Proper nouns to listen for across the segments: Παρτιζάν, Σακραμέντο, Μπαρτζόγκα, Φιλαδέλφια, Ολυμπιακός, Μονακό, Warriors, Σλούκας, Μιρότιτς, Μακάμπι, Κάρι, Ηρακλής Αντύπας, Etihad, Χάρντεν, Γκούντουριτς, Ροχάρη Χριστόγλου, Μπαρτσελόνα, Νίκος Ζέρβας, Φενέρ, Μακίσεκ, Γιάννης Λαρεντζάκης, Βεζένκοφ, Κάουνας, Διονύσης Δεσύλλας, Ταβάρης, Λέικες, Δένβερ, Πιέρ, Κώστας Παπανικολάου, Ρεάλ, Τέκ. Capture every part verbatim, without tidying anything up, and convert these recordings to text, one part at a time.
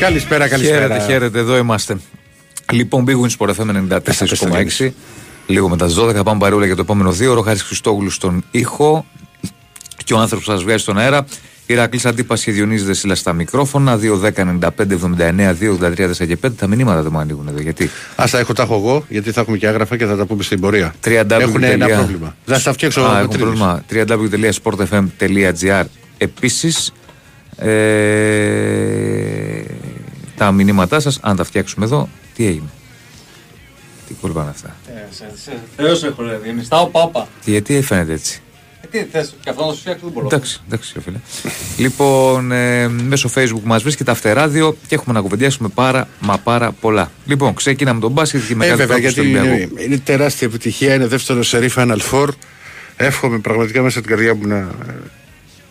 Καλησπέρα, καλησπέρα. Χαίρετε, χαίρετε, εδώ είμαστε. Λοιπόν, Big Win Sport εφ εμ ενενήντα τέσσερα κόμμα έξι. Λίγο μετά τις δώδεκα, πάμε παρεούλα για το επόμενο δύο. Ροχάρη Χριστόγλου στον ήχο και ο άνθρωπος που σας βγάζει στον αέρα. Ηρακλής Αντύπας και Διονύσης Δεσύλλας στα μικρόφωνα. δύο δέκα ενενήντα πέντε εβδομήντα εννέα δύο ογδόντα τρία σαράντα πέντε. Τα μηνύματα δεν μου ανοίγουν εδώ. Γιατί? Α, τα έχω, τα έχω εγώ, γιατί θα έχουμε και άγραφα και θα τα πούμε στην πορεία. Έχουν ένα πρόβλημα. Θα στα φτιάξω εγώ. τρία ντάμπλιου ντάμπλιου ντάμπλιου τελεία σπορτ εφ εμ τελεία τζι αρ. Επίσης, ε, τα μηνύματά σας, αν τα φτιάξουμε εδώ, τι έγινε. Τι κόλπα είναι αυτά. Θεό έχω λέει, μιστάω πάπα. Γιατί φαίνεται έτσι. Τι θες, και αυτό να σου φτιάξει, δεν μπορώ. Εντάξει, εντάξει, φίλε. Λοιπόν, ε, μέσω Facebook μας βρίσκεται τα Αυτεράδιο και έχουμε να κουβεντιάσουμε πάρα μα πάρα πολλά. Λοιπόν, ξεκινάμε τον μπάσκετ και μεγάλη πρόκληση του Ολυμπιακού. Είναι τεράστια επιτυχία, είναι δεύτερο σερί Final Four. Εύχομαι πραγματικά μέσα από την καρδιά μου να,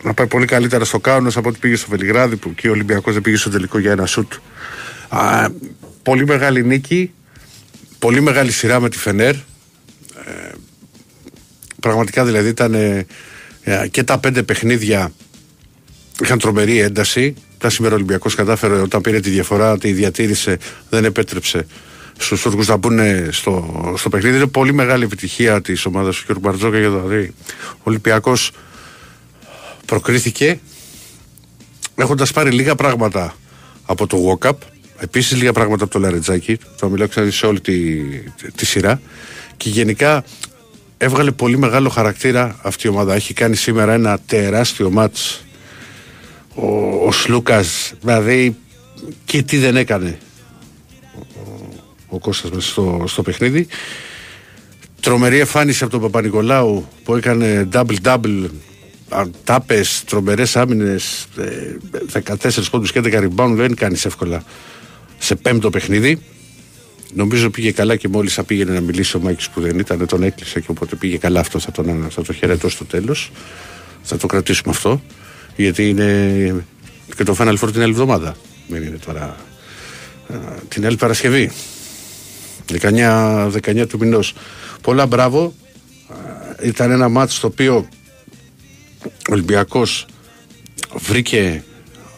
να πάει πολύ καλύτερα στο Κάουνας από ό,τι πήγε στο Βελιγράδι, που και ο Ολυμπιακός δεν πήγε στο τελικό για ένα σουτ. Α, πολύ μεγάλη νίκη, πολύ μεγάλη σειρά με τη Φενέρ. Πραγματικά δηλαδή ήταν ε, και τα πέντε παιχνίδια είχαν τρομερή ένταση. Τα σήμερα ο Ολυμπιακός κατάφερε, όταν πήρε τη διαφορά, τη διατήρησε, δεν επέτρεψε στους Τούρκους να μπουν στο, στο παιχνίδι. Είναι πολύ μεγάλη επιτυχία της ομάδας του κ. Μπαρτζόγκα, για το δηλαδή ο Ολυμπιακός προκρίθηκε έχοντας πάρει λίγα πράγματα από το walk-up, επίσης λίγα πράγματα από το Λαρεντζάκη, το μιλάω ξανά σε όλη τη, τη, τη σειρά, και γενικά έβγαλε πολύ μεγάλο χαρακτήρα αυτή η ομάδα. Έχει κάνει σήμερα ένα τεράστιο μάτς ο, ο Σλούκας, δηλαδή και τι δεν έκανε ο, ο Κώστας μέσα στο, στο παιχνίδι. Τρομερή εμφάνιση από τον Παπανικολάου που έκανε double-double, τάπες, τρομερές άμυνες, δεκατέσσερα πόντους και έντεκα ριμπάουντ, δεν κάνεις εύκολα σε πέμπτο παιχνίδι. Νομίζω πήγε καλά και μόλις θα πήγαινε να μιλήσει ο Μάκης που δεν ήταν, τον έκλεισε, και οπότε πήγε καλά αυτό, θα τον, θα τον χαιρετώ στο τέλος. Θα το κρατήσουμε αυτό, γιατί είναι και το Final Four την άλλη εβδομάδα. Μην είναι τώρα α, την άλλη Παρασκευή, δεκαεννέα του μηνός. Πολλά μπράβο. Α, ήταν ένα μάτς στο οποίο ο Ολυμπιακός βρήκε...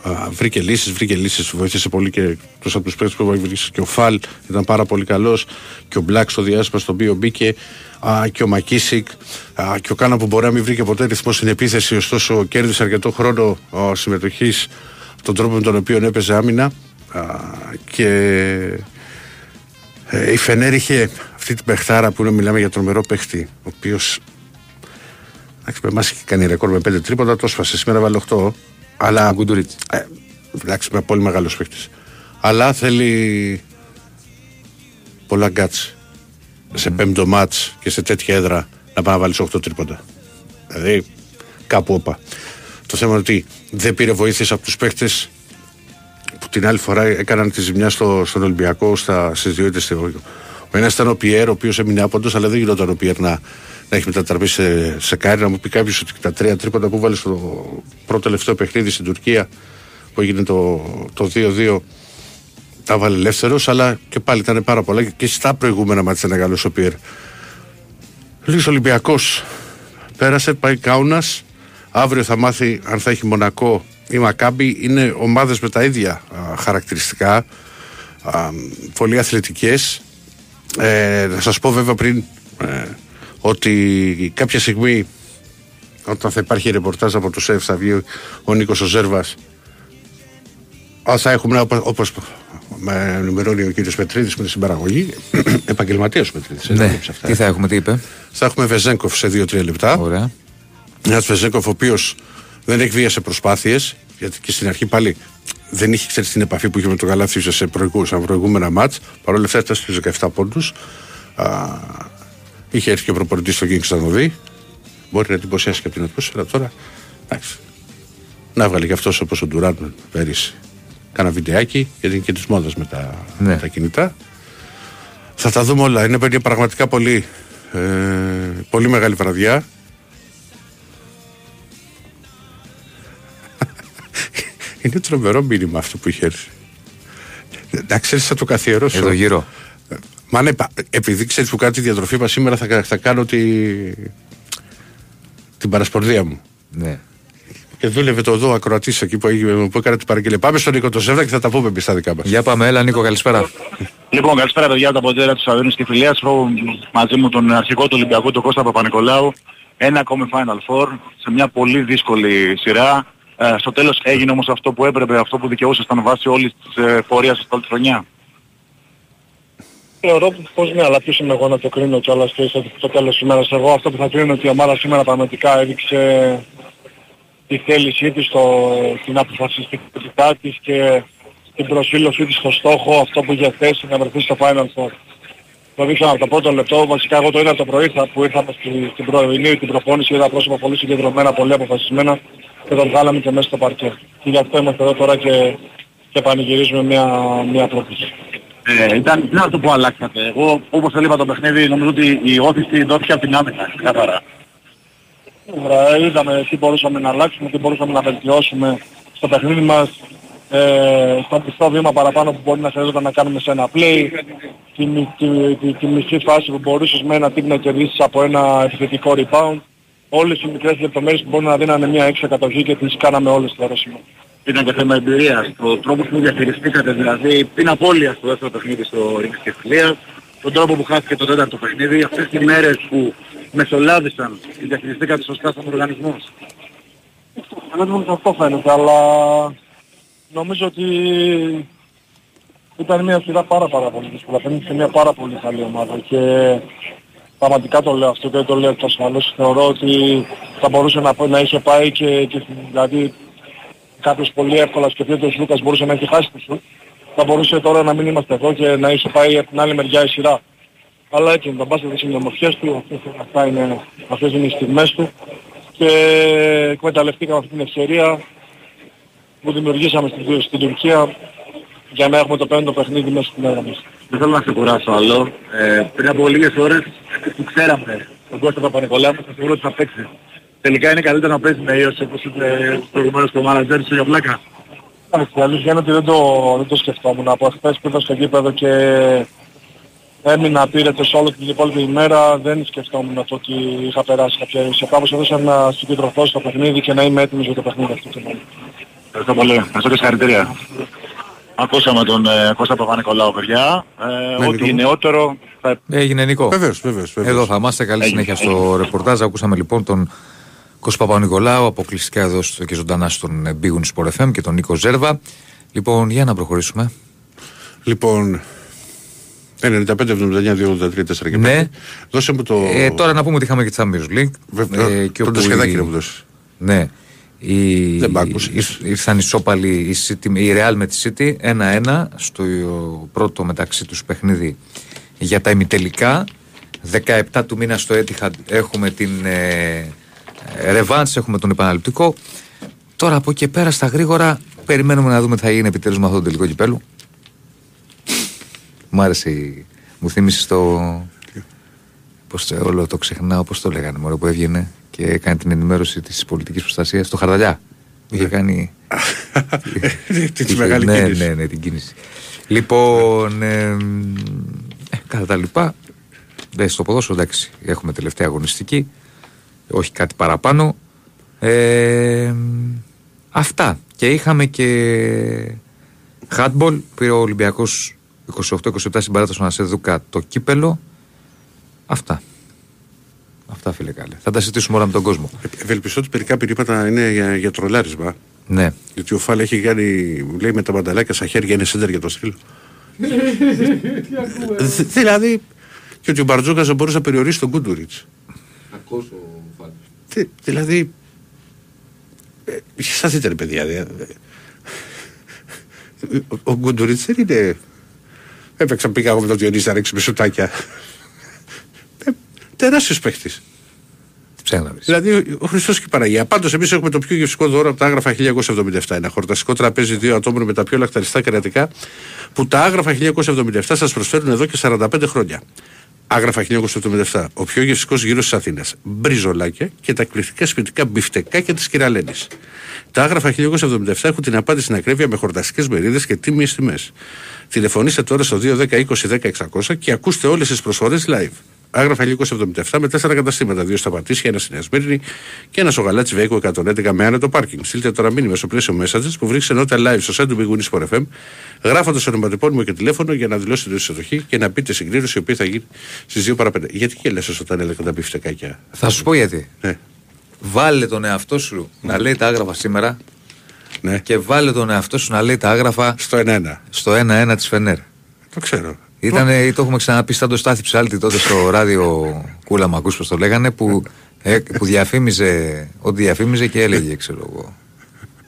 Uh, βρήκε λύσεις, βρήκε λύσεις, βοήθησε πολύ και τους από τους παίκτες που βοήθησε, και ο Φαλ ήταν πάρα πολύ καλός, και ο Μπλακ στο διάστημα στο οποίο μπήκε, uh, και ο Μακίσεκ, uh, και ο Κάνα που μπορεί να μην βρήκε ποτέ ρυθμό στην επίθεση, ωστόσο κέρδισε αρκετό χρόνο uh, συμμετοχής τον τρόπο με τον οποίο έπαιζε άμυνα, uh, και uh, η Φενέρ είχε αυτή την παιχτάρα που είναι, μιλάμε για τρομερό παίχτη, ο οποίος με εμάς είχε κάνει ρεκόρ με πέντε τρίποτα, το έσφασε, σήμερα βάλε οκτώ. Αλλά Γκούντουριτς. Ε, εντάξει, με πολύ μεγάλος παίκτης. Αλλά θέλει πολλά γκάτς. Mm. Σε πέμπτο μάτς και σε τέτοια έδρα να πάει να βάλεις οκτώ τρίποντα. Δηλαδή κάπου όπα. Το θέμα είναι ότι δεν πήρε βοήθειες από τους παίκτες που την άλλη φορά έκαναν τη ζημιά στο, στον Ολυμπιακό, στα, στις δύο ήττες. Ο ένας ήταν ο Πιέρ, ο οποίος έμεινε άποντος, αλλά δεν γινόταν ο Πιέρ να... να έχει μετατραπεί σε, σε κάρι. Να μου πει κάποιος ότι τα τρία τρίποτα που βάλε στο πρώτο τελευταίο παιχνίδι στην Τουρκία που έγινε το, το δύο δύο τα βάλε ελεύθερος, αλλά και πάλι ήταν πάρα πολλά, και, και στα προηγούμενα μάτια ήταν καλός ο Πιέρ. Λίγος Ολυμπιακός πέρασε, πάει Κάουνας, αύριο θα μάθει αν θα έχει Μονακό ή Μακάμπι. Είναι ομάδες με τα ίδια α, χαρακτηριστικά, α, πολύ αθλητικές. ε, Θα σας πω βέβαια πριν ε, ότι κάποια στιγμή, όταν θα υπάρχει ρεπορτάζ από το ΣΕΦ, θα βγει ο Νίκος ο Ζέρβας. Θα έχουμε, όπως με ενημερώνει ο κύριος Μετρίδης με την συμπαραγωγή, επαγγελματίας Μετρίδης. Ναι, τι θα έχουμε, τι είπε. Θα έχουμε Βεζένκοφ σε δύο τρία λεπτά. Ωραία. Ένας Βεζένκοφ ο οποίος δεν εκβίασε προσπάθειες, γιατί και στην αρχή πάλι δεν είχε, ξέρει, την επαφή που είχε με τον Καλάθι σε προηγούμενα μάτς. Παρ' όλα αυτά έφτασε στους δεκαεπτά πόντους. Είχε έρθει και ο προπονητής στο Κίνγκς να το δει. Μπορεί να εντυπωσιάσει και από την ατμόσφαιρα τώρα. Εντάξει. Να βγάλει και αυτός, όπως ο Ντουράν πέρυσι, κάνα βιντεάκι, γιατί είναι και της μόδας με τα, ναι. με τα κινητά. Θα τα δούμε όλα. Είναι πραγματικά πολύ, ε, πολύ μεγάλη βραδιά. Είναι τρομερό μήνυμα αυτό που είχε έρθει. Να ξέρεις, θα το καθιερώσω. Εδώ γύρω. Μα ναι, επειδή ξέρεις που κάτι διατροφή είπα σήμερα, θα, θα κάνω τη, την παρασπορδία μου. Ναι. Και δούλευε το δω ακροατής εκεί που, που έκανε την παραγγελία. Πάμε στον Νίκο το Ζεύδα και θα τα πούμε εμείς τα δικά μας. Για πάμε, έλα Νίκο, καλησπέρα. Λοιπόν, καλησπέρα παιδιά από τα ποτέρα της Αδρίνης και Φιλίας. Έχω μαζί μου τον αρχηγό του Ολυμπιακού, τον Κώστα Παπανικολάου. Ένα ακόμη Final Four σε μια πολύ δύσκολη σειρά. Ε, στο τέλος έγινε όμως αυτό που έπρεπε, αυτό που δικαιούσε ήταν βάση όλης της ε, πορείας στην όλη τη χρονιά. Θεωρώ πως ναι, αλλά ποιος είμαι εγώ να το κρίνω κιόλας και είσαι το τέλος της ημέρας. Εγώ αυτό που θα κρίνω ότι η ομάδα σήμερα πραγματικά έδειξε τη θέλησή της, το, την αποφασιστικότητά της και την προσήλωσή της στο στόχο, αυτό που είχε θέσει να βρεθεί στο Final Four. Το δείξαμε από το πρώτο λεπτό, βασικά εγώ το είδα το πρωί θα, που ήρθαμε στην, στην πρωινή, την προπόνηση, είδα πρόσωπα πολύ συγκεντρωμένα, πολύ αποφασισμένα και τον βγάλαμε και μέσα στο παρκέ. Και γι' αυτό είμαστε εδώ τώρα και, και πανηγυρίζουμε μια, μια πρόκληση. Ε, ήταν τι να το πω αλλάξατε. Εγώ όπως έλειπα το παιχνίδι νομίζω ότι η όθηση δόθηκε από την άμυνα, καθαρά. Ωραία, είδαμε τι μπορούσαμε να αλλάξουμε, τι μπορούσαμε να βελτιώσουμε στο παιχνίδι μας, ε, στο πιστό βήμα παραπάνω που μπορεί να χρειαζόταν να κάνουμε σε ένα play, τη, τη, τη, τη μισή φάση που μπορούσες με ένα τύπο να κερδίσεις από ένα επιθετικό rebound. Όλες οι μικρές λεπτομέρειες που μπορούν να δίνανε μια έξω κατοχή και τις κάναμε όλες τώρα σήμερα. Ήταν και θέμα εμπειρίας, ο τρόπος που διαχειριστήκατε, δηλαδή την απώλεια στο δεύτερο παιχνίδι στο Ρίξ και Φιλία, τον τρόπο που χάθηκε το τέταρτο παιχνίδι, αυτές τις μέρες που μεσολάβησαν και διαχειριστήκατε σωστά στον οργανισμό. Δεν μου αυτό φαίνεται, αλλά νομίζω ότι ήταν μια σειρά πάρα πάρα πολύ δύσκολα, φαίνεται σε μια πάρα πολύ καλή ομάδα και πραγματικά το λέω αυτό και το λέω εκ ασφαλώς, θεωρώ ότι θα μπορούσε να, να είχε πάει και, και δηλαδή κάποιος πολύ εύκολα σκεφτείτε ο Σλούκας μπορούσε να έχει χάσει το σουτ, θα μπορούσε τώρα να μην είμαστε εδώ και να είχε πάει από την άλλη μεριά η σειρά. Αλλά έτσι να μπάσκετ τις ομορφιές του, αυτά είναι, αυτές είναι οι στιγμές του και εκμεταλλευτήκαμε αυτή την ευκαιρία που δημιουργήσαμε στην, στην Τουρκία για να έχουμε το πέμπτο παιχνίδι μέσα στην μέρα μας. Δεν θέλω να σε κουράσω άλλο. Ε, πριν από λίγες ώρες που ξέραμε τον Κώστα Παπανικολάου μας, σίγουρα ότι θα παίξει. Τελικά είναι καλύτερα να παίζει με ίος όπως είπε προηγουμένως το μάνατζέρ σου για πλάκα. Εντάξει, η αλήθεια είναι ότι δεν το, δεν το σκεφτόμουν. Από χθες που ήταν στο γήπεδο και έμεινα πήρετος σε όλη την υπόλοιπη ημέρα, δεν σκεφτόμουν αυτό ότι είχα περάσει κάποια ίωση. Κάπως έδωσα να συγκεντρωθώ στο παιχνίδι και να είμαι έτοιμος για το παιχνίδι αυτό. Ευχαριστώ πολύ. Ευχαριστώ και συγχαρητήρια. Ακούσαμε τον ε, Κώστα Παπανικολάου, παιδιά. Ε, ναι, ό,τι νεότερο θα... Έγινε Νικό. Βεβαίως, βεβαίως. Εδώ θα είμαστε. Καλή έγινε, συνέχεια έγινε. Στο ρεπορτάζ. Ακούσαμε λοιπόν τον Κώστα Παπανικολάου, αποκλειστικά εδώ και ζωντανά στον Big Sport εφ εμ και τον Νίκο Ζέρβα. Λοιπόν, για να προχωρήσουμε. Λοιπόν, ενενήντα πέντε εβδομήντα εννέα δύο ογδόντα τρία τέσσερα και πέντε. Ναι. Δώσε μου το... Ε, τώρα να πούμε ότι είχαμε και τη Champions League. Βέβαια, ε, και το σχεδάκι να μου δώσεις. Ναι. Η... Δεν ήρθ, ήρθαν ισόπαλοι η Ρεάλ με τη Σίτι ένα ένα στο πρώτο μεταξύ τους παιχνίδι για τα ημιτελικά. δεκαεπτά του μήνα στο Etihad έχουμε την... Ε, Ρεβάνς, έχουμε τον επαναληπτικό. Τώρα από εκεί πέρα στα γρήγορα περιμένουμε να δούμε τι θα γίνει επιτέλους με αυτό το τελικό κυπέλλου. Μ' άρεσε η... Μου θύμισε το... Πώς το όλο το ξεχνάω, πώς το λέγανε μωρό που έβγαινε και έκανε την ενημέρωση της πολιτικής προστασίας στο Χαρδαλιά. Είχε κάνει... Τη μεγάλη κίνηση. Ναι, ναι, την κίνηση. Λοιπόν, κατά τα λοιπά, στο ποδόσφαιρο εντάξει, έχουμε τελευταία αγωνιστική. Όχι κάτι παραπάνω. Ε, αυτά. Και είχαμε και handball. Πήρε ο Ολυμπιακός είκοσι οκτώ είκοσι επτά στην παράταση του Ανασέ Δούκα το κύπελο. Αυτά. Αυτά φίλε καλέ. Θα τα συζητήσουμε όλα με τον κόσμο. Ευελπιστώ ότι μερικά πυρήματα είναι για, για τρολάρισμα. Ναι. Γιατί ο Φάλ έχει κάνει, λέει με τα μανταλάκια στα χέρια, είναι σέντερ για το στυλ. Δηλαδή, και ότι ο Μπαρτζόγκα δεν μπορούσε να περιορίσει τον Γκούντουριτς. Ακούσω. Τι, δηλαδή, ε, σταθείτε ρε παιδιά, δε, δε, ο, ο Γκούντουριτς δεν είναι, έπαιξα πήγα εγώ με τον Διονύση να ρίξουμε σουτάκια, ε, τεράστιος παίχτης. Δηλαδή ο Χριστός και η Παναγία. Πάντως εμείς έχουμε το πιο γευστικό δώρο από τα άγραφα χίλια εννιακόσια εβδομήντα επτά. Ένα χορταστικό τραπέζι δύο ατόμων με τα πιο λαχταριστά κερατικά που τα άγραφα χίλια εννιακόσια εβδομήντα επτά σας προσφέρουν εδώ και σαράντα πέντε χρόνια. Άγραφα χίλια εννιακόσια εβδομήντα επτά, ο πιο γευστικός γύρος της Αθήνας. Μπριζολάκια και τα εκπληκτικά σπιτικά μπιφτεκάκια της Κυραλένης. Τα άγραφα χίλια εννιακόσια εβδομήντα επτά έχουν την απάντηση στην ακρίβεια με χορταστικές μερίδες και τίμιες τιμές. Τηλεφωνήστε τώρα στο δύο δέκα είκοσι δέκα εξακόσια και ακούστε όλες τις προσφορές live. Άγραφα Λίκο εβδομήντα επτά με τέσσερα καταστήματα, δύο στα Πατήσια, ένα στην Νέα Σμύρνη και ένα στο Γαλάτσι Βέικο εκατόν έντεκα με άνετο πάρκινγκ. Στείλτε τώρα μήνυμα στο πλαίσιο Messages που βρίσκεται νότα live στο site του Big Win Sport εφ εμ, γράφοντας ονοματεπώνυμο και τηλέφωνο για να δηλώσετε τη συμμετοχή και να πείτε συγκρίνωση η οποία θα γίνει στις δύο παρά πέντε. Γιατί και λες όταν έλεγα να πει φτεκάκια. Θα σου πω γιατί. Ναι. Βάλε τον εαυτό σου mm. να λέει τα άγραφα σήμερα. Ναι. Και βάλε τον εαυτό σου να λέει τα άγραφα στο ένα ένα. Στο ένα ένα της Φενέρ. Το ξέρω. Ήτανε, το... το έχουμε ξαναπεί σαν το Στάθη Ψάλτη τότε στο ράδιο Κούλα Μακούς, πως το λέγανε, που, ε, που διαφήμιζε, ότι διαφήμιζε και έλεγε, ξέρω εγώ,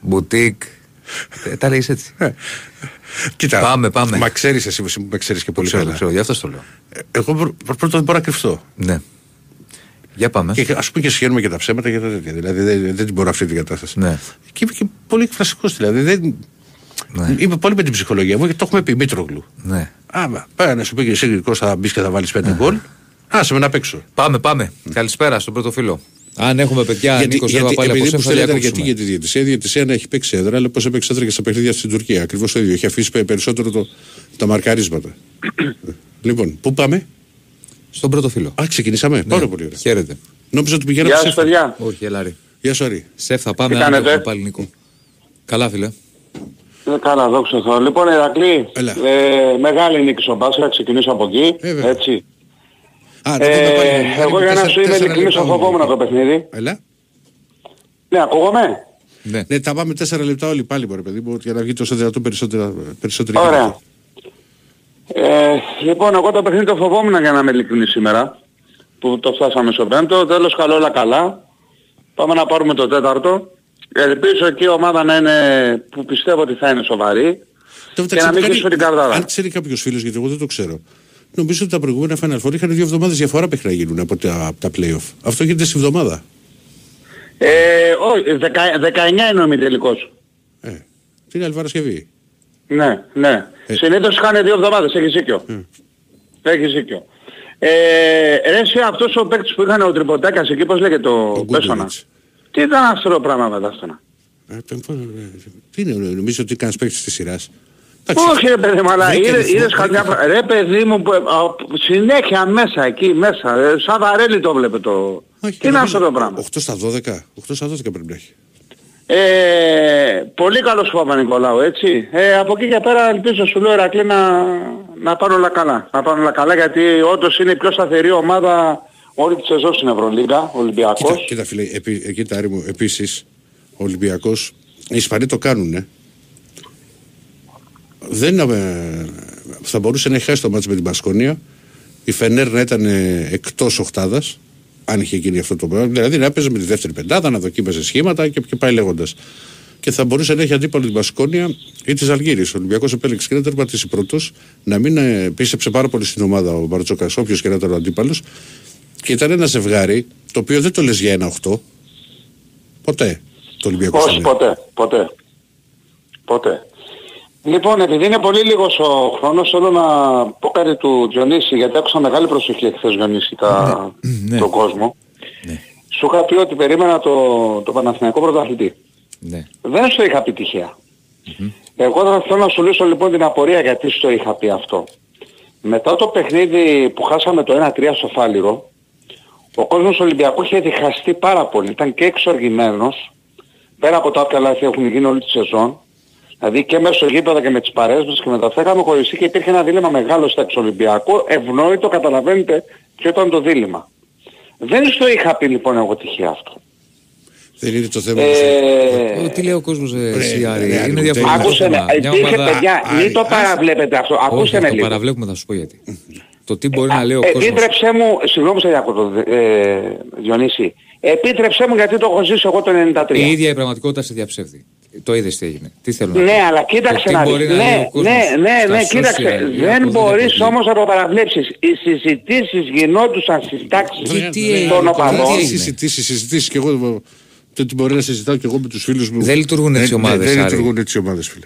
μπουτίκ, ε, τα λέγεις έτσι. Κοίτα, πάμε, πάμε. Μα ξέρεις εσύ, με ξέρεις και πολύ καλά. Ξέρω, γι' αυτό το λέω. Ε, εγώ πρώτα δεν μπορώ να κρυφτώ. Ναι. Για πάμε. Και ας πούμε και συγχαίρουμε και τα ψέματα και τα τέτοια. Δηλαδή δεν, δεν την μπορώ αυτή την κατάσταση. Ναι. Και είμαι και πολύ φρασικός, δηλαδή. Δεν... Ναι. Είμαι πολύ με την ψυχολογία μου γιατί το έχουμε πει Μήτρογλου. Ναι. Άμα πάει να σου πει και εσύ Κώστα θα μπεις και θα βάλεις πέντε γκολ. Άσε με να παίξω. Πάμε, πάμε. Mm. Καλησπέρα στον πρώτο φίλο. Αν έχουμε παιδιά, γιατί, Νίκος Ζέρβα πάλι από σένα. Γιατί για τη διαιτησία, η διαιτησία να έχει παίξει έδρα, αλλά πώς έπαιξε έδρα και στα παιχνίδια στην Τουρκία. Ακριβώς το ίδιο. Έχει αφήσει περισσότερο το, τα μαρκαρίσματα. Λοιπόν, πού πάμε? Στον πρώτο φίλο. Α, ξεκινήσαμε. Ναι. Πάρα πολύ ωραία. Χαίρετε. Νόμιζα ότι πηγαίναμε. Γεια σα, παιδιά. Όχι, ελάρι. Γεια σα, Ρι. Σεφ, θα πάμε άλλο πάλι, Νίκο. Καλά, φίλε. Είναι καλά, δόξα Θεώ. Λοιπόν, Ηρακλή, ε, μεγάλη νίκη στον Μπάσκετ, θα ξεκινήσω από εκεί, ε, έτσι. Α, ε, ε, εγώ για να σου είμαι ειλικρινής φοβόμουν από το παιχνίδι. Έλα. Ναι, ακούγομαι. Ναι. ναι, τα πάμε τέσσερα λεπτά όλοι πάλι, μπορεί παιδί μου, για να βγει τόσο δυνατόν περισσότερη. Ωραία. Ε, λοιπόν, εγώ το παιχνίδι το φοβόμουν για να είμαι ειλικρινής σήμερα, που το φτάσαμε στο πέμπτο, τέλος καλό, όλα καλά. Πάμε να πάρουμε το τέταρτο. Ελπίζω και η ομάδα να είναι που πιστεύω ότι θα είναι σοβαρή το και να μην κλείσουν την καρδάδα. Αν ξέρει κάποιος φίλος, γιατί εγώ δεν το ξέρω, νομίζω ότι τα προηγούμενα Final Four είχαν δύο εβδομάδες διαφορά μέχρι να γίνουν από τα, από τα play-off. Αυτό γίνεται στη εβδομάδα. Ε, όχι, δεκαεννιά είναι ο ημιτελικός. Ε, την άλλη Παρασκευή. Ναι, ναι. Ε. Συνήθως είχαν δύο εβδομάδες, έχεις δίκιο. Ε. Έχεις δίκιο. Ε, ρε εσύ αυτός ο παίκτης που είχαν ο Τριποτάκας εκεί, πώς λέγεται ο Πέσονα. Τι ήταν αυστηρό πράγμα μετά αυτόνα. Τι είναι, νομίζω ότι κάνεις παίκτης της σειράς. Όχι ρε παιδί μου, αλλά είδες κάποια... Ρε παιδί μου, συνέχεια μέσα εκεί, μέσα, σαν βαρέλι το βλέπε το... Τι είναι αυστηρό πράγμα. οκτώ στα δώδεκα, οκτώ στα δώδεκα πρέπει να έχει. Πολύ καλός ο Παπανικολάου, έτσι. Από εκεί και πέρα ελπίζω σου λέω Ηρακλή να πάνε όλα καλά. Να πάνε όλα καλά γιατί όντως είναι η πιο σταθερή ομάδα... Όλη τη σεζόν στην Ευρωλίγκα, Ολυμπιακός. Κοίτα, κοίτα φίλε, επί, κοίτα Άρη μου, επίσης, ο Ολυμπιακός, οι Ισπανοί το κάνουνε. Δεν ε, θα μπορούσε να έχει χάσει το μάτς με την Μπασκόνια. Η Φενέρ να ήταν ε, εκτός οκτάδας, αν είχε γίνει αυτό το πράγμα. Δηλαδή να έπαιζε με τη δεύτερη πεντάδα, να δοκίμαζε σχήματα και, και πάει λέγοντας. Και θα μπορούσε να έχει αντίπαλο την Μπασκόνια ή τη Αλγύρης. Ο Ολυμπιακός επέλεξε και να τερματίσει πρώτος, να μην ε, πίστεψε πάρα πολύ στην ομάδα ο Μπαρτζόγκα, όποιος και να ήταν ο αντίπαλος. Και ήταν ένα ζευγάρι το οποίο δεν το λες για ένα οκτώ. Ποτέ το Ολυμπιακό. Όχι, ποτέ, ποτέ. Ποτέ. Λοιπόν, επειδή είναι πολύ λίγος ο χρόνος, θέλω να πω κάτι του Διονύση, γιατί άκουσα μεγάλη προσοχή χθες Διονύση τα... ναι. τον κόσμο. Ναι. Σου είχα πει ότι περίμενα το, το Παναθηναϊκό πρωταθλητή. Ναι. Δεν σου είχα πει τυχαία. Mm-hmm. Εγώ θα θέλω να σου λύσω λοιπόν την απορία γιατί σου το είχα πει αυτό. Μετά το παιχνίδι που χάσαμε το ένα τρία στο Φάληρο, ο κόσμος του Ολυμπιακού είχε διχαστεί πάρα πολύ. Ήταν και εξοργημένος, πέρα από τα όποια λάθη έχουν γίνει όλη τη σεζόν, δηλαδή και μέσα στο γήπεδο και με τις παρέες μας και μετά αυτά είχαμε χωριστεί και υπήρχε ένα δίλημα μεγάλο στα εξολυμπιακό, ευνόητο, καταλαβαίνετε ποιο ήταν το δίλημα. Δεν στο είχα πει λοιπόν εγώ τυχαία αυτό. Δεν είναι το θέμα. Ε... Τι λέει ο κόσμος εσύ Άρη, είναι διαφορετικό. Ακούστε με, υπήρχε παιδιά, μην το παραβλέπετε αυτό, ακούστε με λίγο. Το παραβλέπουμε, θα σου πω γιατί. Το τι μπορεί ε, να λέει ο ε, κόσμος. Επίτρεψέ μου, συγγνώμη σε διακόπτω ε, Διονύση, επίτρεψέ μου γιατί το έχω ζήσει εγώ το ενενήντα τρία. Η ίδια η πραγματικότητα σε διαψεύδει. Το είδες τι έγινε. Τι θέλω να ναι, αλλά κοίταξε να δεις. Ναι, ναι, ναι, ναι, κοίταξε. Δεν μπορείς όμως να το παραβλέψεις. Οι συζητήσεις γινόντουσαν στις τάξεις των οπαδών. Τι συζητήσεις, συζητήσεις και εγώ. Το τι μπορεί να συζητάω και εγώ με τους φίλους μου. Δεν λειτουργούν έτσι οι ομάδες. Δεν λειτουργούν έτσι οι ομάδες, φίλε.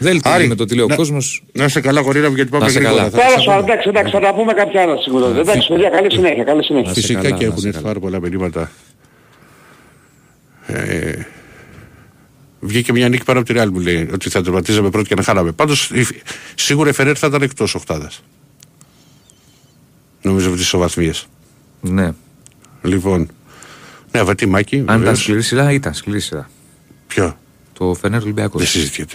Δεν λειτουργεί με το τι λέει ο κόσμος. Να είσαι καλά γορίνα μου γιατί πάμε γρήγορα. Πέρασε, εντάξει, εντάξει, θα τα πούμε κάποια άλλα σίγουρα. Εντάξει, παιδιά, καλή συνέχεια, καλή συνέχεια. Φυσικά και έχουν έρθει πάρα πολλά μηνύματα. Βγήκε μια νίκη πάνω από τη Ρεάλ μου λέει ότι θα τερματίζαμε πρώτη και να χάναμε. Πάντως σίγουρα η Φενέρ θα ήταν εκτός οκτάδας. νομίζω από τις ισοβαθμίες. Ναι. Λοιπόν. Ναι, βατή μάκη. Αν ήταν σκληρή σειρά, ήταν σκληρή σειρά. Ποιο? Το Φενέρ Ολυμπιακός. Δεν συζητιέται.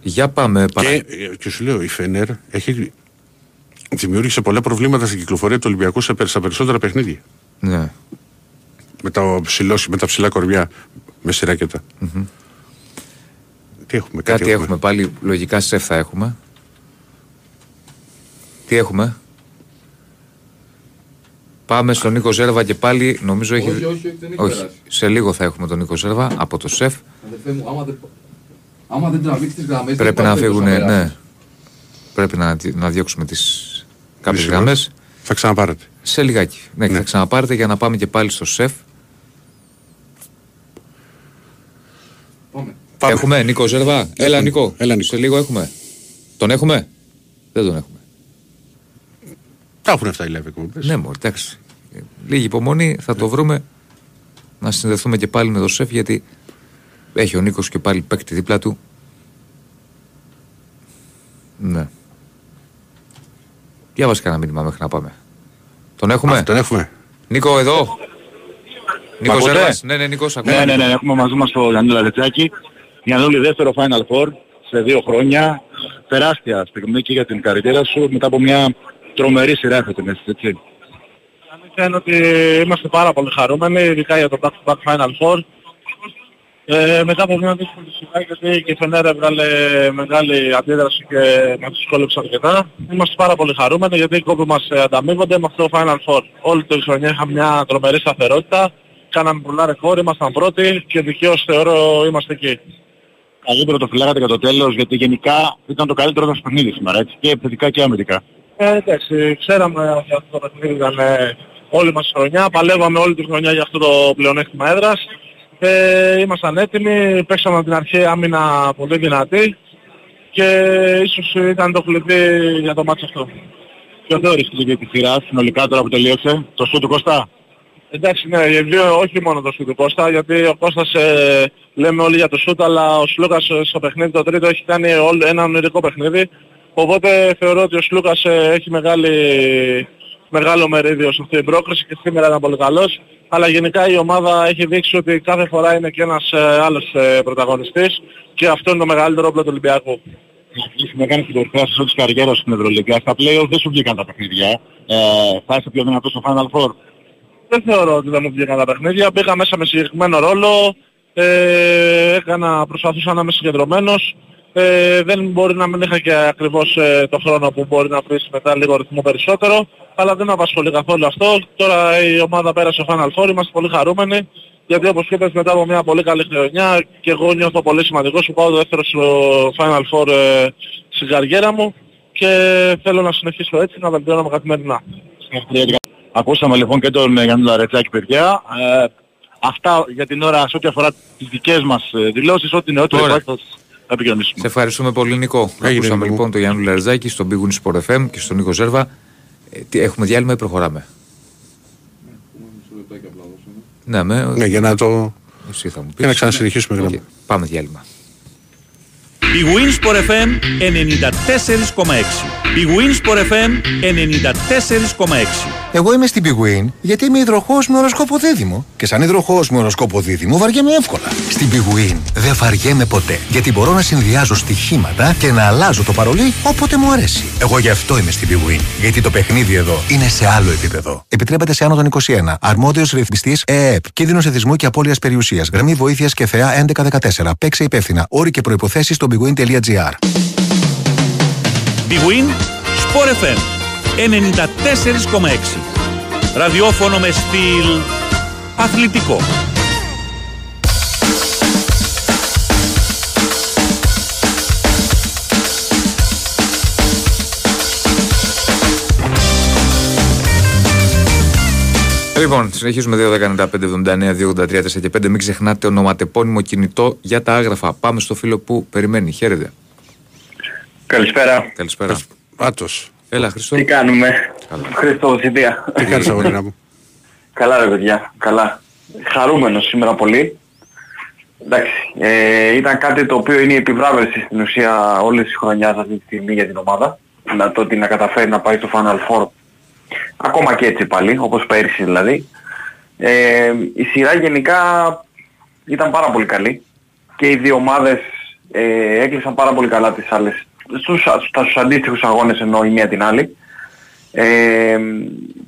Για πάμε παρακάτω. Και, και σου λέω, η Φενέρ έχει... δημιούργησε πολλά προβλήματα στην κυκλοφορία του Ολυμπιακού σε, στα περισσότερα παιχνίδια. Ναι. Με τα, ψηλό, με τα ψηλά κορμιά, με σειράκετα. Mm-hmm. Τι έχουμε, κάτι, κάτι έχουμε. έχουμε πάλι. Λογικά σεφ θα έχουμε. Τι έχουμε. Πάμε στον Νίκο Ζέρβα και πάλι. Νομίζω όχι, έχει. Όχι, δεν έχει όχι. Σε λίγο θα έχουμε τον Νίκο Ζέρβα από το σεφ. Αδελφέ μου, άμα δεν, άμα δεν τραβήξει τις γραμμές. Πρέπει να φύγουν, ναι. Πρέπει να, να διώξουμε τις κάποιες γραμμές. Θα ξαναπάρετε. Σε λιγάκι. Ναι, ναι, θα ξαναπάρετε για να πάμε και πάλι στο σεφ. Πάμε. Έχουμε Νίκο Ζέρβα. Έλα Νίκο. Έλα, Νίκο. Σε λίγο έχουμε. Τον έχουμε. Δεν τον έχουμε. Τα έχουν αυτά οι live εκπομπές. Ναι, μωρέ, εντάξει. Λίγη υπομονή, θα ναι. το βρούμε. Να συνδεθούμε και πάλι με το σεφ, γιατί έχει ο Νίκος και πάλι παίκτη δίπλα του. Ναι. Διάβασε κανένα μήνυμα μέχρι να πάμε. Τον έχουμε. Α, τον έχουμε. Νίκο, εδώ. Νίκο Ζέρβας. Ναι, ναι, Νίκος, ακούω. Ναι, ναι, ναι, έχουμε μαζί μας τον Γιάννη Λαρεντζάκη. Γιάννη, δεύτερο Final Four σε δύο χρόνια. Τεράστια στιγμή και για την καριέρα σου μετά από μια τρομερή σειρά έχετε μέσα, έτσι. Ανήκαν ότι είμαστε πάρα πολύ χαρούμενοι, ειδικά για το back-to-back Final Four. Ε, μετά από μια δύσκολη σειρά, γιατί και η Φενέρα έβγαλε μεγάλη αντίδραση και μας δυσκόλεψε αρκετά. Είμαστε πάρα πολύ χαρούμενοι, γιατί οι κόποι μας ανταμείβονται με αυτό το Final Four. Όλη τη χρονιά είχαμε μια τρομερή σταθερότητα, κάναμε πολλά ρεκόρ, ήμασταν πρώτοι και δικαίως θεωρώ είμαστε εκεί. Καλύτερο το φυλάγατε για το τέλος, γιατί γενικά ήταν το καλύτερο μας παιχνίδι σήμερα, έτσι, και επιθετικά και αμυντικά. Ε, εντάξει, ξέραμε ότι αυτό το παιχνίδι ήταν όλη μας τη χρονιά, παλεύαμε όλη τη χρονιά για αυτό το πλεονέκτημα έδρας. Ε, ήμασταν έτοιμοι, παίξαμε από την αρχή άμυνα πολύ δυνατή και ίσως ήταν το κλειδί για το μάτσο αυτό. Ποιο θεώρησε για τη σειρά συνολικά τώρα που τελείωσε, το σου του Κώστα? Εντάξει, ναι, όχι μόνο το σου του Κώστα, γιατί ο Κώστας ε, λέμε όλοι για το σουτ, αλλά ο Σλούκας στο παιχνίδι το τρίτο έχει κάνει όλο, ένα ονειρικό παιχνίδι. Οπότε θεωρώ ότι ο Σλούκας ε, έχει μεγάλη, μεγάλο μερίδιο σε αυτή την πρόκριση και σήμερα ήταν πολύ καλός. Αλλά γενικά η ομάδα έχει δείξει ότι κάθε φορά είναι και ένας ε, άλλος ε, πρωταγωνιστής και αυτό είναι το μεγαλύτερο όπλο του Ολυμπιακού. Να κάνεις την κορυφαία σας της καριέρας στην Ευρωλίγκα. Στα play-off δεν σου βγήκαν τα παιχνίδια. Ε, θα είσαι πιο δυνατός στο Final Four? Δεν θεωρώ ότι δεν μου βγήκαν τα παιχνίδια. Μπήκα μέσα με συγκεκριμένο ρόλο. Ε, έκανα, προσπαθούσα να είμαι συγκεντρωμένος. Ε, δεν μπορεί να μην είχα και ακριβώς ε, το χρόνο που μπορεί να βρεις μετά λίγο ρυθμό περισσότερο, αλλά δεν απασχολεί καθόλου αυτό. Τώρα η ομάδα πέρασε ο Final Four, είμαστε πολύ χαρούμενοι, γιατί όπως είπες μετά από μια πολύ καλή χρονιά και εγώ νιώθω πολύ σημαντικός που πάω το δεύτερο Final Four ε, στην καριέρα μου και θέλω να συνεχίσω έτσι, να βελτιώνομαι καθημερινά. Ακούσαμε λοιπόν και τον Γιάννη Λαρεντζάκη, παιδιά. Ε, αυτά για την ώρα σε ό,τι αφορά τις δικές μας δηλώσεις, ό,τι νεότερο υπάρχει. Σε ευχαριστούμε πολύ, Νικό. Ακούσαμε λοιπόν τον Γιάννη Λαρεντζάκη στον Big Win Sport εφ εμ και στον Νίκο Ζέρβα. Ε, έχουμε διάλειμμα ή προχωράμε? Ναι, με... ναι, για να το... Εσύ θα μου πεις. Και να ξανασυνεχίσουμε. Okay. Πάμε διάλειμμα. Big Win Sport εφ εμ ενενήντα τέσσερα κόμμα έξι. Big Win Sport εφ εμ ενενήντα τέσσερα κόμμα έξι. Εγώ είμαι στην Big Win γιατί είμαι υδροχόος με οροσκόπο δίδυμο. Και σαν υδροχόος με οροσκόπο δίδυμο βαριέμαι εύκολα. Στην Big Win δεν βαριέμαι ποτέ. Γιατί μπορώ να συνδυάζω στοιχήματα και να αλλάζω το παρολί όποτε μου αρέσει. Εγώ γι' αυτό είμαι στην Big Win. Γιατί το παιχνίδι εδώ είναι σε άλλο επίπεδο. Επιτρέπεται σε άνω των είκοσι ένα. Αρμόδιος ρυθμιστής ΕΕΠ. Κίνδυνος εθισμού και απώλειας περιουσίας. Γραμμή βοήθειας και θεά έντεκα δεκατέσσερα. Παίξε υπεύθυνα. Όροι και προϋποθέσεις στο big win τελεία gr. Big Win Sport εφ εμ ενενήντα τέσσερα κόμμα έξι. Ραδιόφωνο με στυλ αθλητικό. Λοιπόν, συνεχίζουμε δύο δέκα ενενήντα πέντε εβδομήντα εννέα διακόσια ογδόντα τρία τέσσερα και πέντε. Μην ξεχνάτε ονοματεπώνυμο, κινητό για τα άγραφα. Πάμε στο φίλο που περιμένει. Χαίρετε. Καλησπέρα. Καλησπέρα. Άτος. Έλα, Χριστό. Τι κάνουμε. Χριστό, Σιτία. Τι κάνεις, αγωνίνα μου? Καλά, ρε παιδιά. Καλά. Χαρούμενος σήμερα πολύ. Εντάξει. Ε, ήταν κάτι το οποίο είναι η επιβράβευση στην ουσία όλης της χρονιάς αυτή τη στιγμή για την ομάδα. Να το ότι να καταφέρει να πάει στο Final Four Ακόμα και έτσι πάλι, όπως πέρυσι δηλαδή. Ε, η σειρά γενικά ήταν πάρα πολύ καλή και οι δύο ομάδες ε, έκλεισαν πάρα πολύ καλά τις άλλες, στους, στους αντίστοιχους αγώνες, ενώ η μία την άλλη. Ε,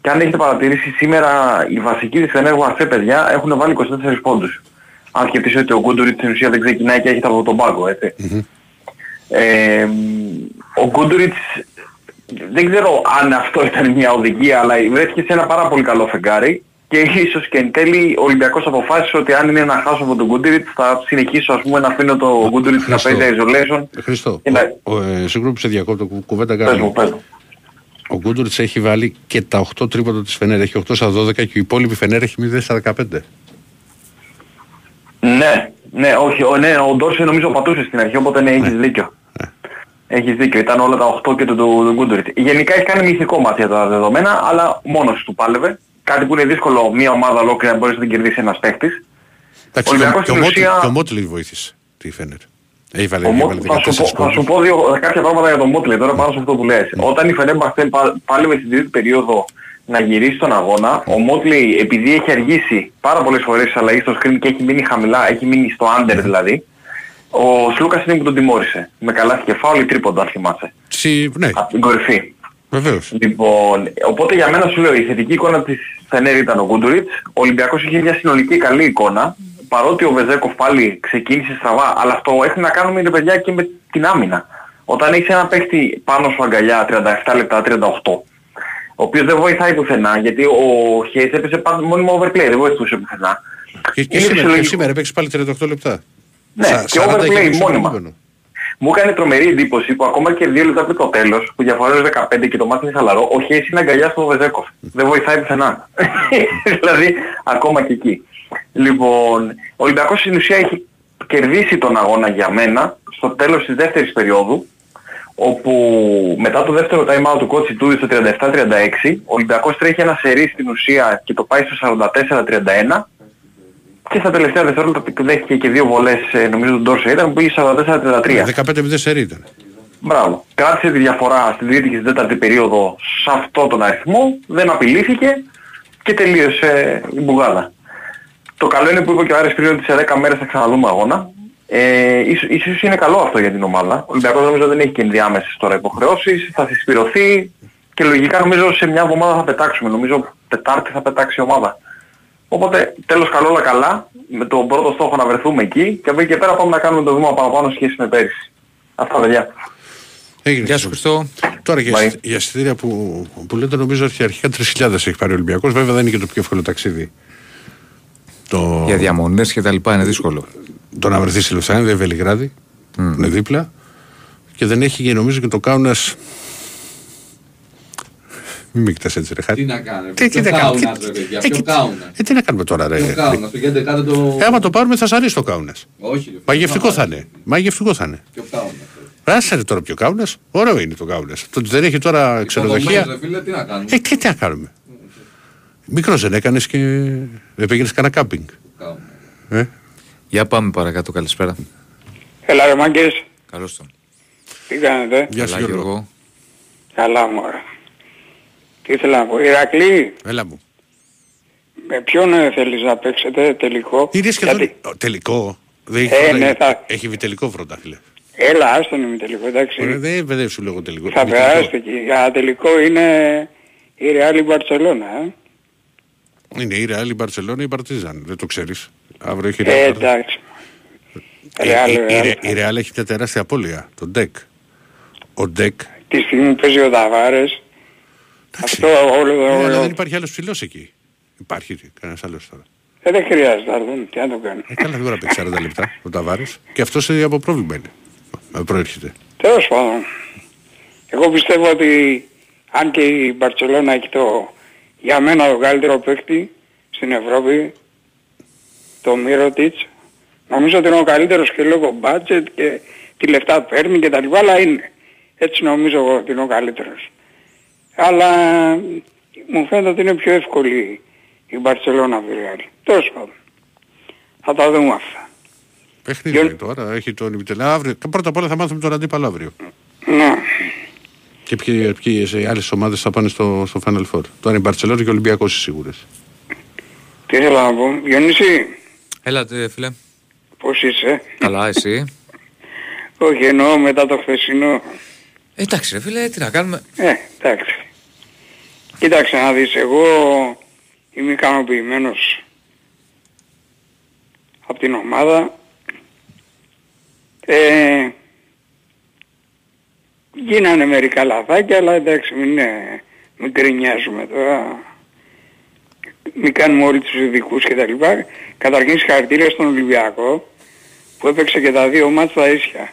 και αν έχετε παρατηρήσει, σήμερα οι βασικοί της Φενέρ Γουαρσέ, παιδιά, έχουν βάλει είκοσι τέσσερις πόντους. Αν σκεφτείς ότι ο Γκούντουριτς στην ουσία δεν ξεκινάει και έρχεται από τον πάγκο, έτσι. Mm-hmm. Ε, ο Γκούντουριτς, δεν ξέρω αν αυτό ήταν μια οδηγία, αλλά βρέθηκε σε ένα πάρα πολύ καλό φεγγάρι και ίσως και εν τέλει ο Ολυμπιακός αποφάσισε ότι αν είναι να χάσω από τον Γκούντουριτς θα συνεχίσω, ας πούμε, να αφήνω τον Γκούντουριτς να παίζει isolation. Χριστό, να... συγγνώμη που σε διακόπτω, κουβέντα κάνω. Ο Γκούντουριτς έχει βάλει και τα οκτώ τρίποτα της Φενέρ, έχει οκτώ στα δώδεκα και η υπόλοιπη Φενέρ έχει μηδέν στα δεκαπέντε. Ναι, ναι, όχι, ο, ναι, ο Ντόρσε νομίζω πατούσε στην αρχή, οπότε ναι, έχεις ναι. δίκιο. Ναι. Έχεις δίκιο, ήταν όλα τα οκτώ και τον το, το Γκούντουριτς. Γενικά έχει κάνει μυθικό μάτι για τα δεδομένα, αλλά μόνος του πάλευε. Κάτι που είναι δύσκολο μια ομάδα ολόκληρη να μπορείς να την κερδίσει ένας παίχτης. Εντάξει, και ο, ουσία... ο Μότλι βοήθησε τη Φενέρ. Hey, Βαλή, Μο... θα, σου πω, θα σου πω δύο, κάποια πράγματα για τον Μότλε τώρα mm. πάνω σε αυτό που λες. Mm. Όταν η Φενέμπαχτεν πάλι με την τρίτη περίοδο να γυρίσει τον αγώνα, mm. ο Μότλε επειδή έχει αργήσει πάρα πολλές φορές στις αλλαγές στο screen και έχει μείνει χαμηλά, έχει μείνει στο under mm. δηλαδή, ο Σλούκας είναι που τον τιμώρησε. Με καλάθι και φάουλ ή τρίποντα, αν θυμάσαι. Συ... Ναι. Από την κορυφή. Βεβαίως. Λοιπόν, οπότε για μένα σου λέω η θετική εικόνα της Φενέρ ήταν ο Γκούντουριτς. Ο Ολυμπιακός είχε μια συνολική καλή εικόνα. Παρότι ο Βεζένκοφ πάλι ξεκίνησε στραβά, αλλά αυτό έχει να κάνουμε, ρε παιδιά, και με την άμυνα. Όταν έχεις ένα παίχτη πάνω σου αγκαλιά τριάντα επτά λεπτά, τριάντα οκτώ, ο οποίος δεν βοηθάει πουθενά, γιατί ο Χέις έπαιζε μόνιμο overplay, δεν βοηθούσε πουθενά. Και, και σήμερα, σήμερα παίξεις πάλι τριάντα οκτώ λεπτά. Ναι, Σα, και overplay μόνιμα. Μόνιμα. Μου έκανε τρομερή εντύπωση που ακόμα και δύο λεπτά πριν το τέλος, που διαφορές δεκαπέντε και το μάτι είναι χαλαρό, ο Χέις είναι αγκαλιά στο Βεζένκοφ. Δεν βοηθάει πουθενά. Δηλαδή, ακόμα και εκεί. Λοιπόν, ο Ολυμπιακός στην ουσία έχει κερδίσει τον αγώνα για μένα στο τέλος της δεύτερης περίοδου, όπου μετά το δεύτερο time out του κότσι του στο τριάντα επτά τριάντα έξι ο Ολυμπιακός τρέχει ένα σερί στην ουσία και το πάει στο σαράντα τέσσερα τριάντα ένα και στα τελευταία δευτερόλεπτα δέχτηκε και δύο βολές, νομίζω τον Ντόρσε ήταν, που είχε σαράντα τέσσερα τριάντα τρία. δεκαπέντε μηδέν σερί ήταν. Μπράβο. Κράτησε τη διαφορά στην τρίτη και στην τέταρτη περίοδο σε αυτόν τον αριθμό, δεν απειλήθηκε και τελείωσε η μπουγάδα. Το καλό είναι που είπε και ο Άρης πριν ότι σε δέκα μέρες θα ξαναδούμε αγώνα. Ε, ίσως, ίσως είναι καλό αυτό για την ομάδα. Ο Ολυμπιακός νομίζω δεν έχει και ενδιάμεσες τώρα υποχρεώσεις, θα συσπηρωθεί και λογικά νομίζω σε μια εβδομάδα θα πετάξουμε. Νομίζω Τετάρτη θα πετάξει η ομάδα. Οπότε τέλος καλό όλα καλά, με τον πρώτο στόχο να βρεθούμε εκεί και από εκεί και πέρα πάμε να κάνουμε το βήμα παραπάνω σχέση με πέρυσι. Αυτά, παιδιά. Έγινε. Γεια σου, Χριστό. Τώρα για, για εισιτήρια που, που λέτε, νομίζω ότι αρχικά τρεις χιλιάδες έχει πάρει ο Ολυμπιακός. Βέβαια δεν είναι και το πιο εύκολο ταξίδι. Το... Για διαμονές και τα λοιπά είναι δύσκολο. Το να βρεθεί στη Λουσάνιδα, η Βελιγράδη, mm. είναι δίπλα. Και δεν έχει, νομίζω, και το Κάουνας. Μην με κοιτάς έτσι, ρε Χάρη. Τι να κάνουμε, τι, τι, τι, τι, τι, τι, τι να κάνουμε τώρα, ρε. Κάουνας, το Κάουνας, το... Άμα το πάρουμε θα σαρίσει το Κάουνας. Όχι. Μαγευτικό θα είναι. Μαγευτικό θα είναι. Ράσαρε τώρα πιο Κάουνας. Ωραίο είναι το Κάουνας. Το ότι δεν έχει τώρα ξενοδοχεία. Ε, τι να κάνουμε. Μικρός δεν έκανες και δεν πήγαινες κανένα κάμπινγκ. Ε? Για πάμε παρακάτω, καλησπέρα. Έλα ρε μάγκες. Καλώς τον. Τι κάνετε. Γεια σου Γιώργο. Καλά μου ωραία. Τι ήθελα να πω. Ηρακλή. Έλα μου. Με ποιον θέλεις να παίξετε τελικό. Είναι σχεδόν γιατί... τελικό. Δεν έχει, ε, ναι, θα... έχει βιτελικό πρωτάθλημα. Έλα άστον με τελικό, εντάξει. Ωραία, δεν παιδεύσου λόγω τελικό. Θα περάσετε εκεί. Για τελικό είναι η Ρεάλ Μπαρτσελόνα. Ε. Είναι η Ρεάλ, η Μπαρτσελόνα ή η Παρτιζάν. Δεν το ξέρεις. Αύριο έχει Ρεάλ. Εντάξει. Η Ρεάλ έχει μια τεράστια απώλεια. Το Τέκ. Ο Τέκ. Τη στιγμή παίζει ο Ταβάρης. Αυτό όλο. Αλλά δεν υπάρχει άλλος ψηλός εκεί. Υπάρχει κανένας άλλος τώρα. Δεν χρειάζεται να δούμε. Τι να το κάνουμε. Καλά, δεν παίξει σαράντα λεπτά ο Ταβάρης. Και αυτός είναι από πρόβλημα είναι. Προέρχεται. Τέλος πάντων. Εγώ πιστεύω ότι αν και η Μπαρτσελόνα έχει το. Για μένα το καλύτερο παίκτη στην Ευρώπη, το Μιρότιτς, νομίζω ότι είναι ο καλύτερος και λόγω μπάτζετ και τη λεφτά που παίρνει και τα λοιπά, αλλά είναι. Έτσι νομίζω ότι είναι ο καλύτερος. Αλλά μου φαίνεται ότι είναι πιο εύκολη η Μπαρτσελόνα από τη Ρεάλ. Τέλος πάντων. Θα τα δούμε αυτά. Παιχνίδι Γιον... τώρα, έχει τον ημιτελά αύριο. Πρώτα απ' όλα θα μάθουμε τον αντίπαλο αύριο. Ναι. Και ποιες άλλες ομάδες θα πάνε στο, στο Final Four. Τώρα η Μπαρτσελόνα και ο Ολυμπιακός είναι σίγουρες. Τι ήθελα να πω, Διονύση. Έλα φίλε. Πώς είσαι? Καλά, εσύ? Όχι, εννοώ μετά το χθεσινό. Ε, εντάξει ρε φίλε, τι να κάνουμε. Ε, εντάξει. Κοίταξε να δεις, εγώ είμαι ικανοποιημένος από την ομάδα. Ε, γίνανε μερικά λαθάκια, αλλά εντάξει, μην, ε, μην κρινιάζουμε τώρα. Μην κάνουμε όλοι τους ειδικούς και τα λοιπά. Καταρχήν συγχαρητήρια στον Ολυμπιακό που έπαιξε και τα δύο μάτς τα ίσια.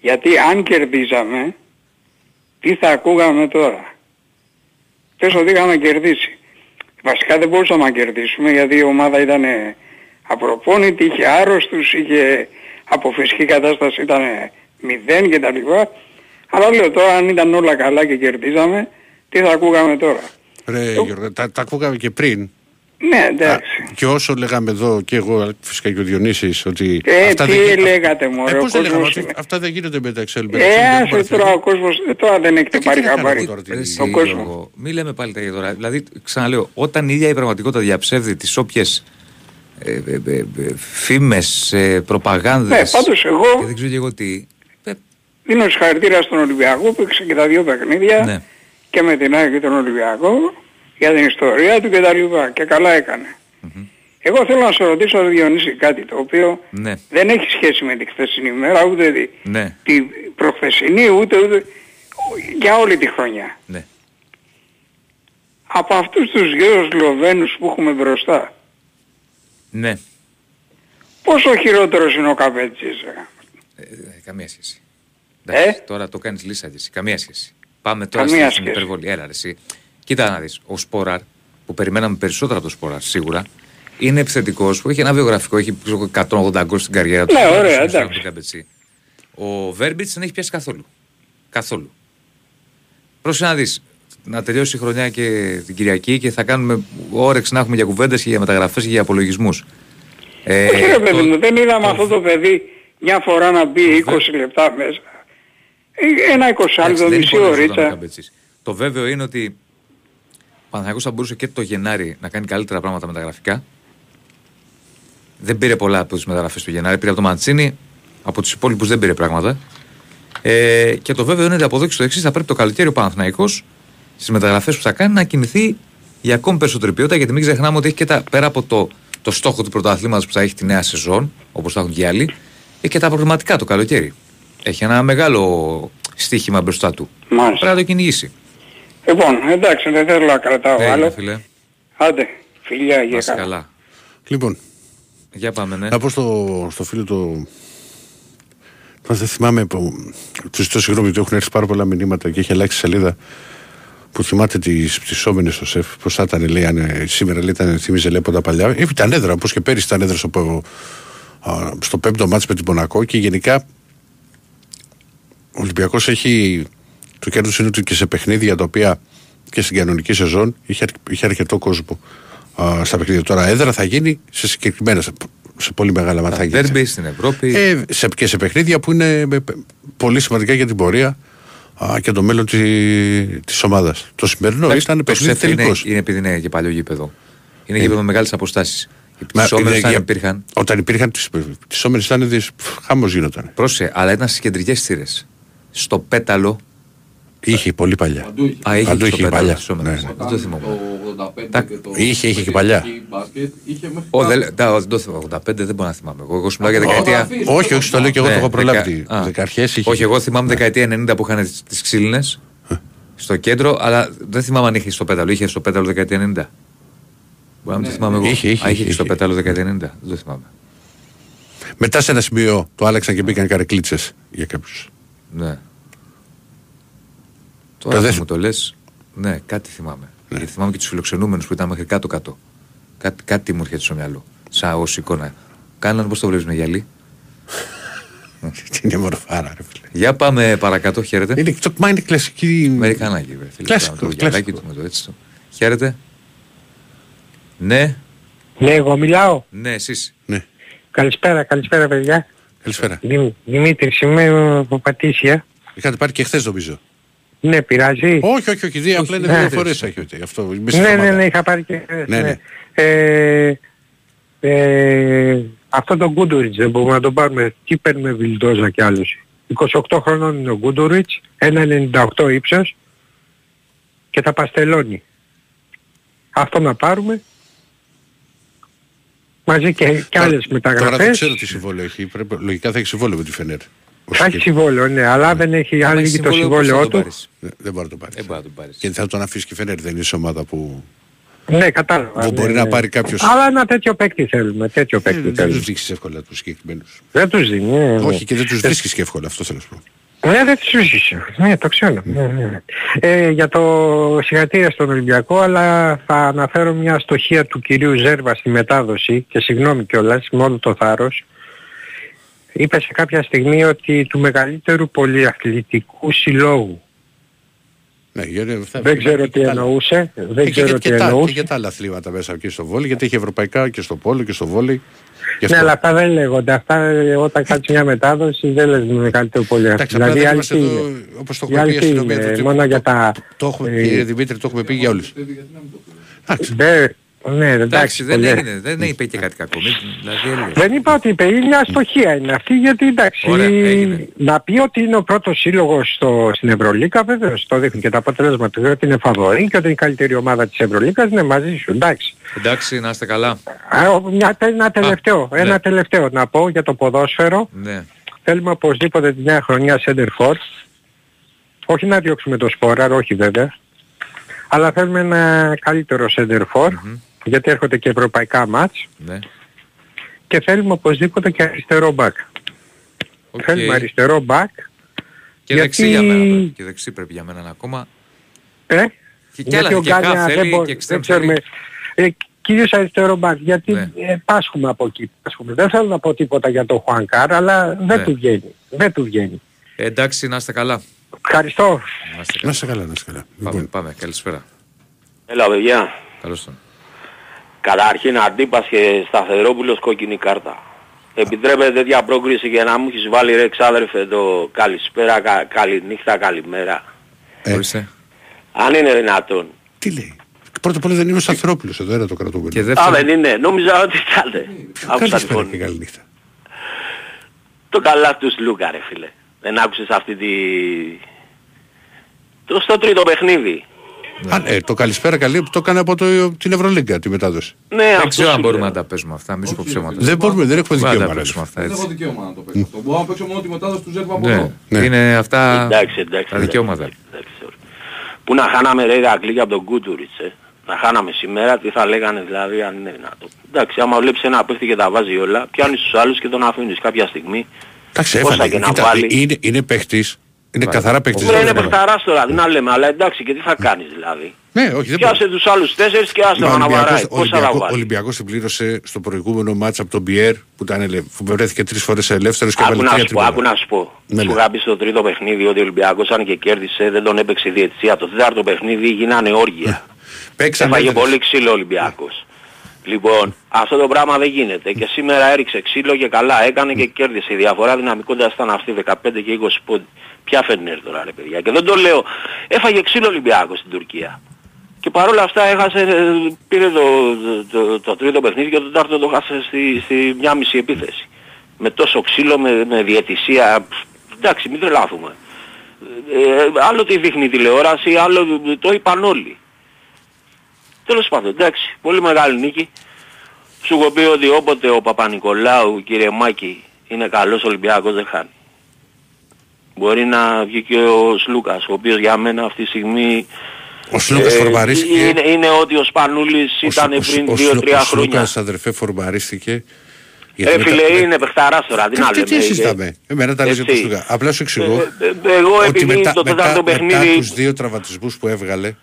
Γιατί αν κερδίζαμε, τι θα ακούγαμε τώρα? Πες ότι είχαμε κερδίσει. Βασικά δεν μπορούσαμε να κερδίσουμε γιατί η ομάδα ήταν απροπόνητη, είχε άρρωστους, είχε αποφυσική κατάσταση, ήταν μηδέν και τα λοιπά. Αλλά λέω τώρα αν ήταν όλα καλά και κερδίζαμε, τι θα ακούγαμε τώρα? Ρε το... Γιώργο, τα, τα ακούγαμε και πριν. Ναι, εντάξει. Α, και όσο λέγαμε εδώ και εγώ, φυσικά και ο Διονύσης, ότι... Ε, αυτά τι δεν... λέγατε μωρέ, ε, ο κόσμος... Λέγαμε, αυτά δεν γίνονται μεταξύ Ολυμπιακού. Ε, άσε τώρα ο κόσμος, τώρα δεν έχετε πάρει καμπάρι. Ο κόσμος. Μη λέμε πάλι τα ίδια τώρα. Δηλαδή, ξαναλέω, όταν η ίδια η πραγματικότητα διαψεύδει τις όποιες ε, ε, ε, ε, φήμες, ε, προπαγάνδες... Ναι, πάντως εγώ... Και δεν ξέρω και εγώ τι... Δίνω συγχαρητήρια στον Ολυμπιακό που έξε και τα δύο παιχνίδια και με την ΑΕΚ και τον Ολυμπιακό, για την ιστορία του και τα λοιπά, και καλά έκανε. Mm-hmm. Εγώ θέλω να σε ρωτήσω, Διονύση, κάτι το οποίο ναι. δεν έχει σχέση με τη χθεσινή ημέρα, ούτε ναι. την προχθεσινή, ούτε, ούτε για όλη τη χρονιά. Ναι. Από αυτούς τους δύο Σλοβαίνους που έχουμε μπροστά, ναι. πόσο χειρότερος είναι ο Καπέτζης? Ε, καμία σχέση. Ε? Ε? Τώρα το κάνεις λύσα της, καμία σχέση. Πάμε τώρα καμία στην σχέση. Υπερβολή. Έλα, εσύ. Κοίτα να δεις, ο Σπόραρ, που περιμέναμε περισσότερα από το Σπόραρ σίγουρα, είναι επιθετικός που έχει ένα βιογραφικό, έχει εκατόν ογδόντα γκολ στην καριέρα του. Ναι, ωραία, εντάξει. Ο Βέρμπιτς δεν έχει πιάσει καθόλου. Καθόλου. Πρόσεχε να δεις, να τελειώσει η χρονιά και την Κυριακή και θα κάνουμε όρεξη να έχουμε για κουβέντες και για μεταγραφές και για απολογισμούς. Ε, όχι ρε παιδί μου, δεν είδαμε αυτό το παιδί μια φορά να μπει είκοσι λεπτά μέσα. Ένα είκοσι μισή ωρίτσα. Το βέβαιο είναι ότι ο Παναθηναϊκός θα μπορούσε και το Γενάρη να κάνει καλύτερα πράγματα μεταγραφικά. Δεν πήρε πολλά από τις μεταγραφές του Γενάρη. Πήρε από το Μαντσίνι, από τους υπόλοιπους δεν πήρε πράγματα. Ε, και το βέβαιο είναι ότι από εδώ και στο εξής θα πρέπει το καλοκαίρι ο Παναθηναϊκός στις μεταγραφές που θα κάνει να κινηθεί για ακόμη περισσότερη ποιότητα. Γιατί μην ξεχνάμε ότι έχει και τα, πέρα από το, το στόχο του πρωταθλήματος που θα έχει τη νέα σεζόν, όπως θα έχουν και οι άλλοι, έχει και τα προγραμματικά το καλοκαίρι. Έχει ένα μεγάλο στοίχημα μπροστά του. Μάλιστα. Πρέπει να το κυνηγήσει. Λοιπόν, εντάξει, δεν θέλω να κρατάω hey, άλλο. Φίλε. Άντε, φιλιά, για καλά. καλά. Λοιπόν, για πάμε, ναι. Να πω στο, στο φίλο το... το... Δεν θυμάμαι, που... του ζητώ συγγνώμη ότι έχουν έρθει πάρα πολλά μηνύματα και έχει αλλάξει σελίδα, που θυμάται τις πτυσσόμενες στο ΣΕΦ, πώς θα ήταν, λέει, αν... σήμερα, λέει, ήταν, θυμίζε, λέει, από τα παλιά. Ε, ήταν έδρα, όπως και πέρυσι ήταν έδρα στο, στο πέμπτο μάτς με την Μονακό και γενικά ο Ολυμπιακός έχει... Το κέρδος είναι ότι και σε παιχνίδια τα οποία και στην κανονική σεζόν είχε, είχε αρκετό κόσμο α, στα παιχνίδια. Τώρα έδρα θα γίνει σε συγκεκριμένα, σε, σε πολύ μεγάλα ματάκια. Ντέρμπι στην Ευρώπη. Ε, σε, και σε παιχνίδια που είναι με, πολύ σημαντικά για την πορεία α, και το μέλλον της ομάδας. Το σημερινό Λάξε, ήταν παιχνίδι τελικός. Είναι, είναι επειδή είναι και παλιό γήπεδο. Είναι γήπεδο με μεγάλες αποστάσεις. Πτυσσόμενες υπήρχαν. Όταν υπήρχαν, πτυσσόμενες ήταν, χάμος γινόταν. Πρόσεχε, αλλά ήταν στις κεντρικές θύρες. Στο πέταλο. Είχε πολύ παλιά. Παντού είχε παλιά. Δεν το θυμάμαι. Είχε, είχε και παλιά. Δεν το θυμάμαι. ογδόντα πέντε δεν μπορώ να θυμάμαι. Εγώ σου μιλάω για δεκαετία. Όχι, όχι, το λέω και εγώ το έχω προλάβει. Όχι, εγώ θυμάμαι δεκαετία ενενήντα που είχαν τις ξύλινες στο κέντρο, αλλά δεν θυμάμαι αν είχε στο πέταλο. Είχε στο πέταλο δεκαετία ενενήντα. Μπορεί να μην το θυμάμαι εγώ. Είχε στο πέταλο δεκαετία ενενήντα. Δεν το θυμάμαι. Μετά σε ένα σημείο το άλλαξαν και μπήκαν καρεκλίτσες για κάποιους. Ναι. Τώρα που δε... μου το λες, ναι, κάτι θυμάμαι. Ναι. Γιατί θυμάμαι και τους φιλοξενούμενους που ήταν μέχρι κάτω-κάτω. Κάτι, κάτι μου έρχεται στο μυαλό, σαν ως εικόνα. Κάναν, πώς το βλέπεις με γυαλί. Είναι μορφάρα, ρε φίλε. Για πάμε παρακάτω, χαίρετε. Είναι, το, μα είναι κλασική... Μερικανάκι, ρε φίλε. Κλασικό, κλασικό. Το, το, έτσι το. Χαίρετε. Ναι. Ναι, εγώ μιλάω. Ναι, εσείς. Ναι. Καλησπέρα, καλησπέρα, παιδιά. Καλησπέρα. Δημήτρης, είμαι από Πατήσια. Είχατε πάρει και χθες, νομίζω. Ναι, πειράζει. Όχι, όχι, όχι. Δύο, απλά είναι δύο φορές. Ναι, ναι, ναι, είχα πάρει και... Ναι, ναι. Ε, ε, αυτό το Γκούντουριτς δεν μπορούμε να τον πάρουμε. Τι παίρνουμε Βιλντόζα κι άλλους. είκοσι οκτώ χρονών είναι ο Γκούντουριτς, ένα ενενήντα οκτώ ύψος και θα παστελώνει. Αυτό να πάρουμε. Μαζί και, και άλλες μεταγραφές. Τώρα δεν ξέρω τι συμβόλαιο έχει. Πρέπει, λογικά θα έχει συμβόλαιο με τη Φενέρ. Θα έχει συμβόλαιο, ναι, αλλά δεν έχει άλλη το συμβόλαιό του. Δεν μπορεί να το πάρει. Και θα τον αφήσει και η Φενέρ, δεν είναι η ομάδα που... Ναι, κατάλαβα. Που μπορεί να πάρει κάποιος... Αλλά ένα τέτοιο παίκτη θέλουμε, τέτοιο παίκτη θέλουμε. Δεν τους δείξεις εύκολα τους συγκεκριμένους. Δεν τους δίνει. Όχι, και δεν τους βρίσκεις και εύκολα, αυτό θέλω να σου πω. Ναι, δεν τους βρίσκεις. Ναι, το ξέρω. Για το συγχαρητήρια στον Ολυμπιακό, αλλά θα αναφέρω μια στοχεία του κυρίου Ζέρβα στη μετάδοση, και συγγνώμη κιόλας, με όλο το θάρρος. Είπε σε κάποια στιγμή ότι του μεγαλύτερου πολυαθλητικού συλλόγου. Ναι, δεν ξέρω τι εννοούσε. Δεν ξέρω τι εννοούσε. Και για τα άλλα αθλήματα μέσα εκεί στο βόλι, γιατί έχει ευρωπαϊκά και στο πόλο και στο βόλι. Και ναι, στο... αλλά αυτά δεν λέγονται. Αυτά όταν κάτσει μια μετάδοση δεν λες με μεγαλύτερο πολυαθλητικό. Δηλαδή, δηλαδή είμαστε εδώ, όπως το έχουμε πει, αστυνομία του τύπου. Μόνο για τα... Το έχουμε πει, Δημήτρη, το έχουμε πει για όλους. Ναι, εντάξει, δεν, έγινε, δεν είπε και κάτι κακό. Δηλαδή, δεν είπα ότι είπε, είναι αστοχία είναι αυτή, γιατί εντάξει, ωραία, να πει ότι είναι ο πρώτος σύλλογος στο, στην Ευρωλίκα, βεβαίως το δείχνει και τα αποτελέσματα του, ότι είναι φαβορή και ότι είναι η καλύτερη ομάδα της Ευρωλίκας, είναι μαζί σου, εντάξει. Εντάξει, να είστε καλά. Μια, ένα τελευταίο, Α, ένα ναι. τελευταίο να πω για το ποδόσφαιρο. Ναι. Θέλουμε οπωσδήποτε τη νέα χρονιά center forward. Όχι να διώξουμε το σπόρα, όχι βέβαια. Αλλά θέλουμε ένα καλύτερο center forward. Mm-hmm. Γιατί έρχονται και ευρωπαϊκά μάτς, ναι. Και θέλουμε οπωσδήποτε και αριστερό μπακ. Okay. Θέλουμε αριστερό μπακ. Και γιατί... δεξί για μένα. Και δεξί πρέπει για μένα ακόμα. Ε, και και άλλα δικαιοκά θέλει μπο... και εξτρέμ θέλει. Ε, κυρίως αριστερό μπακ, γιατί ναι. ε, πάσχουμε από εκεί. Πάσχουμε. Δεν θέλω να πω τίποτα για τον Χουανκάρ, αλλά δεν ναι. του βγαίνει. Δεν του βγαίνει. Ε, εντάξει, να είστε καλά. Ευχαριστώ. Να είστε καλά, να είστε καλά. Πάμε, λοιπόν. πάμε. Καλησπέρα. Έλα παιδιά. Καλώς τον. Καταρχήν Αντίπας και Σταθερόπουλος κόκκινη κάρτα. Επιτρέπεται τέτοια πρόκριση για να μου έχεις βάλει ρε ξάδερφε το καλησπέρα, κα, καληνύχτα, καλημέρα. Ορίστε. Αν είναι δυνατόν. Τι λέει. Πρώτα απ' όλα δεν είναι ο Σταθερόπουλος εδώ, είναι το κρατούμενο. Και δεύτερο... Α, δεν είναι. Νόμιζα ότι ήταν. Καλησπέρα και καληνύχτα. Το καλά του Σλούκα ρε φίλε. Δεν άκουσες αυτή τη... Το στο τρίτο παιχνίδι. Ναι. Α, ναι, το καλησπέρα καλή που το έκανε από το, την Ευρωλίγκα τη μετάδοση. Ναι, δεν ξέρω αν μπορούμε να τα παίζουμε αυτά, μη σου πω ψέματα. Δεν μπορούμε, δεν έχουμε δικαίωμα να παίξουμε αυτά. Δεν έχω δικαίωμα να το παίξω. Mm. Μπορώ να παίξω μόνο τη μετάδοση του Ζέρβα από εδώ. Ναι. Ναι. Είναι αυτά εντάξει, εντάξει, τα δικαιώματα. Εντάξει, εντάξει. Που να χάναμε ρε γακλίκια από τον Γκούντουριτς, ε. Να χάναμε σήμερα, τι θα λέγανε δηλαδή αν είναι δυνατό. Εντάξει, άμα βλέπεις ένα παίχτη και τα βάζει όλα, πιάνεις τους άλλους και τον αφήνεις κάποια στιγμή. Εντάξει, είναι, είναι παίχτης. Είναι Βάζει. καθαρά παίκτης. Δεν είναι παιχταράς τώρα, να λέμε, αλλά εντάξει και τι θα κάνεις δηλαδή. Ναι, όχι δεν πιάσε τους άλλους τέσσερις και άστομα να βαράει. Πώς θα τα βάλει. Ο Ολυμπιακός την πλήρωσε στο προηγούμενο μάτς από τον Πιέρ που, ήταν, που βρέθηκε τρεις φορές ελεύθερος και βάλει τρία τριμπάρα. Άκου να σου πω. Σου είχα πει στο τρίτο παιχνίδι ότι ο Ολυμπιακός αν και κέρδισε δεν τον έπαιξε η διετησία. Το τέταρτο παιχνίδι γίνανε όργια. Έφαγε πολύ ξύλο ο Ολυμπιακός. Λοιπόν, αυτό το πράγμα δεν γίνεται και σήμερα έριξε ξύλο και καλά έκανε και κέρδισε. Η διαφορά δυναμικότητας ήταν αυτή δεκαπέντε και είκοσι πόντοι. Ποια Φενέρ τώρα ρε παιδιά, και δεν το λέω. Έφαγε ξύλο Ολυμπιακός στην Τουρκία και παρόλα αυτά έχασε, πήρε το, το, το, το τρίτο παιχνίδι και το τέταρτο το χάσε στη, στη μια μισή επίθεση. Με τόσο ξύλο, με, με διαιτησία, εντάξει μην τρελάθουμε. Ε, άλλο τι δείχνει η τηλεόραση, άλλο το είπαν όλοι. Τέλος πάντων, εντάξει, πολύ μεγάλη νίκη. Σου έχω πει ότι όποτε ο Παπανικολάου, κύριε Μάκη, είναι καλός Ολυμπιακός δεν χάνει. Μπορεί να βγει και ο Σλούκας, ο οποίος για μένα αυτή τη στιγμή... Ο Σλούκας ε, φορμαρίστηκε... Είναι, είναι ότι ο Σπανούλης ήταν πριν δύο τρία χρόνια. Ο Σλούκας αδερφέ φορμαρίστηκε... Ε, φίλε, μετά... είναι παιχταράς τώρα, τι να λέμε. Τι συζητάμε, εμένα τα λες για τον Σλούκα. Απλά σου εξηγώ ότι μετά τους δύο τραυματισμούς που έβγαλε,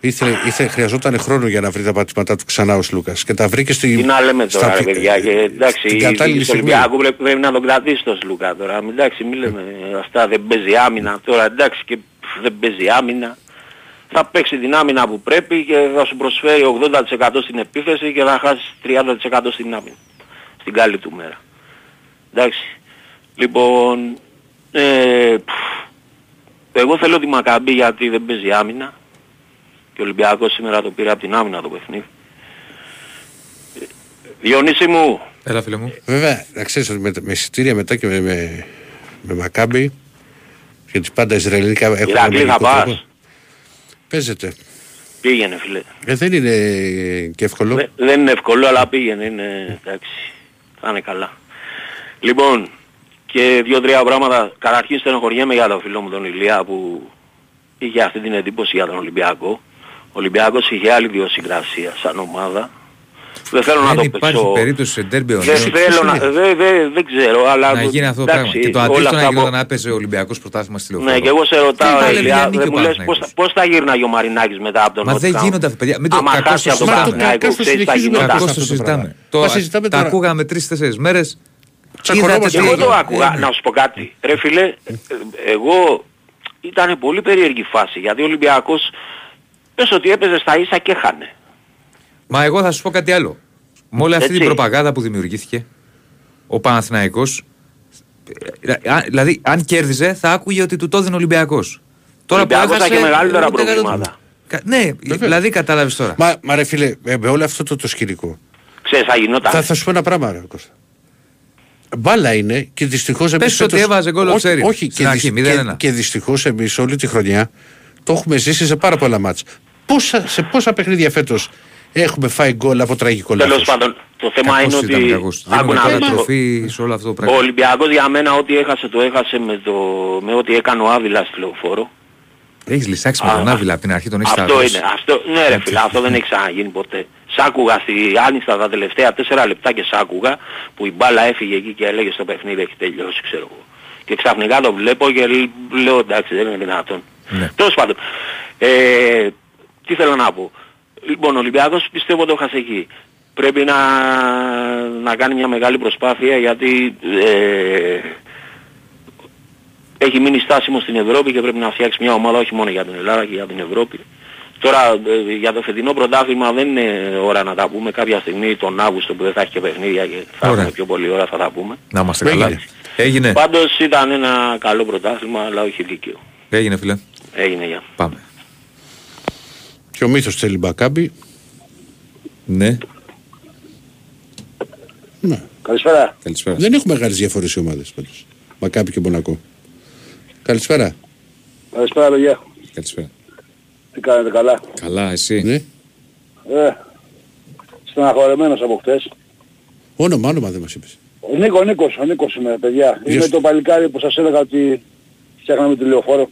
Ήθε, ήθε, χρειαζόταν χρόνο για να βρει τα πατήματά του ξανά ο Σλούκας και τα βρήκε στη... Τι να λέμε τώρα στα... ρε παιδιά και, εντάξει η Ολυμπιακού πρέπει να τον κρατήσει τον Σλούκα τώρα εντάξει μην λέμε ε. αυτά δεν παίζει άμυνα τώρα εντάξει και δεν παίζει άμυνα θα παίξει την άμυνα που πρέπει και θα σου προσφέρει ογδόντα τοις εκατό στην επίθεση και θα χάσει τριάντα τοις εκατό στην άμυνα στην καλή του μέρα εντάξει λοιπόν ε, Εγώ θέλω τη Μακάμπι γιατί δεν παίζει άμυνα και ο Ολυμπιακός σήμερα το πήρε από την άμυνα το παιχνίδι. Διονύση μου. Έλα φίλε μου. Βέβαια, να ξέρεις ότι με, με εισιτήρια μετά και με, με, με Μακάμπι, γιατί πάντα Ισραηλικά έχουν αμερικό τρόπο. Παίζεται. Πήγαινε φίλε. Ε, δεν είναι και εύκολο. Δε, δεν είναι εύκολο, αλλά πήγαινε. Είναι, εντάξει, θα είναι καλά. Λοιπόν, και δύο-τρία πράγματα. Καταρχήν στενοχωριέμαι για τον φίλο μου τον Ηλία που είχε αυτή την εντύπωση για τον Ολυμπιακό. Ο Ολυμπιακός είχε άλλη ιδιοσυγκρασία σαν ομάδα. Δεν θέλω να το παίξω. Δεν υπάρχει περίπτωση σε ντέρμπι ο Ολυμπιακός. Δεν ξέρω, αλλά... Να γίνει αυτό το πράγμα. Και το αντίθετο να γινόταν να παίζει ο Ολυμπιακός πρωτάθλημα στη Λεωφόρο. Ναι, και εγώ σε ρωτάω, Ελιά, δεν μου λες πώς θα γύρναγε ο Μαρινάκης μετά από τον Νότια. Μα δεν γίνονται αυτά, παιδιά. Μην το χάσει από τον Μαρινάκη. Κακώς το συζητάμε. Τα ακούγαμε τρεις-τέσσερις μέρες. Εγώ το άκουγα. Να σου πω κάτι. Ρε φίλε, εγώ ήταν πολύ περίεργη φάση γιατί ο Ολυμπιακός πες ότι έπαιζε στα ίσα και χάνε. Μα εγώ θα σου πω κάτι άλλο. Με όλη αυτή την προπαγάνδα που δημιουργήθηκε, ο Παναθηναϊκός, δηλαδή αν κέρδιζε, θα άκουγε ότι του το έδινε ο Ολυμπιακός. Τώρα που έχασε, και μεγαλύτερα προβλήματα. Κα, ναι, δηλαδή κατάλαβες τώρα. Μα, μα ρε φίλε, με όλο αυτό το, το σκηνικό. Ξέρεις, θα γινόταν. Θα, θα σου πω ένα πράγμα, ρε Κώστα. Μπάλα είναι και δυστυχώς εμείς. Πες ότι έβαζε γκολ ο Τσέρι. Όχι, και, αρχή, δυσ, και, και δυστυχώς εμείς όλη τη χρονιά το έχουμε ζήσει σε πάρα πολλά μάτς. Πόσα, σε πόσα παιχνίδια φέτος έχουμε φάει γκολ από τραγικό λάθος. Τέλος πάντων, το θέμα είναι ότι άκουνα καταστροφή σε όλο αυτό το πράγμα. Ο Ολυμπιακός για μένα ό,τι έχασε το έχασε με, το... με ό,τι έκανε ο Άβυλα στη Λεωφόρο. Έχεις λυσάξει με τον Άβυλα από την αρχή, τον έχεις αυτό είναι. Αυτό... Ναι ρε φίλε, αυτό δεν έχει ξαναγίνει ποτέ. Σ' άκουγα στη Άνιστα τα τελευταία τέσσερα λεπτά και σ' άκουγα που η μπάλα έφυγε εκεί και έλεγε στο παιχνίδι έχει τελειώσει, ξέρω εγώ. Και ξαφνικά το βλέπω και λέω εντάξει δεν είναι δυνατόν. Τέλος πάντων, τι θέλω να πω. Λοιπόν, ο Ολυμπιάδος πιστεύω το έχασε εκεί. Πρέπει να, να κάνει μια μεγάλη προσπάθεια γιατί ε, έχει μείνει στάσιμο στην Ευρώπη και πρέπει να φτιάξει μια ομάδα όχι μόνο για την Ελλάδα και για την Ευρώπη. Τώρα ε, για το φετινό πρωτάθλημα δεν είναι ώρα να τα πούμε. Κάποια στιγμή τον Αύγουστο που δεν θα έχει και παιχνίδια και θα έχουμε πιο πολλή ώρα θα τα πούμε. Να είμαστε καλά. Έγινε. Πάντως ήταν ένα καλό πρωτάθλημα αλλά όχι δίκαιο. Έγινε φίλε. Έγινε, για. Πάμε. Και ο Μύθος θέλει Μπακάμπι. Ναι. Ναι. Καλησπέρα. Καλησπέρα. Δεν έχουμε μεγάλες διαφορές οι ομάδες πάντως. Μπακάμπι και Μονακό. Καλησπέρα. Καλησπέρα παιδιά. Καλησπέρα. Τι κάνετε καλά. Καλά εσύ. Ναι. Ε, στεναχωρεμένος από χτες. Όνομα, όνομα δεν μας είπες. Ο Νίκο, ο Νίκος, ο Νίκος είμαι παιδιά. Είμαι Λιος... το παλικάρι που σας έλεγα ότι φτιάχναμε τη Λεωφόρο.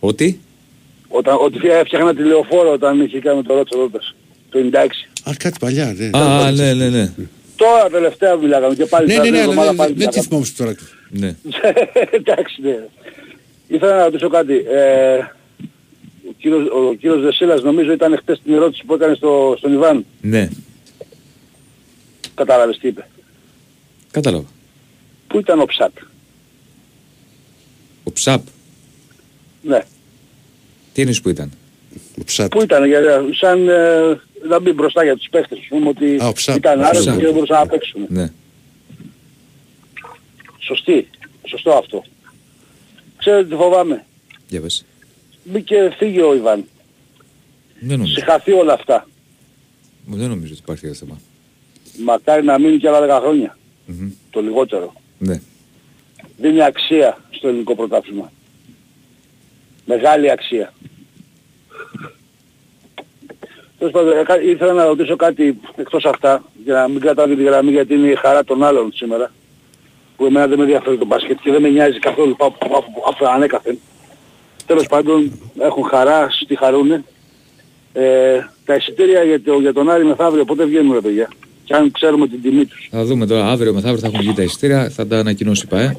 Ότι. Όταν, ότι φτιάχνα τη Λεωφόρο όταν είχε κάνει το Ρότσο Ρόμπες, το ενενήντα έξι. Α, κάτι παλιά, ναι. Α, ναι, ναι, ναι. Τώρα τελευταία μιλάγαμε και πάλι... Ναι, ναι, ναι, δεν τη θυμόμαστε τώρα. Ναι. Εντάξει, ναι. Ήθελα να ρωτήσω κάτι. Ο κύριος Δεσύλλας νομίζω ήταν χτες την ερώτηση που έκανε στον Ιβάν. Ναι. Κατάλαβες τι είπε. Κατάλαβα. Πού ήταν ο Ψάπ. Ο Ψάπ. Ναι. Τι είναι που ήταν. Πού ήταν, για, σαν ε, να μπει μπροστά για τους παίχτες, ας πούμε, ότι Α, ψάπ, ήταν άρρωστοι και δεν μπορούσαν να παίξουν. Ναι. Σωστή, σωστό αυτό. Ξέρετε τι φοβάμαι. Για πες. Μπει και φύγει ο Ιβάν. Δεν νομίζω. Συχαθεί όλα αυτά. Δεν νομίζω ότι υπάρχει ένα θέμα. Μακάρι να μείνει και άλλα δέκα χρόνια. Mm-hmm. Το λιγότερο. Ναι. Δίνει αξία στο ελληνικό πρωτάθλημα. Μεγάλη αξία. Ήθελα να ρωτήσω κάτι εκτός αυτά, για να μην κρατάω τη γραμμή γιατί είναι η χαρά των άλλων σήμερα, που εμένα δεν με ενδιαφέρει το μπάσκετ και δεν με νοιάζει καθόλου από ανέκαθεν. Τέλος πάντων έχουν χαρά, στη χαρούνε. Ε, τα εισιτήρια για, το, για τον Άρη μεθαύριο πότε βγαίνουν ρε παιδιά. Και αν ξέρουμε την τιμή τους. Θα δούμε τώρα, αύριο μεθαύριο θα έχουν βγει τα εισιτήρια, θα τα ανακοινώσει ΠΑΕ.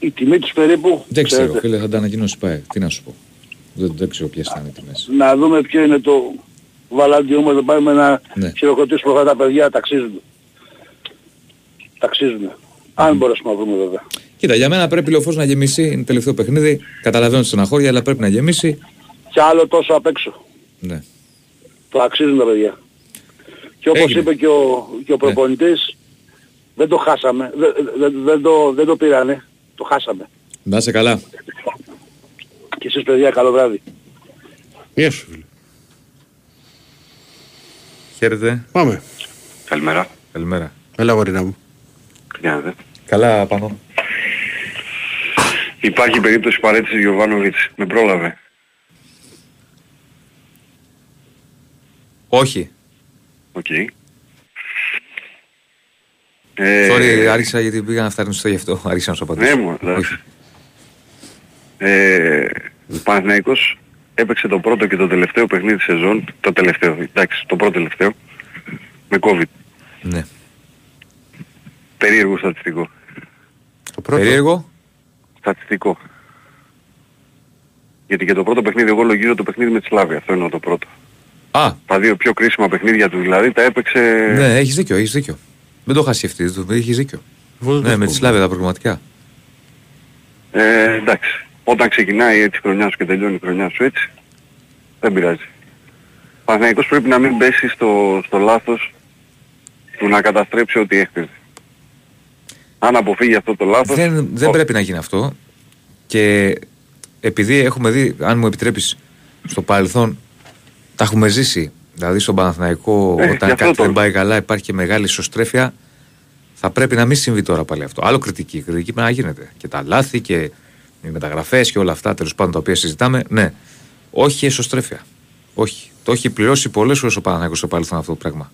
Η τιμή τους περίπου... Δεν ξέρω, ξέρετε. Φίλε, θα τα ανακοινώσει πάει. Τι να σου πω. Δεν, δεν ξέρω ποιες θα είναι οι τιμές. Να δούμε ποιο είναι το βαλάντιό μας. Δεν πάμε να ναι. χειροκροτήσουμε αυτά τα παιδιά. Ταξίζουν. Ταξίζουν. Mm. Αν μπορέσουμε να βρούμε βέβαια. Κοίτα, για μένα πρέπει η Λεωφόρος να γεμίσει. Είναι το τελευταίο παιχνίδι. Καταλαβαίνω τη στεναχώρια, αλλά πρέπει να γεμίσει. Κι άλλο τόσο απ' έξω. Ναι. Το αξίζουν τα παιδιά. Και όπως Έγινε. είπε και ο, και ο προπονητής, ναι. δεν το χάσαμε. Δεν, δεν, δεν, το, δεν το πήρανε. Το χάσαμε. Να είσαι καλά. Και εσείς παιδιά, καλό βράδυ. Γεια σου φίλε. Χαίρετε. Πάμε. Καλημέρα. Καλημέρα. Έλα γορίνα μου. Καλημέρα. Καλά πάνω. Υπάρχει περίπτωση παρέτησης Γιωβάνοβιτς. Με πρόλαβε. Όχι. Οκ. Okay. Sorry, ε... άρχισα γιατί πήγα να φτάρουν στο γι' αυτό. Άρχισα να σου απαντήσω. Ναι μου, εντάξει. Ε, ο Παναθηναϊκός έπαιξε το πρώτο και το τελευταίο παιχνίδι της σεζόν. Το τελευταίο, εντάξει, το πρώτο τελευταίο. Με COVID. Ναι. Περίεργο στατιστικό. Το πρώτο. Περίεργο. Στατιστικό. Γιατί και το πρώτο παιχνίδι, εγώ λογίζω το παιχνίδι με τη Σλάβια. Αυτό είναι το πρώτο. Α. Τα δύο πιο κρίσιμα παιχνίδια του δηλαδή τα έπαιξε... Ναι, έχεις δίκιο, έχεις δίκιο. Δεν το είχα σκεφτεί, έχεις δίκιο. Βόλου ναι, με τη Σλάβια τα πραγματικά. Ε, εντάξει. Όταν ξεκινάει έτσι η χρονιά σου και τελειώνει η χρονιά σου έτσι, δεν πειράζει. Ο Παναθηναϊκός πρέπει να μην πέσει στο, στο λάθος του να καταστρέψει ό,τι έχτιζε. Αν αποφύγει αυτό το λάθος... Δεν, δεν πρέπει να γίνει αυτό. Και επειδή έχουμε δει, αν μου επιτρέπεις, στο παρελθόν, τα έχουμε ζήσει. Δηλαδή στον Παναθηναϊκό ε, όταν κάτι δεν πάει καλά υπάρχει και μεγάλη ισοστρέφεια. Θα πρέπει να μην συμβεί τώρα πάλι αυτό. Άλλο κριτική. Κριτική πρέπει να γίνεται. Και τα λάθη και οι μεταγραφές και όλα αυτά τέλος πάντων τα οποία συζητάμε. Ναι. Όχι ισοστρέφεια. Όχι. Το έχει πληρώσει πολλές φορές ο Παναθηναϊκός στο παρελθόν αυτό το πράγμα.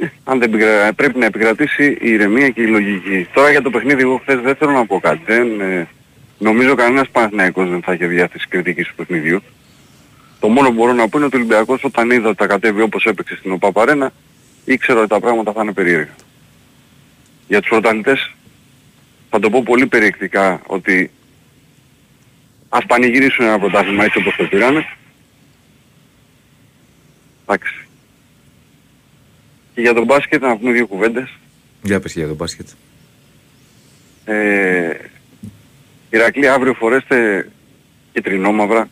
Ε, αν δεν πηγρα... πρέπει να επικρατήσει η ηρεμία και η λογική. Τώρα για το παιχνίδι εγώ χθες δεν θέλω να πω κάτι. Δεν, ε, νομίζω κανένας Παναθηναϊκός δεν θα έχει διάθεση κριτικής του παιχνιδιού. Το μόνο που μπορώ να πω είναι ότι ο Ολυμπιακός όταν είδα ότι τα κατέβει όπως έπαιξε στην ΟΠΑΠ Αρένα, ήξερα ότι τα πράγματα θα είναι περίεργα. Για τους πρωταθλητές θα το πω πολύ περιεκτικά ότι ας πανηγυρίσουν ένα πρωτάθλημα έτσι όπως το πήρανε. Εντάξει. Και για τον μπάσκετ να πούμε δύο κουβέντες. Για πες για τον μπάσκετ. Ε, Ηρακλή, αύριο φορέστε κυτρινόμαυρα.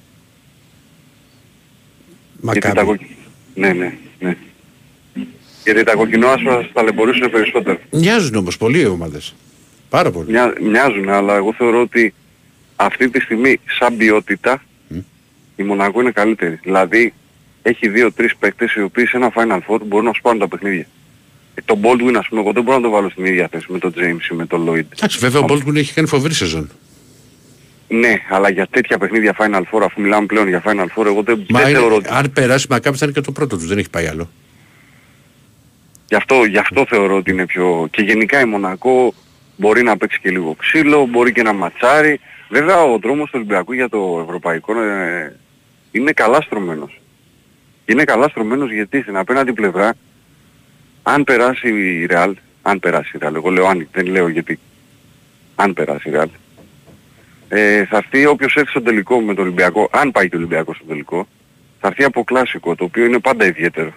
Γιατί τα, κοκ... ναι, ναι, ναι. Γιατί τα κοκκινόασπρα θα ταλαιπωρήσουν περισσότερο. Μοιάζουν όμως πολύ οι ομάδες. Πάρα πολύ. Μια... Μοιάζουν, αλλά εγώ θεωρώ ότι αυτή τη στιγμή σαν ποιότητα mm. η Μονακό είναι καλύτερη. Δηλαδή έχει δύο-τρεις παίκτες οι οποίοι σε ένα Final Four μπορούν να σπάρουν τα παιχνίδια. Ε, τον Baldwin ας πούμε, εγώ δεν μπορώ να το βάλω στην ίδια θέση με τον James ή με τον Lloyd. Εντάξει, βέβαια ο Baldwin έχει κάνει φοβερή σεζόν. Ναι, αλλά για τέτοια παιχνίδια Final Four, αφού μιλάμε πλέον για Final Four, εγώ δεν, δεν είναι, θεωρώ... Αν περάσει Μακάμπι θα είναι και το πρώτο τους, δεν έχει πάει άλλο. Γι' αυτό, γι' αυτό θεωρώ ότι είναι πιο... Και γενικά η Μονακό μπορεί να παίξει και λίγο ξύλο, μπορεί και να ματσάρει. Βέβαια ο δρόμος του Ολυμπιακού για το ευρωπαϊκό ε, είναι καλά στρωμένος. Είναι καλά στρωμένος γιατί στην απέναντι πλευρά, αν περάσει η Ρεάλ, αν περάσει η Ρεάλ, εγώ λέω αν, δεν λέω γιατί, αν περάσει η Ρεάλ, Ε, θα έρθει όποιος έρθει στο τελικό με τον Ολυμπιακό, αν πάει και ο Ολυμπιακός στο τελικό, θα έρθει από κλασικό, το οποίο είναι πάντα ιδιαίτερο.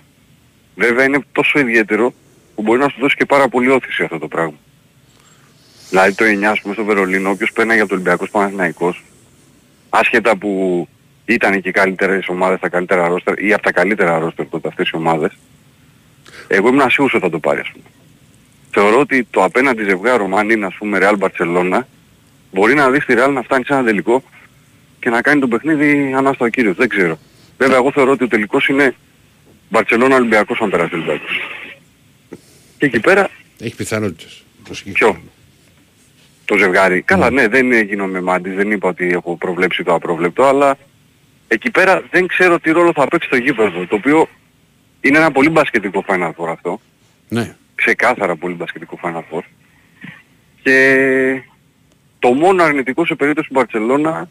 Βέβαια είναι τόσο ιδιαίτερο που μπορεί να σου δώσει και πάρα πολύ όθηση αυτό το πράγμα. Δηλαδή το εννιά ας πούμε στο Βερολίνο, όποιος παίρνει για τον Ολυμπιακός Παναθηναϊκός, άσχετα που ήταν και καλύτερες ομάδες, τα καλύτερα ρόστερ ή από τα καλύτερα ρόστερ τότε αυτές οι ομάδες, εγώ ήμουν σίγουρος ότι θα το πάρει ας πούμε. Θεωρώ ότι το απέναντι ζευγάρο, αν είναι ας πούμε Ρεάλ Μπαρτσελόνα, μπορεί να δει τη Ρεάλ να φτάνει σε ένα τελικό και να κάνει το παιχνίδι ανάστα ο κύριος. Δεν ξέρω. Βέβαια, εγώ θεωρώ ότι ο τελικός είναι Μπαρτσελόνα Ολυμπιακός αν περάσει ο Ολυμπιακός. Και εκεί πέρα... Έχει πιθανότητες. Ποιο? Το ζευγάρι. Mm. Καλά, ναι, δεν γίνομαι μάντης, δεν είπα ότι έχω προβλέψει το απρόβλεπτο, αλλά εκεί πέρα δεν ξέρω τι ρόλο θα παίξει το γήπεδο, το οποίο είναι ένα πολύ μπασκετικό Final Four αυτό. Ναι. Ξεκάθαρα πολύ μπασκετικό Final Four. Και... Το μόνο αρνητικό σε περίπτωση του Μπαρτσελόνα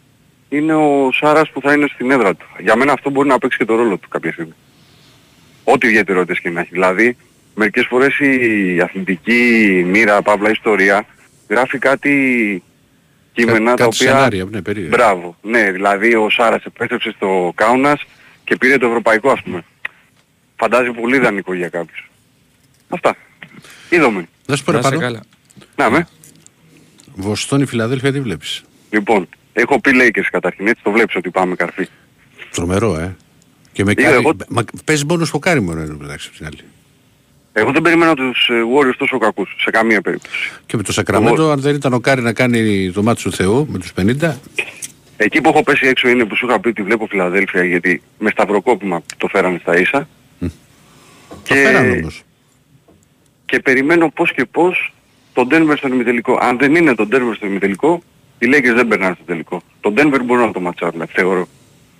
είναι ο Σάρας που θα είναι στην έδρα του. Για μένα αυτό μπορεί να παίξει και το ρόλο του κάποια στιγμή. Ό,τι ιδιαιτερότητες και να έχει. Δηλαδή, μερικές φορές η αθλητική μοίρα, παύλα, ιστορία, γράφει κάτι κείμενα Κά, τα οποία... Σενάρια, ναι, περίεργα. Μπράβο. Ναι, δηλαδή ο Σάρας επέστρεψε στο Κάουνας και πήρε το ευρωπαϊκό, ας πούμε. Φαντάζει πολύ δανεικό για κάποιους. Αυτά. Είδαμε. Να σου πω παρακαλώ. Να με. Βοστόνη, Φιλαδέλφια, τι βλέπεις? Λοιπόν, έχω πει Λέικες καταρχήν, έτσι το βλέπεις ότι πάμε καρφί. Τρομερό, ε. Και με κάρι... εγώ... Μα... Παίζει μόνο στο κάρι μόνο, εντάξει, στην άλλη. Εγώ δεν περιμένω τους Warriors τόσο κακούς, σε καμία περίπτωση. Και με το Σακραμέντο, αν δεν ήταν ο Κάρι να κάνει το μάτι του Θεού με τους πενήντα. Εκεί που έχω πέσει έξω είναι που σου είχα πει ότι βλέπω Φιλαδέλφια, γιατί με σταυροκόπημα το φέρανε στα ίσα. Mm. Και... το φέρανε όμως. Και περιμένω πώς και πώς τον Denver στο ημιτελικό. Αν δεν είναι τον Denver στο ημιτελικό, οι Λέικες δεν περνάνε στο τελικό. Τον Denver μπορούν να το ματσάρουν, θεωρώ.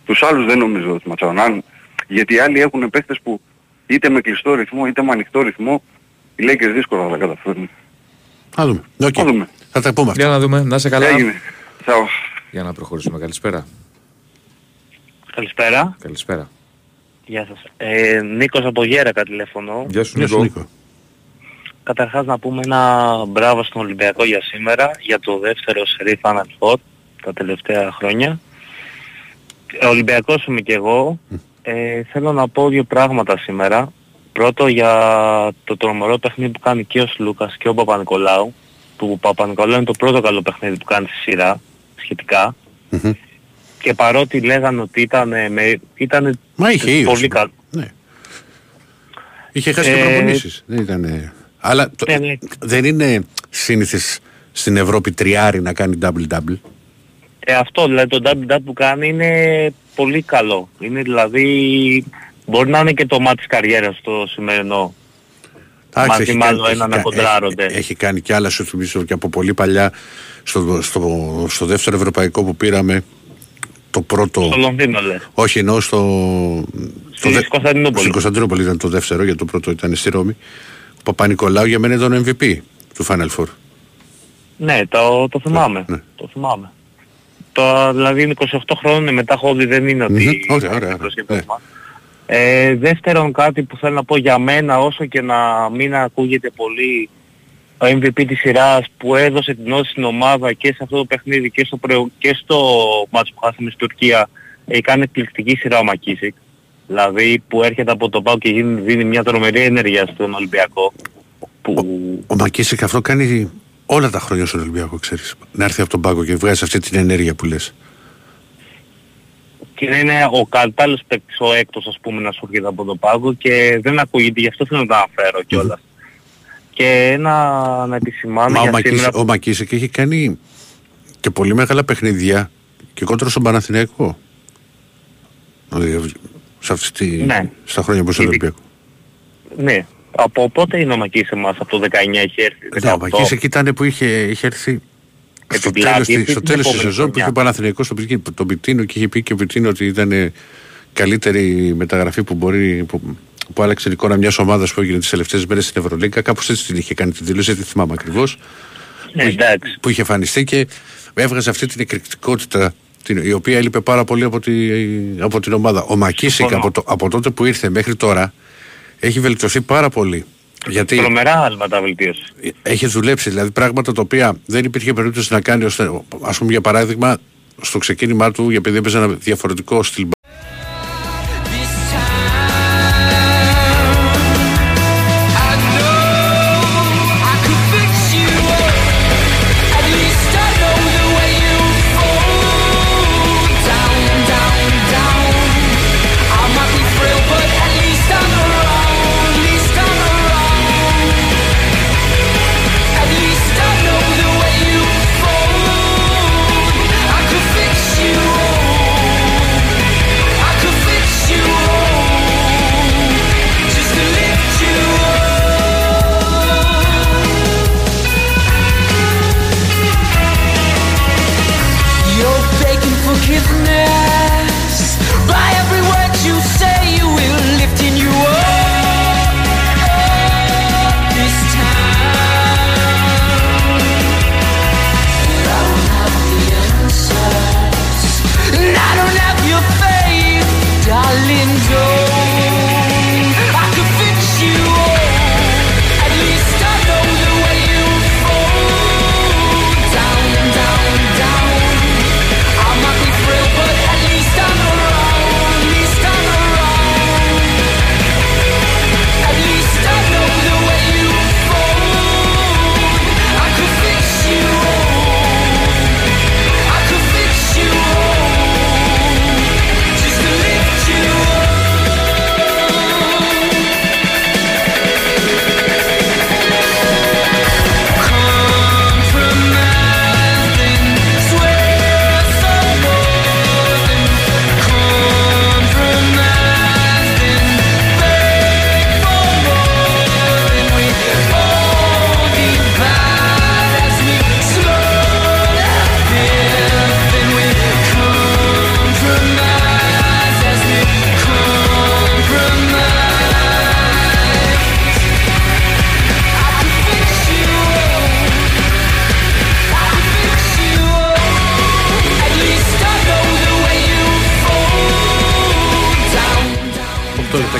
Τους άλλους δεν νομίζω ότι ματσάρουν. Αν... γιατί οι άλλοι έχουν παίχτες που είτε με κλειστό ρυθμό είτε με ανοιχτό ρυθμό οι Λέικες δύσκολα θα τα καταφέρουν. Θα δούμε. Okay. Θα δούμε. Θα τα πούμε. Για να δούμε. Να είσαι καλά. Έγινε. Ciao. Για να προχωρήσουμε. Καλησπέρα. Καλησπέρα. Καλησπέρα. Γεια σας. Ε, Νίκος από Γέρακα τηλεφωνώ. Γεια σου Νίκο. Νίκο. Καταρχάς να πούμε ένα μπράβο στον Ολυμπιακό για σήμερα, για το δεύτερο σερί Final Four τα τελευταία χρόνια. Ολυμπιακός είμαι και εγώ. Ε, θέλω να πω δύο πράγματα σήμερα. Πρώτο για το τρομερό παιχνίδι που κάνει και ο Σλούκας και ο Παπανικολάου. Που ο Παπανικολάου είναι το πρώτο καλό παιχνίδι που κάνει στη σειρά σχετικά. Mm-hmm. Και παρότι λέγανε ότι ήταν, με, ήταν μα είχε ίως, πολύ καλό. Ναι. Είχε χάσει ε, και προπονήσεις. Δεν ήτανε... αλλά το... ναι, ναι. Δεν είναι σύνηθες στην Ευρώπη τριάρι να κάνει double-double. Ε, αυτό δηλαδή το double-double που κάνει είναι πολύ καλό. Είναι δηλαδή μπορεί να είναι και το μάτι της καριέρας το σημερινό. Μάτι μάλλον ένα να κοντράρονται. Έχει, έχει κάνει και άλλα σου θυμίσω και από πολύ παλιά στο, στο, στο δεύτερο ευρωπαϊκό που πήραμε το πρώτο. Στο Λονδίνο λες. Όχι ενώ στο... Στην δε... Κωνσταντινούπολη. Στην Κωνσταντινούπολη ήταν το δεύτερο γιατί το πρώτο ήταν στη Ρώμη. Ο Παπανικολάου για μένα ήταν ο εμ βι πι του Final Four. Ναι, το, το θυμάμαι. Ναι. Το θυμάμαι. Το, δηλαδή είναι είκοσι οκτώ χρόνων μετά χόμπι, δεν είναι ότι... Mm-hmm. Ωραία, ωραία, ωραία. Ε, δεύτερον κάτι που θέλω να πω για μένα, όσο και να μην ακούγεται πολύ ο εμ βι πι της σειράς που έδωσε την όση στην ομάδα και σε αυτό το παιχνίδι και στο, πρε... και στο μάτς που χάσαμε στην Τουρκία, ε, κάνει εκπληκτική σειρά ο Μακίσεκ. Δηλαδή που έρχεται από τον πάγκο και γίνει, δίνει μια τρομερή ενέργεια στον Ολυμπιακό. Που... Ο, ο Μακίσεκ αυτό κάνει... όλα τα χρόνια στον Ολυμπιακό, ξέρεις. Να έρθει από τον πάγκο και βγάζει αυτή την ενέργεια που λες. Και είναι ο κατάλληλος παίκτης, ο έκτος, ας πούμε, να σου έρχεται από τον πάγκο και δεν ακούγεται, γι' αυτό θέλω να τα αναφέρω κιόλας. Mm-hmm. Και ένα να επισημάνω. Μα, για ο Μακίσεκ έχει κάνει και πολύ μεγάλα παιχνίδια και κόντρα στον Παναθηναϊκό. Σε αυτή, ναι. Στα χρόνια που στον Ολυμπιακό. Ναι. Από πότε είναι ο Μακίσεκ μας, από το δεκαεννιά έχει έρθει. Ναι, ο Μακίσεκ ήταν που είχε, είχε έρθει στο τέλος, πλάτη, στο τέλος της σεζόν που είχε ο Παναθηναϊκός τον Πιτίνο και είχε πει και ο Πιτίνο ότι ήταν καλύτερη μεταγραφή που μπορεί, που, που άλλαξε την εικόνα μιας ομάδας που έγινε τις τελευταίες μέρες στην Ευρωλίγκα. Κάπως έτσι την είχε κάνει την δήλωση, δεν θυμάμαι ακριβώς. Ναι, που, που είχε εμφανιστεί και έβγαζε αυτή την εκρηκτικότητα την, η οποία έλειπε πάρα πολύ από, τη, από την ομάδα. Ο Μακίσεκ από, από τότε που ήρθε μέχρι τώρα. Έχει βελτιωθεί πάρα πολύ. Γιατί τρομερά άλματα βελτίωση. Έχει δουλέψει, δηλαδή πράγματα τα οποία δεν υπήρχε περίπτωση να κάνει. Ας πούμε, για παράδειγμα, στο ξεκίνημά του, επειδή έπαιζε ένα διαφορετικό στυλ.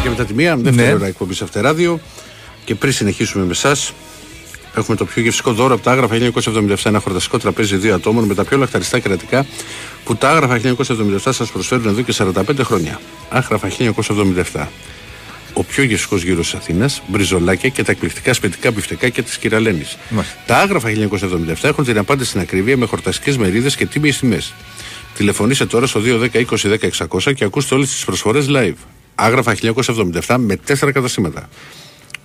και μετά τη μία, δεύτερη ναι. ώρα εκπομπή σε Αυτεράδιο. Και πριν συνεχίσουμε με εσάς, έχουμε το πιο γευστικό δώρο από τα άγραφα χίλια εννιακόσια εβδομήντα επτά. Ένα χορταστικό τραπέζι δύο ατόμων με τα πιο λαχταριστά κερατικά που τα άγραφα χίλια εννιακόσια εβδομήντα επτά σας προσφέρουν εδώ και σαράντα πέντε χρόνια. Άγραφα χίλια εννιακόσια εβδομήντα επτά. Ο πιο γευστικός γύρος της Αθήνας, μπριζολάκια και τα εκπληκτικά σπιτικά μπιφτεκάκια της Κυραλένης. Τα άγραφα χίλια εννιακόσια εβδομήντα επτά έχουν την απάντηση στην ακρίβεια με χορταστικές μερίδες και τίμιες τιμές. Τηλεφωνήστε τώρα στο δύο δέκα είκοσι δέκα εξακόσια και ακούστε όλες τις προσφορές live. Άγραφα χίλια εννιακόσια εβδομήντα επτά με τέσσερα καταστήματα.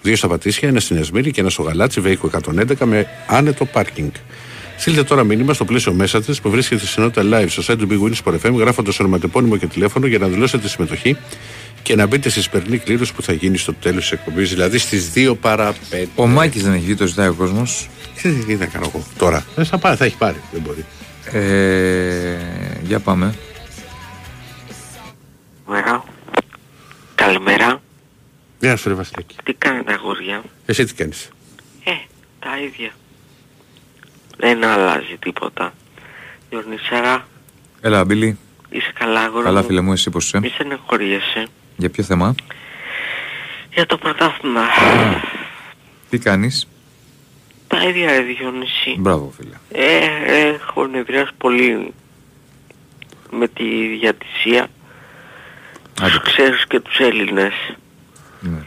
Δύο στα Πατήσια, ένα στην Εσμύρη και ένα στο Γαλάτσι, Βέικο εκατόν έντεκα με άνετο πάρκινγκ. Στείλτε τώρα μήνυμα στο πλαίσιο μέσα τη που βρίσκεται στη συνότητα live στο site του Big Win Sport εφ εμ, γράφοντας ονοματεπώνυμο και τηλέφωνο για να δηλώσετε τη συμμετοχή και να μπείτε στη σημερινή κλήρωση που θα γίνει στο τέλος της εκπομπής, δηλαδή στις δύο παρά πέντε. Ο Μάκης δεν έχει βγει, το ζητάει ο κόσμος. Τι θα κάνω εγώ τώρα. Δεν θα πάρει, θα έχει πάρει. Δεν μπορεί. Ε, για πάμε. Μέρα. Καλημέρα. Γεια σου, ρε Βασιλάκη. Τι κάνετε, αγόρια? Εσύ τι κάνεις? Ε, τα ίδια. Δεν αλλάζει τίποτα. Διονύσαρα. Έλα, Μπίλη. Είσαι καλά, αγόρια? Καλά, φίλε μου, εσύ πώς είσαι? Μη στεναχωριέσαι. Για ποιο θέμα? Για το πρωτάθλημα. Τι κάνεις? Τα ίδια, ρε Διονύση. Μπράβο, φίλε. Ε, έχω νευριάσει πολύ με τη διατησία. Τους ξέρεις και τους Έλληνες. Ναι.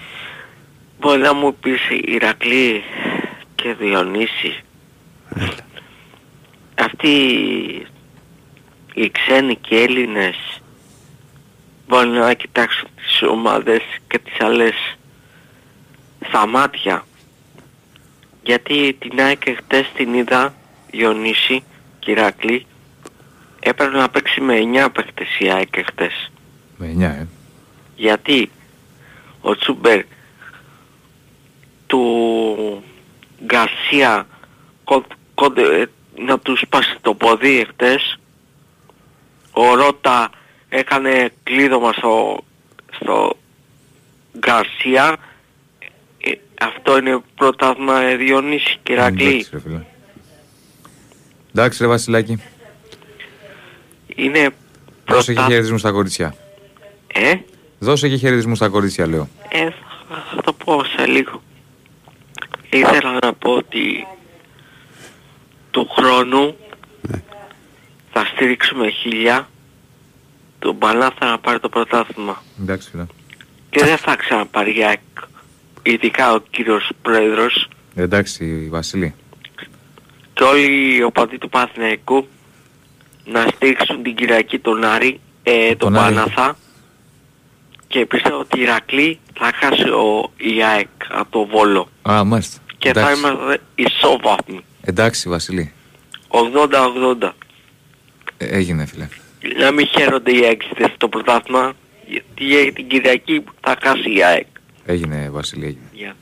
Μπορεί να μου πεις Ηρακλή και Διονύση. Έλα. Αυτοί οι ξένοι και οι Έλληνες μπορεί να κοιτάξουν τις ομάδες και τις άλλες στα μάτια. Γιατί την ΑΕΚ χτες την είδα, Διονύση και Ηρακλή, έπρεπε να παίξει με εννιά παίχτες η ΑΕΚ χτες. Με εννιά, ε. Γιατί ο Τσούμπερ του Γκαρσία κον, κον, ε, να του σπάσει το ποδί εχθές. Ο Ρώτα έκανε κλείδωμα στο, στο Γκαρσία. Ε, αυτό είναι πρωτάθλημα, ε, Διονύση και Ηρακλή. Εντάξει, ρε Βασιλάκη. Είναι πρόσεχε πρωτά... χαιρετισμούς στα κοριτσιά. Ε? Δώσε και χαιρετισμούς στα κορίτσια, λέω. Ε, θα το πω σε λίγο. Ήθελα να πω ότι του χρόνου ναι. θα στηρίξουμε χίλια τον Πανάθα να πάρει το πρωτάθλημα. Εντάξει, ναι. Και δεν θα ξαναπάρει, ειδικά ο κύριος Πρόεδρος. Εντάξει, Βασίλη. Και όλοι οι οπαδοί του Παναθηναϊκού να στηρίξουν την Κυριακή τον Άρη, ε, τον, τον Πανάθα. Άρη. Και πιστεύω ότι η Ηρακλή θα χάσει ο ΑΕΚ από το Βόλο. Α, μάλιστα. Και εντάξει, θα είμαστε ισόβαθμοι. Εντάξει, Βασιλή. ογδόντα ογδόντα. Ε, έγινε, φίλε. Να μην χαίρονται οι έξιδες στο πρωτάθλημα, γιατί για την Κυριακή θα χάσει η ΑΕΚ. Έγινε, Βασιλή, έγινε. Yeah.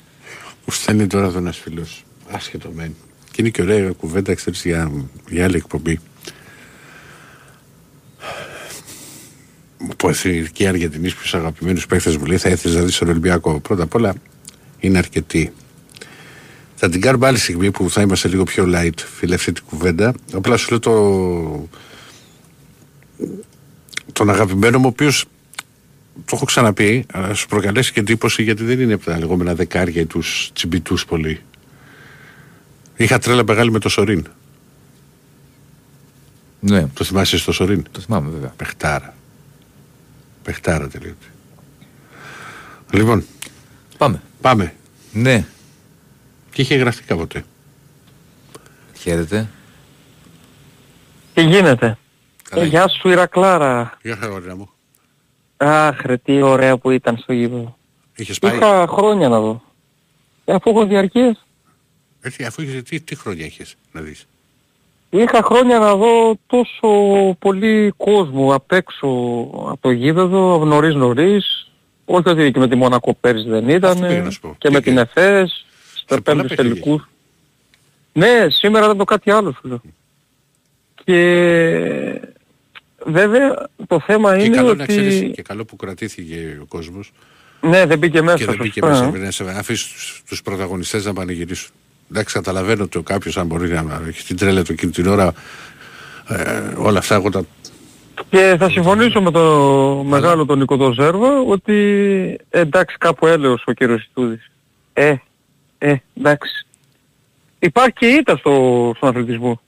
Μου στέλνει τώρα εδώ ένας φίλος, άσχετο μεν. Και είναι και ωραία κουβέντα, ξέρεις, για, για άλλη εκπομπή. Που και οι Αργεντινοί που είσαι αγαπημένους παίκτες μου λέει θα ήθελες να δεις τον Ολυμπιακό. Πρώτα απ' όλα είναι αρκετοί. Θα την κάνουμε άλλη στιγμή που θα είμαστε λίγο πιο light, φίλε, αυτή την κουβέντα. Απλά σου λέω το... τον αγαπημένο μου, ο οποίος το έχω ξαναπεί, αλλά σου προκαλέσει και εντύπωση γιατί δεν είναι από τα λεγόμενα δεκάρια ή τους τσιμπιτούς πολύ. Είχα τρέλα μεγάλη με το Σορίν. Ναι. Το θυμάσαι στο Σορίν? Το θυμάμαι, βέβαια. Πεχτάρα. Πεχτάρα τελείωτη. Λοιπόν, πάμε. Πάμε. Ναι. Και είχε γραφτεί κάποτε. Χαίρετε. Τι γίνεται? Ε, γεια σου, Ηρακλάρα. Γεια χαρά μου. Αχ, ρε, τι ωραία που ήταν στο γήπεδο. Είχες πάει? Είχα χρόνια να δω. Ε, αφού έχω διαρκείες. Έτσι, αφού είχες, τι, τι χρόνια είχες να δεις? Είχα χρόνια να δω τόσο πολύ κόσμο απ' έξω από το γήπεδο, νωρίς νωρίς, όχι ότι και με τη Μονακό πέρυσι δεν ήταν, και τι με την ΕΦΕΣ, στα πέμπτες τελικούς. Ναι, σήμερα ήταν το κάτι άλλο σου λέω. Mm. Και βέβαια το θέμα και είναι καλό ότι... Ξέρεις, και καλό που κρατήθηκε ο κόσμος. Ναι, δεν μπήκε μέσα. Και δεν μπήκε μέσα, ναι. Αφήσει τους, τους πρωταγωνιστές να πανηγυρίσουν. Εντάξει, καταλαβαίνω ότι ο κάποιος αν μπορεί να έχει την τρέλα του εκείνη την ώρα, ε, όλα αυτά εγώ τα, Και θα συμφωνήσω με τον μεγάλο τον Νίκο Ζέρβα ότι εντάξει κάπου έλεος ο κύριος Ιτούδης. Ε, ε, εντάξει. Υπάρχει και ήττα στο, στον αθλητισμό.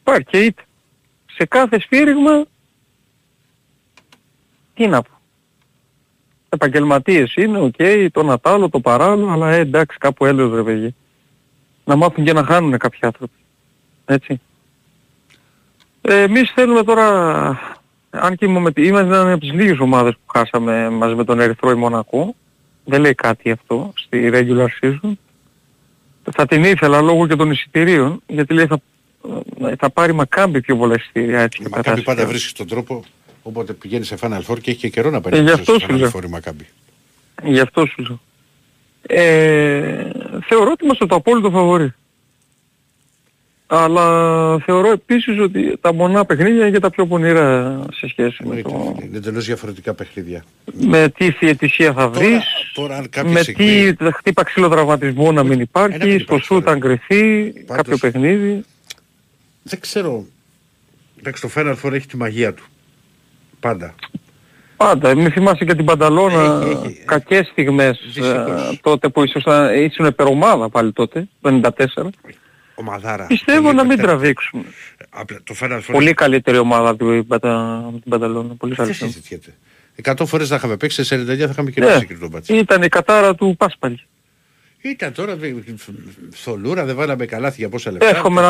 Υπάρχει και ήττα. Σε κάθε σφύριγμα, τι να πω. Επαγγελματίες είναι, οκ, okay, το να τ' άλλο, το παράλληλο, αλλά ε, εντάξει κάπου έλεος ρε παιδί. Να μάθουν και να χάνουν κάποιοι άνθρωποι. Έτσι. Ε, εμείς θέλουμε τώρα, αν και με, είμαστε από τις λίγες ομάδες που χάσαμε μαζί με τον Ερυθρό ή Μονακό, δεν λέει κάτι αυτό στη regular season. Θα την ήθελα λόγω και των εισιτηρίων, γιατί λέει θα, θα πάρει Μακάμπι πιο πολλά εισιτήρια. Έτσι, η Μακάμπι πάντα βρίσκει τον τρόπο, οπότε πηγαίνει σε Final Four και έχει και καιρό να παίρνει ε, στο Final Four η Μακάμπι. Γι' αυτό σου λέω. Ε, θεωρώ ότι είμαστε το απόλυτο φαβορί. Αλλά θεωρώ επίσης ότι τα μονά παιχνίδια είναι τα πιο πονηρά σε σχέση εννοείται, με το... Είναι τελώς διαφορετικά παιχνίδια. Με τι διαιτησία θα τώρα, βρεις, τώρα, αν με στιγμή... τι χτύπα ξύλο τραυματισμό να μην υπάρχει, στο σούτ αν κρυθεί, πάντως, κάποιο παιχνίδι. Δεν ξέρω. Εντάξει, το Final Four έχει τη μαγεία του. Πάντα. Πάντα. Μην θυμάσαι και την Πανταλώνα, κακές στιγμές δυστυχώς. Τότε που ήσουν υπερομάδα πάλι τότε, το ενενήντα τέσσερα. Ομαδάρα. Πιστεύω να μην τραβήξουμε. Πολύ καλύτερη ομάδα από την Μπαρτσελόνα. Πολύ καλύτερη. Εκατό φορές θα είχαμε παίξει, σε ενενήντα εννιά θα είχαμε κερδίσει τον Μπαρτσελόνα. Ήταν η κατάρα του Πάσπαλη. Ήταν τώρα θολούρα, δεν βάλαμε καλάθι για πόσα λεπτά. Έχουμε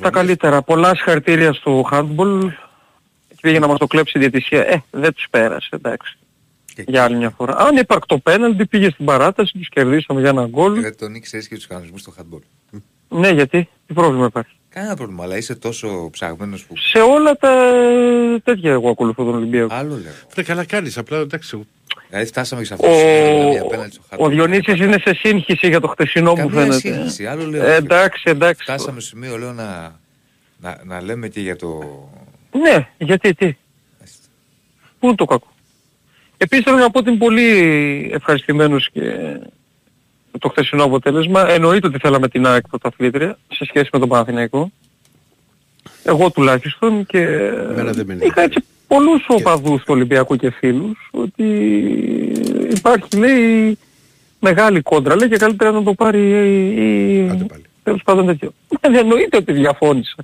τα καλύτερα. Πολλά συγχαρητήρια στο handball. Πήγε να μας το κλέψει η διαιτησία. Ε, δεν τους πέρασε, εντάξει. Για άλλη μια φορά. Αν υπαρκτό πέναντι πήγε στην παράταση, τους κερδίσαμε για έναν γκολ. Γιατί τον ήξερες και τους κανονισμούς στο handball. Ναι, γιατί, τι πρόβλημα υπάρχει. Κανένα πρόβλημα, αλλά είσαι τόσο ψαγμένος που... Σε όλα τα τέτοια εγώ ακολουθώ τον Ολυμπιακό. Άλλο λέω. Φρε καλά κάνεις, απλά εντάξει. Δηλαδή φτάσαμε και σε αυτό. Ο, ο... ο Διονύσης είναι σε σύγχυση για το χτεσινό μου φαίνεται. Σύγχυση, άλλο λέω. Ε, εντάξει, εντάξει. Φτάσαμε στο σημείο, λέω, να, να, να λέμε και για το... Ναι, γιατί, τι. Άστε. Πού είναι το κακό. Επίσης θέλω να πω ότι είμαι πολύ ευχαριστημένος και... το χθεσινό αποτέλεσμα. Εννοείται ότι θέλαμε την ΑΕΚ πρωταθλήτρια σε σχέση με τον Παναθηναϊκό. Εγώ τουλάχιστον και είχα έτσι πολλούς οπαδούς του Ολυμπιακού και φίλους ότι υπάρχει λέει μεγάλη κόντρα λέει και καλύτερα να το πάρει η... τέλος πάντων τέτοιο. Εννοείται ότι διαφώνησα.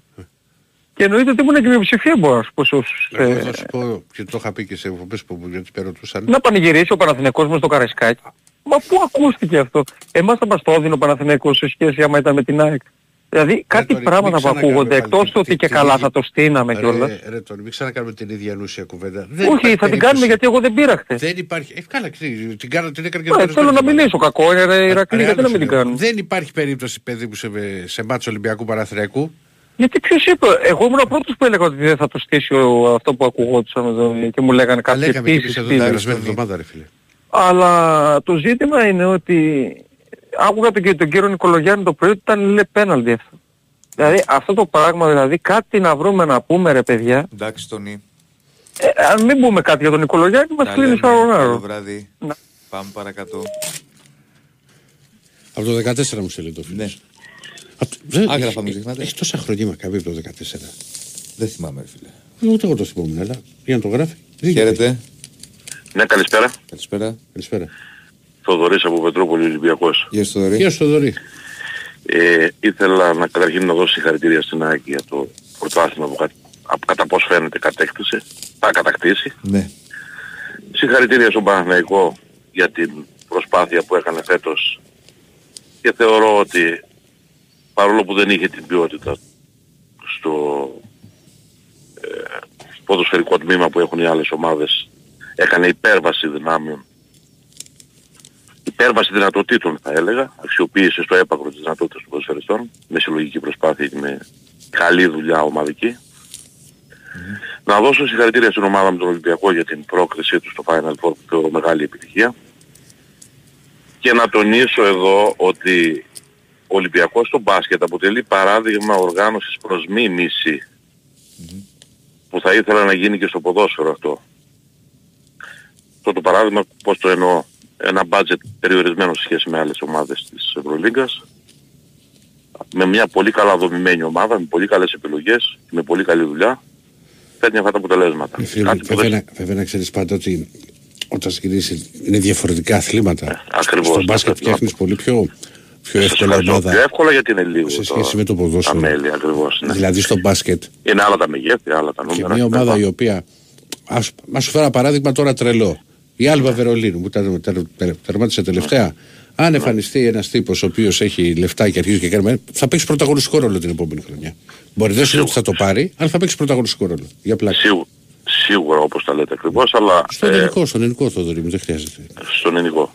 Και εννοείται ότι ήμουν και μειοψηφία μπορώ να σου πω σε όσους... Θα σου πω και το είχα πει και σε εκπομπές που με ρωτούσαν. Να πανηγυρίσει ο Παναθηναϊκός μας στο Καραϊσκάκι. Μα πού ακούστηκε αυτό. Εμάς θα μας το έδινε ο Παναθηναϊκός σε σχέση άμα ήταν με την ΑΕΚ. Δηλαδή κάτι πράγματα που ακούγονται εκτός του ότι και καλά θα το στείναμε κιόλας. Ρε τον, μην ξανακάνουμε την ίδια ενούσια κουβέντα. Όχι, θα την κάνουμε γιατί εγώ δεν πήρα χθες. Δεν υπάρχει. Ε, καλά, την κάνω, την έκανα και δεν πήρα. Θέλω να μιλήσω κακό, ρε Ηρακλή, γιατί να μην την κάνουμε. Δεν υπάρχει περίπτωση παιδί που σε μάτς Ολυμπιακού Παναθηναϊκού. Γιατί ποιος είπε, εγώ ήμουν ο πρώτος που έλεγα ότι δεν θα το στήσει αυτό που ακουγόντουσαν και μου λέγανε κάποιες στήσεις. Αλλά το ζήτημα είναι ότι άκουγα τον κύριο, τον κύριο Νικολογιάννη το πρωί ότι ήταν λε πέναλτι αυτό. Δηλαδή αυτό το πράγμα δηλαδή κάτι να βρούμε να πούμε ρε παιδιά. Εντάξει Τονί. Ε, αν μην πούμε κάτι για τον Νικολογιάννη μας κλείνει σαν ονάρο. Βράδυ. Να. Πάμε παρακατώ. Από το δεκατέσσερα μου στέλνει το φίλος. Ναι. Άγραφα μου ζητάτε. Έχει τόσα χρονιά Μακάμπι από το δεκατέσσερα. Δεν θυμάμαι φίλε. Ούτε εγώ το θυμόμουν αλλά για να το γράφει. Χαίρετε. Ναι, καλησπέρα. Καλησπέρα. Καλησπέρα. Θοδωρής από Πετρούπολη, Ολυμπιακός. Γεια σου Θοδωρή. Γεια σου Θοδωρή. Ε, ήθελα να καταρχήν να δώσω συγχαρητήρια στην ΑΕΚ για το πρωτάθλημα που κα, κατά πώς φαίνεται κατέκτησε, θα κατακτήσει. Ναι. Συγχαρητήρια στον Παναθηναϊκό για την προσπάθεια που έκανε φέτος και θεωρώ ότι παρόλο που δεν είχε την ποιότητα στο ε, ποδοσφαιρικό τμήμα που έχουν οι άλλες ομάδες έκανε υπέρβαση δυνάμεων, υπέρβαση δυνατοτήτων θα έλεγα, αξιοποίησε στο έπακρο τις δυνατότητες των ποδοσφαιριστών με συλλογική προσπάθεια και με καλή δουλειά ομαδική. Mm-hmm. Να δώσω συγχαρητήρια στην ομάδα με τον Ολυμπιακό για την πρόκρισή του στο Final Four που θεωρώ μεγάλη επιτυχία και να τονίσω εδώ ότι ο Ολυμπιακός στο μπάσκετ αποτελεί παράδειγμα οργάνωσης προς μίμηση. Mm-hmm. Που θα ήθελα να γίνει και στο ποδόσφαιρο αυτό. Αυτό το παράδειγμα, πώς το εννοώ, ένα budget περιορισμένο σε σχέση με άλλες ομάδες της Ευρωλίγκας, με μια πολύ καλά δομημένη ομάδα, με πολύ καλές επιλογές, με πολύ καλή δουλειά, παίρνει αυτά τα αποτελέσματα. Βέβαια δεν... να ξέρεις πάντα ότι όταν συγκινήσεις είναι διαφορετικά αθλήματα. Ε, ακριβώς. Στον μπάσκετ φτιάχνεις πολύ πιο... πιο εύκολα, εύκολα γιατί είναι λίγο σε σχέση το... με το ποδόσφαιρο. Αμέλεια, ακριβώς, ναι. Δηλαδή στο μπάσκετ. Είναι άλλα τα μεγέθη, άλλα τα νούμερα. Και μια ομάδα η οποία, ας, ας σου φέρω ένα παράδειγμα τώρα τρελό. Η Άλβα yeah. Βερολίνου που τερ, τερ, τερ, τερμάτισε τελευταία. Yeah. Αν εμφανιστεί yeah. ένας τύπος ο οποίος έχει λεφτά και αρχίζει και κάνει, θα παίξει πρωταγωνιστικό ρόλο την επόμενη χρονιά. Μπορεί δεν σου λέει ότι θα το πάρει, αλλά θα παίξει πρωταγωνιστικό ρόλο. Για πλάκα. Σίγου, σίγουρα όπως τα λέτε ακριβώς, αλλά. Στον ελληνικό, ε, στον ελληνικό Θοδωρή μου, δεν χρειάζεται. Στον ελληνικό.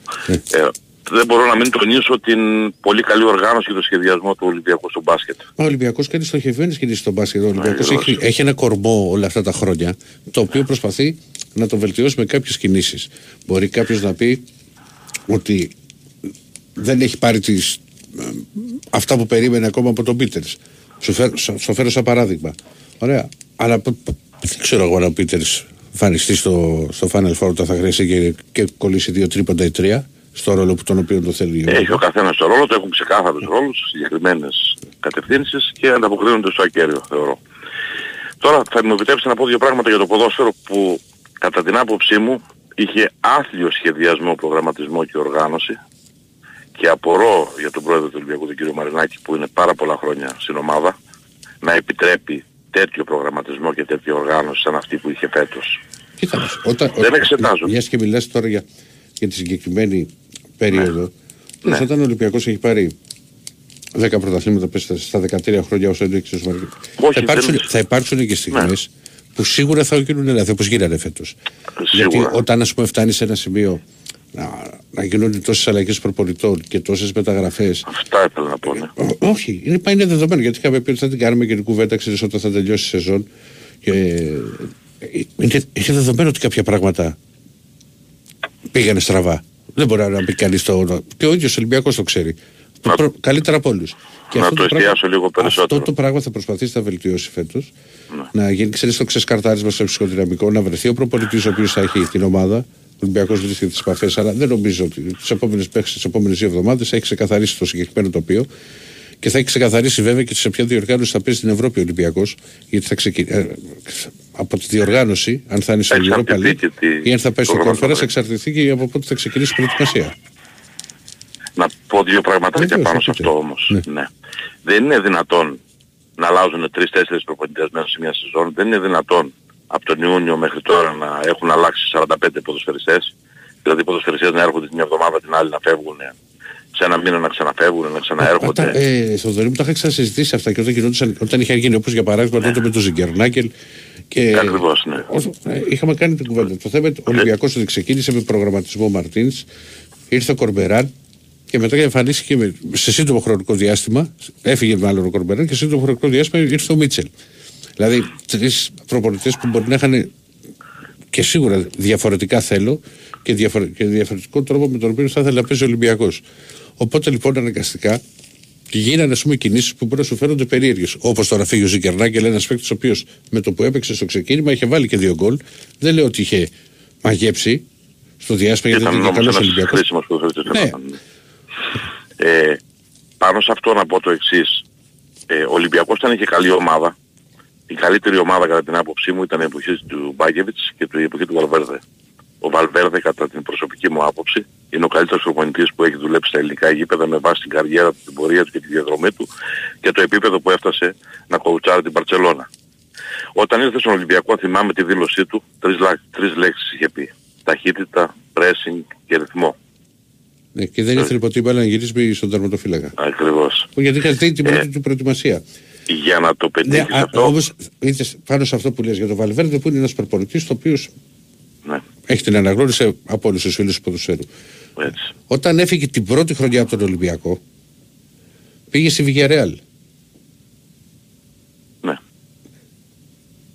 Δεν μπορώ να μην τονίσω την πολύ καλή οργάνωση και το σχεδιασμό του Ολυμπιακού στο μπάσκετ. Ο Ολυμπιακός κάνει στοχευμένες κινήσεις στο μπάσκετ. Ο Ολυμπιακός έχει, έχει ένα κορμό όλα αυτά τα χρόνια, το οποίο προσπαθεί να το βελτιώσει με κάποιες κινήσεις. Μπορεί κάποιος να πει ότι δεν έχει πάρει τις, αυτά που περίμενε ακόμα από τον Πίτερς. Σου φέρω, σου φέρω σαν παράδειγμα. Ωραία. Αλλά δεν ξέρω εγώ αν ο Πίτερς εμφανιστεί στο, στο Final Four όταν θα χρειαστεί και, και κολλήσει δύο τρίποντα ή τρία. Στο ρόλο που τον οποίο το θέλει. Έχει ο καθένας το ρόλο, το έχουν ξεκάθαρους ρόλους, συγκεκριμένες κατευθύνσεις και ανταποκρίνονται στο ακέραιο, θεωρώ. Τώρα θα μου επιτρέψετε να πω δύο πράγματα για το ποδόσφαιρο που κατά την άποψή μου είχε άθλιο σχεδιασμό, προγραμματισμό και οργάνωση και απορώ για τον πρόεδρο του Ολυμπιακού, τον κύριο Μαρινάκη, που είναι πάρα πολλά χρόνια στην ομάδα, να επιτρέπει τέτοιο προγραμματισμό και τέτοια οργάνωση σαν αυτή που είχε φέτος. Κοίτας, όταν, δεν εξετάζω. Μιας και μιλάς τώρα για, για τη συγκεκριμένη περίοδο. Ναι. Όταν ο Ολυμπιακός έχει πάρει δέκα πρωταθλήματα στα δεκατρία χρόνια όσο είναι εξίσου βαρύ. Θα υπάρξουν και στιγμές ναι. που σίγουρα θα γίνουν λάθη, όπως γίνανε φέτος. Γιατί όταν ας πούμε φτάνει σε ένα σημείο να, να γίνονται τόσες αλλαγές προπονητών και τόσες μεταγραφές. Αυτά ήθελα να πω. Ναι. Ό, όχι, είναι, είναι δεδομένο. Γιατί είχαμε πει ότι θα την κάνουμε και την κουβέντα, ξέρεις, όταν θα τελειώσει η σεζόν. Και, είναι, είναι δεδομένο ότι κάποια πράγματα πήγανε στραβά. Δεν μπορεί να πει κανείς το όνομα. Και ο ίδιος ο Ολυμπιακός το ξέρει. Να... Προ... Καλύτερα από όλους. Και να αυτό το εστιάσω πράγμα... λίγο περισσότερο. Αυτό το πράγμα θα προσπαθήσει να βελτιώσει φέτος. Ναι. Να γίνει, ξέρεις, το ξεσκαρτάρισμα στο ψυχοδυναμικό. Να βρεθεί ο προπονητής ο οποίος θα έχει την ομάδα. Ο Ολυμπιακός βρίσκεται τις επαφές. Αλλά δεν νομίζω ότι τις επόμενες, τις επόμενες δύο εβδομάδες θα έχει ξεκαθαρίσει το συγκεκριμένο τοπίο. Και θα έχει ξεκαθαρίσει βέβαια και σε ποια διοργάνωση θα παίζει στην Ευρώπη ο Ολυμπιακός. Γιατί θα ξεκινήσει από τη διοργάνωση, αν θα είναι στο Europa League ή αν θα πάει στο Conference, εξαρτηθεί και από πότε θα ξεκινήσει η προετοιμασία. Να πω δύο πραγματάκια πάνω σε αυτό όμως. Ναι. Ναι. Δεν είναι δυνατόν να αλλάζουν τρεις-τέσσερις προπονητές μέσα σε μια σεζόν. Δεν είναι δυνατόν από τον Ιούνιο μέχρι τώρα να έχουν αλλάξει σαράντα πέντε ποδοσφαιριστές. Δηλαδή οι ποδοσφαιριστές να έρχονται την εβδομάδα, την άλλη να φεύγουν. Σε ένα μήνα να ξαναφεύγουν, να ξαναέρχονται. Αυτά, ε, στο Δωρή μου τα είχα ξανασυζητήσει αυτά και όταν γινόντουσαν, όταν είχε γίνει όπως για παράδειγμα ναι. τότε με τον Ζιγκερνάκελ. Και ακριβώς, ναι. Όσο, ε, είχαμε κάνει την κουβέντα. Το θέμα είναι ο Ολυμπιακός ότι ξεκίνησε με προγραμματισμό Μαρτίνς, ήρθε ο Κορμπεράν και μετά εμφανίστηκε σε σύντομο χρονικό διάστημα. Έφυγε μάλλον ο Κορμπεράν και σε σύντομο χρονικό διάστημα ήρθε ο Μίτσελ. Δηλαδή τρεις προπονητές που μπορεί να είχαν και σίγουρα διαφορετικά θέλω και, διαφορε, και διαφορετικό τρόπο με τον οποίο θα ήθελε να παίζει ο Ολυμπιακός. Οπότε λοιπόν αναγκαστικά γίνανε ας πούμε κινήσεις που μπορεί να σου φαίνονται περίεργες. Όπως τώρα φύγει ο Ζιγκερνάκελ, ένας παίκτης ο οποίος με το που έπαιξε στο ξεκίνημα είχε βάλει και δύο γκολ. Δεν λέω ότι είχε μαγέψει στο διάστημα γιατί δεν ήταν καλός Ολυμπιακός. Ναι. Ε, πάνω σε αυτό να πω το εξής. Ε, ο Ολυμπιακός ήταν και καλή ομάδα. Η καλύτερη ομάδα κατά την άποψή μου ήταν η εποχή του Μπάκεβιτς και η εποχή του Βαλβέρδε. Ο Βαλβέρδε κατά την προσωπική μου άποψη είναι ο καλύτερος προπονητής που έχει δουλέψει στα ελληνικά γήπεδα με βάση την καριέρα του, την πορεία του και τη διαδρομή του και το επίπεδο που έφτασε να κοουτσάρει την Μπαρτσελόνα. Όταν ήρθε στον Ολυμπιακό θυμάμαι τη δήλωσή του, τρεις, τρεις λέξεις είχε πει. Ταχύτητα, pressing και ρυθμό. Ναι, και δεν ήθελε ποτέ να γυρίσει στον τερματοφύλακα. Ακριβώς. Γιατί είχα δει την πρώτη του προετοιμασία. Για να το πετύχει ναι, αυτό. Όμως, είδες, πάνω σε αυτό που λες για τον Βαλβέρδε που είναι ένας προπονητής το οποίος ναι. έχει την αναγνώριση από όλους τους φίλους του ποδοσφαίρου. Όταν έφυγε την πρώτη χρονιά από τον Ολυμπιακό πήγε στη Βιγιαρεάλ. Ναι.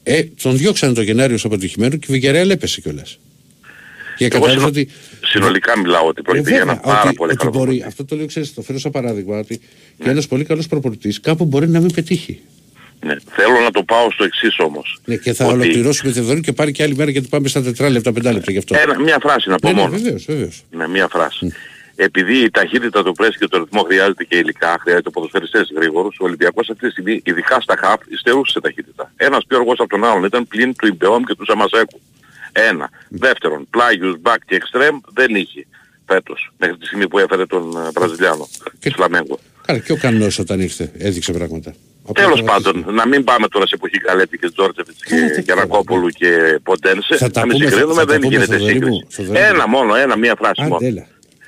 Ε, τον διώξανε το Γενάριο ως αποτυχημένο και η Βιγιαρεάλ έπεσε κιόλας. Και συνο... ότι... Συνολικά μιλάω ότι πρόκειται για ένα πάρα ότι, πολύ ότι καλό μπορεί, αυτό το λέω, ξέρεις, το φέρω σαν παράδειγμα ότι ναι. και ένας πολύ καλός προπονητής κάπου μπορεί να μην πετύχει. Ναι. Θέλω να το πάω στο εξής όμως. Ναι, και θα ότι... ολοκληρώσουμε τη δωρή και πάρει και άλλη μέρα γιατί πάμε στα τετράλεπτα, πεντάλεπτα γι' αυτό. Ένα, μια φράση να πω ναι, μόνο. Ναι, βεβαίως, βεβαίως. Ναι, μια φράση. Mm. επειδή η ταχύτητα του πρέσ και το ρυθμό χρειάζεται και υλικά, χρειάζεται ποδοσφαιριστές γρήγορους, ο Ολυμπιακός αυτή τη στιγμή, ειδικά στα χαπ, υστερούσε σε ταχύτητα. Ένας πιο αργός από τον άλλον ήταν πλην του Ιμπεόμ και του Σαμαζέκου. Ένα. Δεύτερον, πλάγιους, μπακ και εξτρέμ δεν είχε φέτος, μέχρι τη στιγμή που έφερε τον Βραζιλιάνο και... Φλαμέγκο. Άρα και ο Κανός όταν ήρθε έδειξε πράγματα. Τέλος πάντων, να μην πάμε τώρα σε εποχή Καλέτη και Τζόρτζεβιτς και Γιανακόπουλου και Ποντένσε. Θα τα πούμε, δεν γίνεται σύγκριση. Ένα μόνο, ένα, μία φράση μόνο.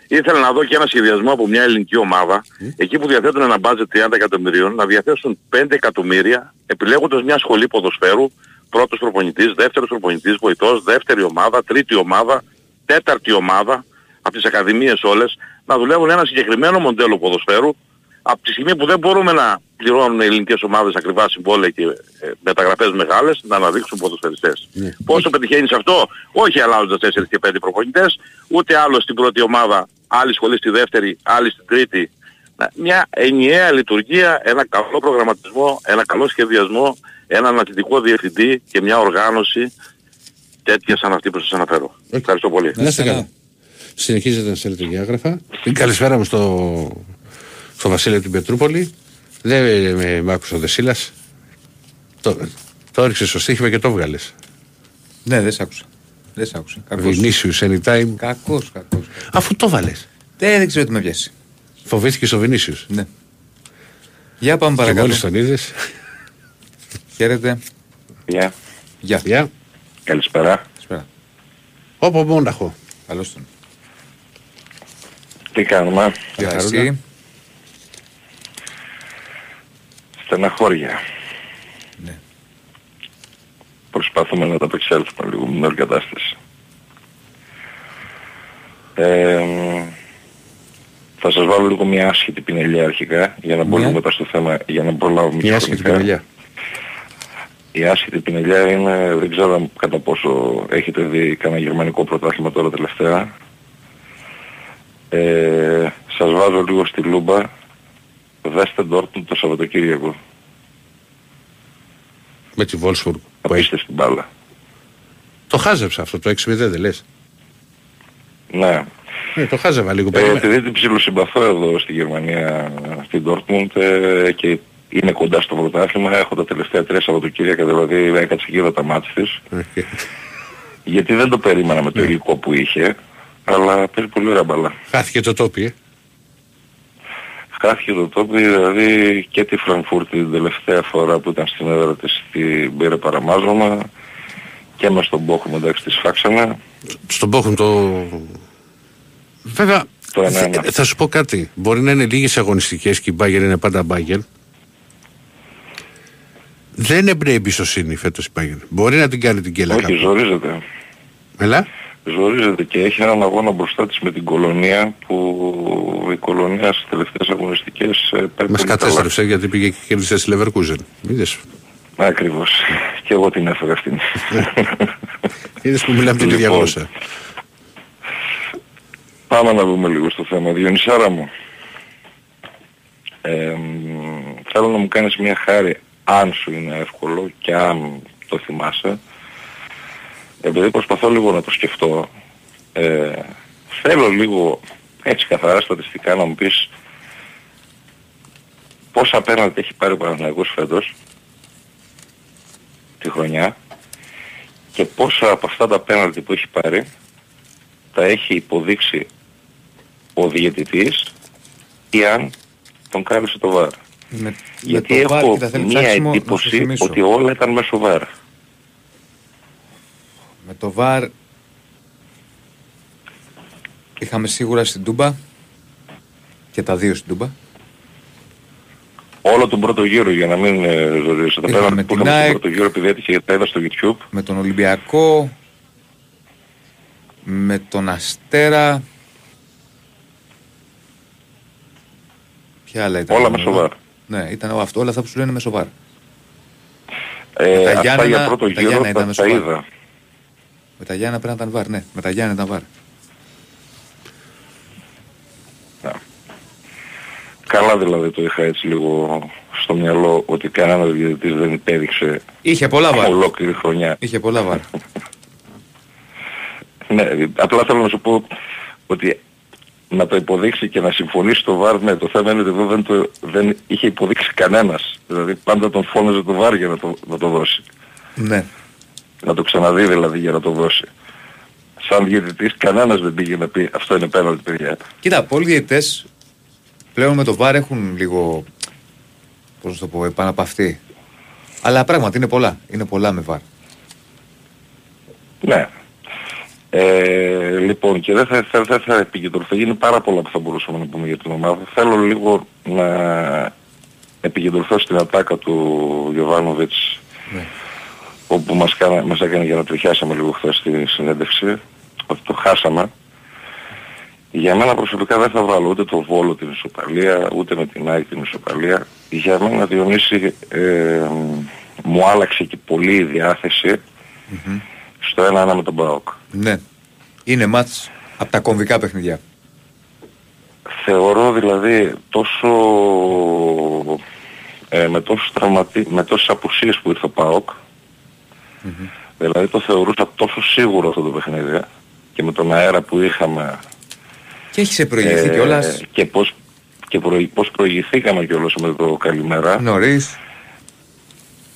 Ήθελα να δω και ένα σχεδιασμό από μια ελληνική ομάδα, εκεί που διαθέτουν ένα μπάτζετ τριάντα εκατομμυρίων, να διαθέσουν πέντε εκατομμύρια, επιλέγοντας μια σχολή ποδοσφαίρου, πρώτος προπονητής, δεύτερος προπονητής, βοηθός, δεύτερη ομάδα, τρίτη ομάδα, τέταρτη ομάδα, από τις ακαδημίες όλες, να δουλεύουν ένα συγκεκριμένο μοντέλο ποδοσφαίρου. Από τη στιγμή που δεν μπορούμε να πληρώνουν οι ελληνικές ομάδες ακριβά συμβόλαια και ε, μεταγραφές μεγάλες, να αναδείξουν ποδοσφαιριστές. Ναι. Πόσο πετυχαίνεις αυτό? Όχι αλλάζοντας τέσσερις και πέντε προπονητές, ούτε άλλο στην πρώτη ομάδα, άλλη σχολή στη δεύτερη, άλλη στην τρίτη. Μια ενιαία λειτουργία, ένα καλό προγραμματισμό, ένα καλό σχεδιασμό, έναν αθλητικό διευθυντή και μια οργάνωση τέτοια σαν αυτή που σας αναφέρω. Okay. Ευχαριστώ πολύ. Καλά. Συνεχίζετε να στέλνετε διάγραφα. Καλησπέρα μου στο... στο Βασίλειο την Πετρούπολη. Δεν με, με άκουσε ο Δεσύλλας. Το, το έριξε στο στοίχημα και το βγάλες. Ναι, δεν σ' άκουσα. Δεν σ' άκουσα. Vinicius anytime. Κακός, κακός. Αφού το βάλες. Δεν, δεν ξέρω τι με πιάσει. Φοβήθηκε στο Vinicius. Ναι. Για πάμε παρακάτω. Και μόλις τον είδες. Χαίρετε. Γεια. Γεια. Γεια. Καλησπέρα. Όπο Μόναχο. Καλώς τον. Τι κάνουμε. Γεια. Στεναχώρια. Ναι. Προσπαθούμε να τα απεξέλθουμε λίγο με την όλη κατάσταση. Ε, θα σας βάλω λίγο μια άσχετη πινελιά αρχικά, για να μπορούμε μετά στο θέμα, για να προλάβουμε. Μια άσχετη πινελιά. Η άσχετη πινελιά είναι, δεν ξέρω κατά πόσο έχετε δει κανένα γερμανικό πρωτάθλημα τώρα τελευταία. Ε, σας βάζω λίγο στη λούμπα. Δέστε Ντόρτμουντ το Σαββατοκύριακο. Με τη Βόλσμπουργκ. Θα είστε στην μπάλα. Το χάζεψα αυτό το έξι μηδέν, δεν λες? Ναι. Ναι, το χάζευα λίγο. Ε, επειδή την ψιλοσυμπαθώ εδώ στη Γερμανία, στην Ντόρτμουντ, ε, και είναι κοντά στο πρωτάθλημα, έχω τα τελευταία τρία Σαββατοκύριακα, δηλαδή έκατσα γύρω τα μάτια της. Γιατί δεν το περίμενα με το υλικό που είχε, αλλά παίζει πολύ ωραία μπάλα. Χάθηκε το τόπι, ε. Χάθηκε το τόπο, δηλαδή και τη Φραγκφούρτη την τελευταία φορά που ήταν στην έδρα της την πήρε παραμάζωμα και μες στον Μπόχουμ, εντάξει, τη σφάξαμε. Στον Μπόχουμ το... Βέβαια, το ένα, ένα. Θα, θα σου πω κάτι. Μπορεί να είναι λίγες αγωνιστικές και η Μπάγερ είναι πάντα Μπάγερ. Δεν εμπνέει εμπιστοσύνη φέτος η Μπάγερ. Μπορεί να την κάνει την κέλα. Όχι, κάπου. Ζορίζεται. Ελά. Ζορίζεται και έχει έναν αγώνα μπροστά της με την Κολονία, που η Κολονία στις τελευταίες αγωνιστικές παίρνει. Μας κατέστρεψε γιατί πήγε και κέρδισε στη Λεβερκούζεν. Είδες. Ακριβώς. Και εγώ την έφερα αυτήν. Είδες που μιλάμε την ίδια γλώσσα. Πάμε να δούμε λίγο στο θέμα. Διονυσάρα μου, ε, θέλω να μου κάνεις μια χάρη, αν σου είναι εύκολο και αν το θυμάσαι. Επειδή προσπαθώ λίγο να το σκεφτώ, ε, θέλω λίγο έτσι καθαρά στατιστικά να μου πεις πόσα πέναλτι έχει πάρει ο Παναθηναϊκός φέτος τη χρονιά και πόσα από αυτά τα πέναλτι που έχει πάρει τα έχει υποδείξει ο διαιτητής ή αν τον κάλεσε το βάρα. Με, γιατί με το έχω βάρ, μία εντύπωση ότι όλα ήταν μέσω βάρα. Με το βαρ είχαμε σίγουρα στην Τούμπα και τα δύο στην Τούμπα. Όλο τον πρώτο γύρο, για να μην ζωριέσαι τα πέρα, που είχαμε τον πρώτο γύρο επειδή έτυχε τα είδα στο YouTube. Με τον Ολυμπιακό, με τον Αστέρα. Ποια άλλα ήταν? Όλα μεσοβάρ. Ναι, ήταν αυτό, όλα αυτά που σου λένε μεσοβάρ. Ε, αυτά Γιάννα, για πρώτο γύρο τα, τα, τα είδα. Με τα Γιάννα πρέπει να ήταν βάρ, ναι. Με τα Γιάννα ήταν βάρ. Να. Καλά δηλαδή το είχα έτσι λίγο στο μυαλό ότι κανένας διαιτητής δεν υπέδειξε. Είχε πολλά βάρ. Ολόκληρη χρονιά. Είχε πολλά βάρ. Ναι, απλά θέλω να σου πω ότι να το υποδείξει και να συμφωνήσει το ΒΑΡ, ναι, το θέμα είναι ότι εδώ δεν, το, δεν είχε υποδείξει κανένας. Δηλαδή πάντα τον φώναζε το ΒΑΡ για να το, να το δώσει. Ναι. Να το ξαναδεί δηλαδή για να το δώσει. Σαν διαιτητής κανένας δεν πήγε να πει αυτό είναι πέναλτι, παιδιά. Κοίτα, πολλοί διαιτητές πλέον με το ΒΑΡ έχουν λίγο, πώς να το πω, επαναπαυτεί. Αλλά πράγματι είναι πολλά. Είναι πολλά με ΒΑΡ. Ναι. Ε, λοιπόν, και δεν θα, θα, θα, θα επικεντρωθώ, είναι πάρα πολλά που θα μπορούσαμε να πούμε για την ομάδα. Θέλω λίγο να επικεντρωθώ στην ατάκα του Γιοβάνοβιτς, ναι, όπου μας, κάνα, μας έκανε για να τριχιάσαμε λίγο χθες στη συνέντευξη, ότι το χάσαμε. Για μένα προσωπικά δεν θα βάλω ούτε το Βόλο την ισοπαλία, ούτε με την ΑΕΚ την ισοπαλία. Για μένα Διονύση ε, μου άλλαξε και πολύ η διάθεση mm-hmm. στο ένα ένα με τον ΠΑΟΚ. Ναι. Είναι μάτς από τα κομβικά παιχνιδιά. Θεωρώ δηλαδή τόσο ε, με, τραυματι... με τόσες απουσίες που ήρθε ο ΠΑΟΚ, mm-hmm. δηλαδή το θεωρούσα τόσο σίγουρο αυτό το παιχνίδι και με τον αέρα που είχαμε. Και έχει σε προηγηθεί ε, κιόλας. Και πώς, και προ, πώς προηγηθήκαμε κιόλας με το καλημέρα. Νωρίς.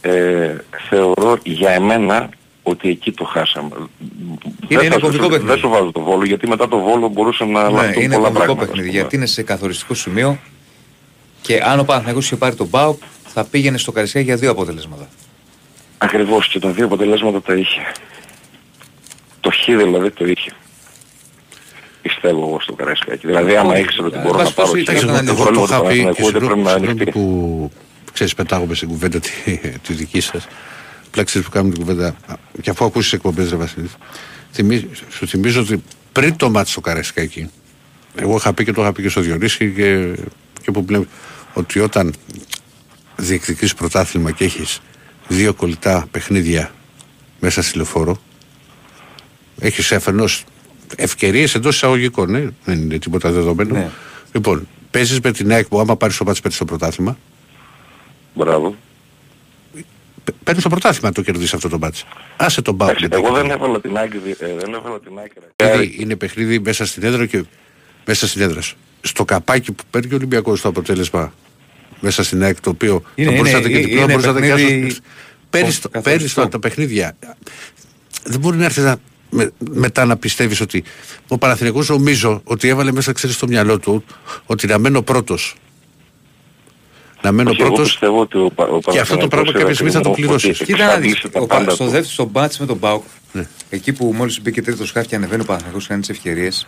Ε, θεωρώ για εμένα ότι εκεί το χάσαμε. Είναι, δεν, είναι θα σου, δεν σου βάζω το Βόλο, γιατί μετά το Βόλο μπορούσε να ναι, λάβει πολλά πράγματα. Είναι κομβικό παιχνίδι, γιατί είναι σε καθοριστικό σημείο και αν ο Παναθηναϊκός είχε πάρει τον ΠΑΟΚ θα πήγαινε στο Καρισιά για δύο αποτελέσματα. Ακριβώς, και τα δύο αποτελέσματα τα είχε. Το χ δηλαδή το είχε. Πιστεύω εγώ στο Καραϊσκάκι. Δηλαδή άμα ήξερα ότι μπορώ να πάρω και εγώ το είχα πει και συγγνώμη που ξέρεις πετάγομαι στην κουβέντα τη δική σας. Πλάξεις που κάνουμε την κουβέντα και αφού ακούσεις εκπομπές ρε Βασίλης, σου θυμίζω ότι πριν το μάτι στο Καραϊσκάκι εγώ είχα πει και το είχα πει και στο Διονύση και που πλέον ότι όταν διεκδικείς πρωτάθλημα και έχεις δύο κολλητά παιχνίδια μέσα στη λεωφόρο έχεις αφενός ευκαιρίες εντός εισαγωγικών, ναι, δεν είναι τίποτα δεδομένο. Ναι. Λοιπόν, παίζεις με την ΑΕΚ που άμα πάρεις το μάτς παίρνεις το πρωτάθλημα. Μπράβο. Παίρνεις το πρωτάθλημα αν το κερδίσεις αυτό το μάτς. Άσε τον ΠΑΟΚ. Εγώ δεν έβαλα την ΑΕΚ. Δηλαδή είναι παιχνίδι μέσα στην έδρα και μέσα στην έδρα. Στο καπάκι που παίρνει ο Ολυμπιακός το αποτέλεσμα μέσα στην ΑΕΚ το οποίο θα μπορείς να το κερδίσεις. Παίρνεις τα παιχνίδια. Δεν μπορεί να έρθει να. Με, μετά να πιστεύεις ότι ο Παναθηναϊκός νομίζω ότι έβαλε μέσα ξέρεις στο μυαλό του ότι να μένω πρώτος. Να μένω όχι, πρώτος ότι ο, ο και αυτό το πράγμα κάποια στιγμή θα το πληρώσει. Κοίτα να δεις, στο δεύτερο μπάτς με τον ΠΑΟΚ, ναι, εκεί που μόλις μπήκε τρίτος χάφη και ανεβαίνει ο Παναθηναϊκός χάνει τις ευκαιρίες.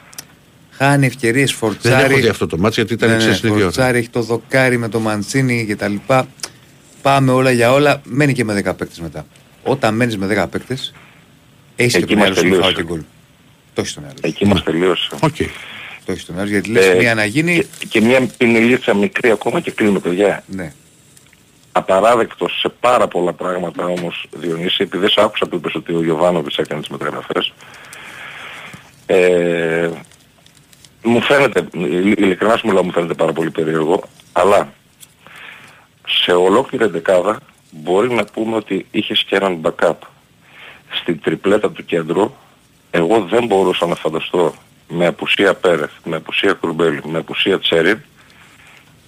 Χάνει ευκαιρίες, φορτσάρι. Δεν έχω δει αυτό το μάτς γιατί ήταν ναι, ναι, φορτσάρι, έχει το δοκάρι με το Μαντσίνι κτλ. Πάμε όλα για όλα, μένει και με δέκα παίκτες μετά. Όταν μένεις με δέκα παίκτες έχεις εκεί μας τελείωσε. Το έχεις τον άλλο. Εκεί μας τελείωσε. Okay. Το έχεις τον άλλο, γιατί λες ε, μία να γίνει... Και, και μία πινελίτσα μικρή ακόμα και κλείνω, παιδιά. Ναι. Απαράδεκτο σε πάρα πολλά πράγματα όμως, Διονύση, επειδή σ' άκουσα που είπες ότι ο Γιοβάνοβιτς έκανε τις μεταγραφές. Ε, μου φαίνεται, ειλικρινά σου μιλάω, μου φαίνεται πάρα πολύ περίεργο, αλλά σε ολόκληρη δεκάδα μπορεί να πούμε ότι είχες και έναν backup. Στην τριπλέτα του κέντρου εγώ δεν μπορούσα να φανταστώ με απουσία Πέρεθ, με απουσία Κουρμπέλη, με απουσία Τσέριν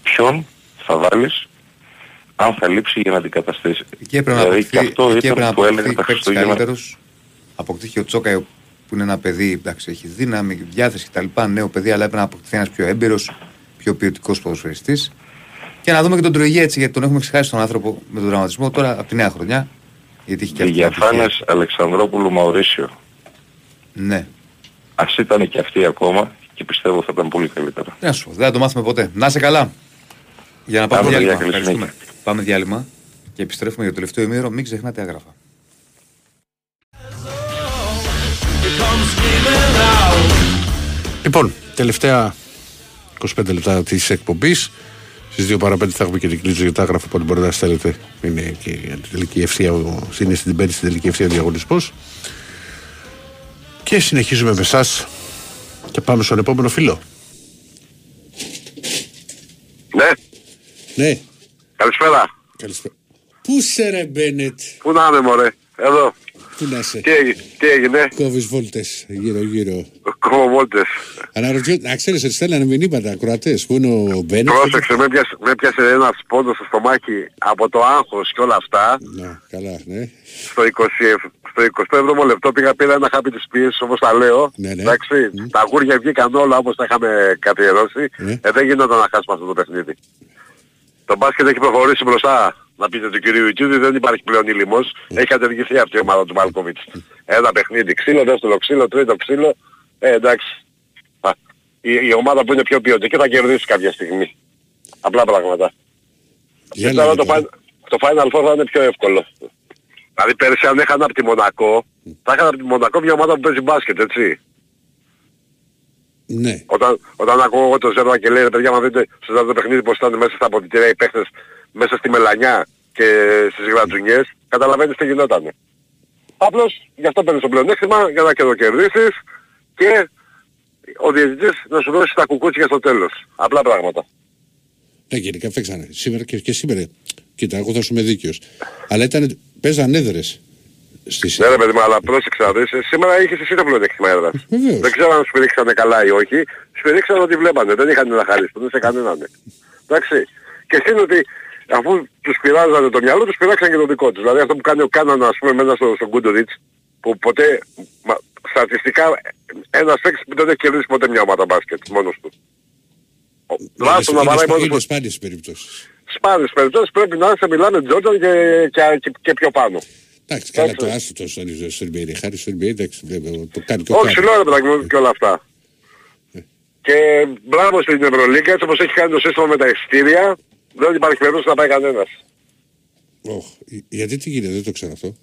ποιον θα βάλεις αν θα λείψει για να αντικαταστήσει. Εκεί έπρεπε να αποκτηθεί, δηλαδή, αυτό εκεί ήταν που έλεγε τα Χριστούγεννα. Αποκτήθηκε ο Τσόκα που είναι ένα παιδί, εντάξει, έχει δύναμη, διάθεση κτλ. Νέο παιδί, αλλά έπρεπε να αποκτηθεί ένας πιο έμπειρος, πιο ποιοτικός ποδοσφαιριστής. Και να δούμε και τον Τρουγέ έτσι, γιατί τον έχουμε ξεχάσει τον άνθρωπο με τον δραματισμό τώρα από τη νέα χρονιά. Γεγιαφάνες, Αλεξανδρόπουλου, Μαωρίσιο. Ναι. Ας ήταν και αυτοί ακόμα και πιστεύω θα ήταν πολύ καλύτερα. Ναι, σου, δεν θα το μάθουμε ποτέ. Να είσαι καλά. Για να πάμε, πάμε διάλειμμα. Διάλειμμα. Πάμε διάλειμμα και επιστρέφουμε για το τελευταίο ημίρο. Μην ξεχνάτε άγραφα. Λοιπόν, τελευταία είκοσι πέντε λεπτά της εκπομπής. Στις δύο παρά πέντε θα έχουμε και την κλίση για τα άγραφα που μπορείτε να στέλνετε. Είναι, και η τελική ευθεία, είναι στην πέμπτη στην τελική ευθεία διαγωνισμός. Και συνεχίζουμε με εσάς και πάμε στον επόμενο φίλο. Ναι. Ναι. Καλησπέρα. Καλησπέρα. Πού είσαι ρε Μπένετ? Πού να είμαι μωρέ. Εδώ. Πού να είσαι. Τι έγινε. Κόβεις βόλτες γύρω-γύρω. Κόβω βόλτες. Αναρωτιέται, να ξέρεις, έτσι στέλνανε μηνύματα ακροατές. Πού είναι ο Μπένος. Πρόσεξε, με πιάσε, με πιάσε ένα σπόντο στο στομάχι από το άγχος και όλα αυτά. Να, καλά, ναι. Στο εικοστό έβδομο λεπτό πήγα πήρα ένα χάπι της πίεσης, όπως τα λέω. Ναι, ναι. Εντάξει, mm. Τα γούρια βγήκαν όλα όπως τα είχαμε καθιερώσει. Ναι. Ε, δεν γινόταν να χάσουμε αυτό το παιχνίδι. Το μπάσκετ έχει προχωρήσει μπροστά. Να πείτε του κυρίου Ιτούδη, δεν υπάρχει πλέον ήλιμος. Mm. Έχει κατεργηθεί αυτή η ομάδα του Μάλκοβιτς. Mm. Ένα παιχνίδι ξύλο, δεύτερο ξύλο, τρίτο ξύλο. Ε, εντάξει. Α, η, η ομάδα που είναι πιο ποιοτική θα κερδίσει κάποια στιγμή. Απλά πράγματα. Και τώρα το, το Final Four θα είναι πιο εύκολο. Δηλαδή πέρσι αν έχανα από τη Μονακό, θα είχαν από τη Μονακό μια ομάδα που παίζει μπάσκετ, έτσι. Ναι. Όταν, όταν ακούω εγώ τον Ζέρβα και λέει, ρε παιδιά, μα δείτε στο δεύτερο παιχνίδι πως ήταν μέσα στα αποδυτήρια οι παίχτες μέσα στη μελανιά και στις γρατζουνιές, καταλαβαίνεις τι γινότανε. Απλώς γι' αυτό παίρνεις το πλεονέκτημα για να και το κερδίσεις και ο διαιτητής να σου δώσει τα κουκούτσια στο τέλος. Απλά πράγματα. Ναι, γενικά φέξανε. Σήμερα και, και σήμερα. Κοίτα, εγώ θα σου είμαι δίκαιος. Αλλά ήταν, παίζαν έδρες. Ναι ρε παιδί μου, αλλά πρόσεξα να δεις, σήμερα είχες εσύ το πλεονέκτημα έδρας. Δεν ξέρω αν σου πηδήξανε καλά ή όχι, σου πηδήξανε ότι βλέπανε, δεν είχαν να χαρίσουν σε κανέναν. Ναι. Εντάξει. Και σύν ότι αφού τους πειράζανε το μυαλό, τους πειράξαν και το δικό τους. Δηλαδή αυτό που κάνει ο Κάνανα, ας πούμε, μέσα στον στο Γκούντουριτς, που ποτέ, μα, στατιστικά, ένας παίκτης που δεν έχει κερδίσει ποτέ μια ομάδα μπάσκετ, μόνος του. Λάθος να βαράει μόνος του. Σπάνιες περιπτώσεις. Σπάνιες περιπτώσεις, πρέπει να σε μιλάνε Τζόρνταν και, και, και, και πιο πάνω. Εντάξει, καλά το άστο στον Ι Μπι Έι, είναι χάρη στον Ι Μπι Έι, εντάξει, το κάνει και ο Κάρης. Όχι, λέω ρε παιδάκι και όλα αυτά. Και μπράβο στην Ευρωλίγκα, έτσι όπως έχει κάνει το σύστημα με τα εισιτήρια, δεν υπάρχει περίπτωση να πάει κανένας. Γιατί τι γίνεται, δεν το ξέρω αυτό.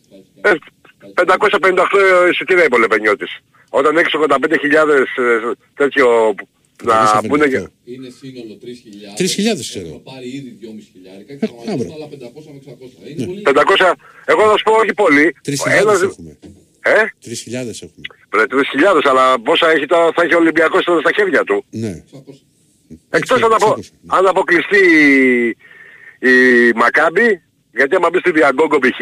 πεντακόσια πενήντα οκτώ εισιτήρια είπε ο Λεπενιώτης. Όταν έχεις ογδόντα πέντε χιλιάδες τέτοιο... Να πούνε και... Είναι σύνολο τρεις χιλιάδες. τρεις χιλιάδες ξέρω. Έχω πάρει ήδη δυόμισι χιλιάδες και θα μαζέψω άλλα πεντακόσια με εξακόσια. Είναι πολύ... πεντακόσια, εγώ θα σου πω όχι πολύ. τρεις χιλιάδες ένας... έχουμε. Ε? τρεις χιλιάδες έχουμε. Πρέπει τρεις χιλιάδες, αλλά πόσα έχει τώρα, θα έχει ο Ολυμπιακός τώρα στα χέρια του. Ναι. Εκτός αν, απο... αν αποκλειστεί η, η Μακάμπι, γιατί άμα μπει στη Διαγκόγκο π.χ.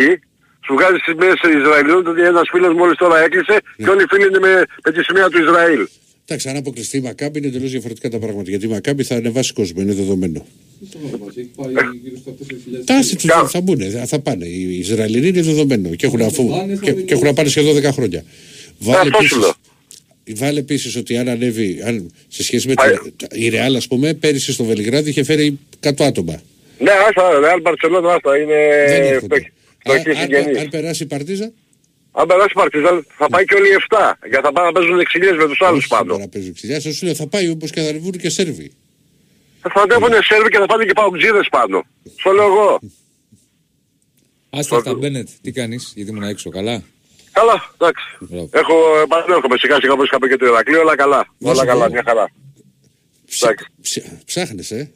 σου βγάζει τις σημαίες Ισραηλινών, ότι ένας φίλος μόλις τώρα έκλεισε και όλοι οι φίλοι είναι με, με τη σημαία του Ισραήλ. Εντάξει, αν αποκλειστεί η Μακάμπη είναι τελείως διαφορετικά τα πράγματα. Γιατί η Μακάμπη θα ανεβάσει κόσμο, είναι δεδομένο. Τάση τους θα μπουνε, θα πάνε. Οι Ισραηλινοί είναι δεδομένο και έχουν, αφού, και, και έχουν να πάνε σχεδόν δέκα χρόνια. Βάλε επίσης, βάλε επίσης ότι αν ανέβει, αν, σε σχέση με τη Ρεάλ, ας πούμε, πέρυσι στο Βελιγράδι είχε φέρει εκατό άτομα. Ναι, άστα, Ρεάλ, Μπαρτσελόνα, άστα, είναι... Αν περάσει η Παρτίζα... Αν περάσει Παρτιζάν θα πάει και όλοι οι επτά, γιατί θα πάνε να παίζουν εξιλίες με τους άλλους πάνω. Όχι να παίζουν εξιλίες, σας λέω θα πάει όπως και θα ανεβούν και Σέρβοι. Θα ανέβουν οι Σέρβοι και θα πάνε και παοξίδες πάνω. Στο λέω εγώ. Άστα τα Μπένετ, τι κάνεις, γιατί ήμουν έξω, καλά. Καλά, εντάξει. Έχω επανέρχομαι σιγά σιγά όπως είχα πει και το Ηρακλείο, όλα καλά. Όλα καλά, μια χαρά. Ψάχνεις, ε.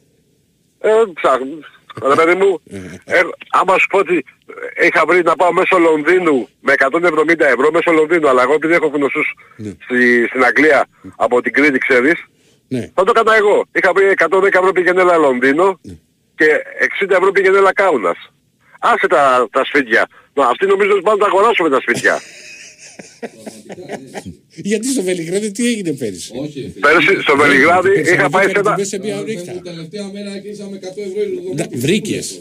Ε, ψάχνω. Ρε παιδί μου, ε, άμα σου πω ότι είχα βρει να πάω μέσω Λονδίνου με εκατόν εβδομήντα ευρώ μέσω Λονδίνου, αλλά εγώ επειδή έχω γνωστούς ναι. στη, στην Αγγλία από την Κρήτη, ξέρεις, ναι. θα το κατά εγώ. Είχα βρει εκατόν δέκα ευρώ πήγαινε ένα Λονδίνο ναι. και εξήντα ευρώ πήγαινε ένα Κάουνας. Άσε τα, τα σφίτια. Να, αυτοί νομίζω ότι πάνε να τα αγοράσουμε τα σφίτια. Γιατί στο Βελιγράδι τι έγινε πέρυσι. Πέρυσι στο Βελιγράδι είχα πάει σε ένα... Τελευταία μέρα κλείσαμε εκατό ευρώ. Βρήκες.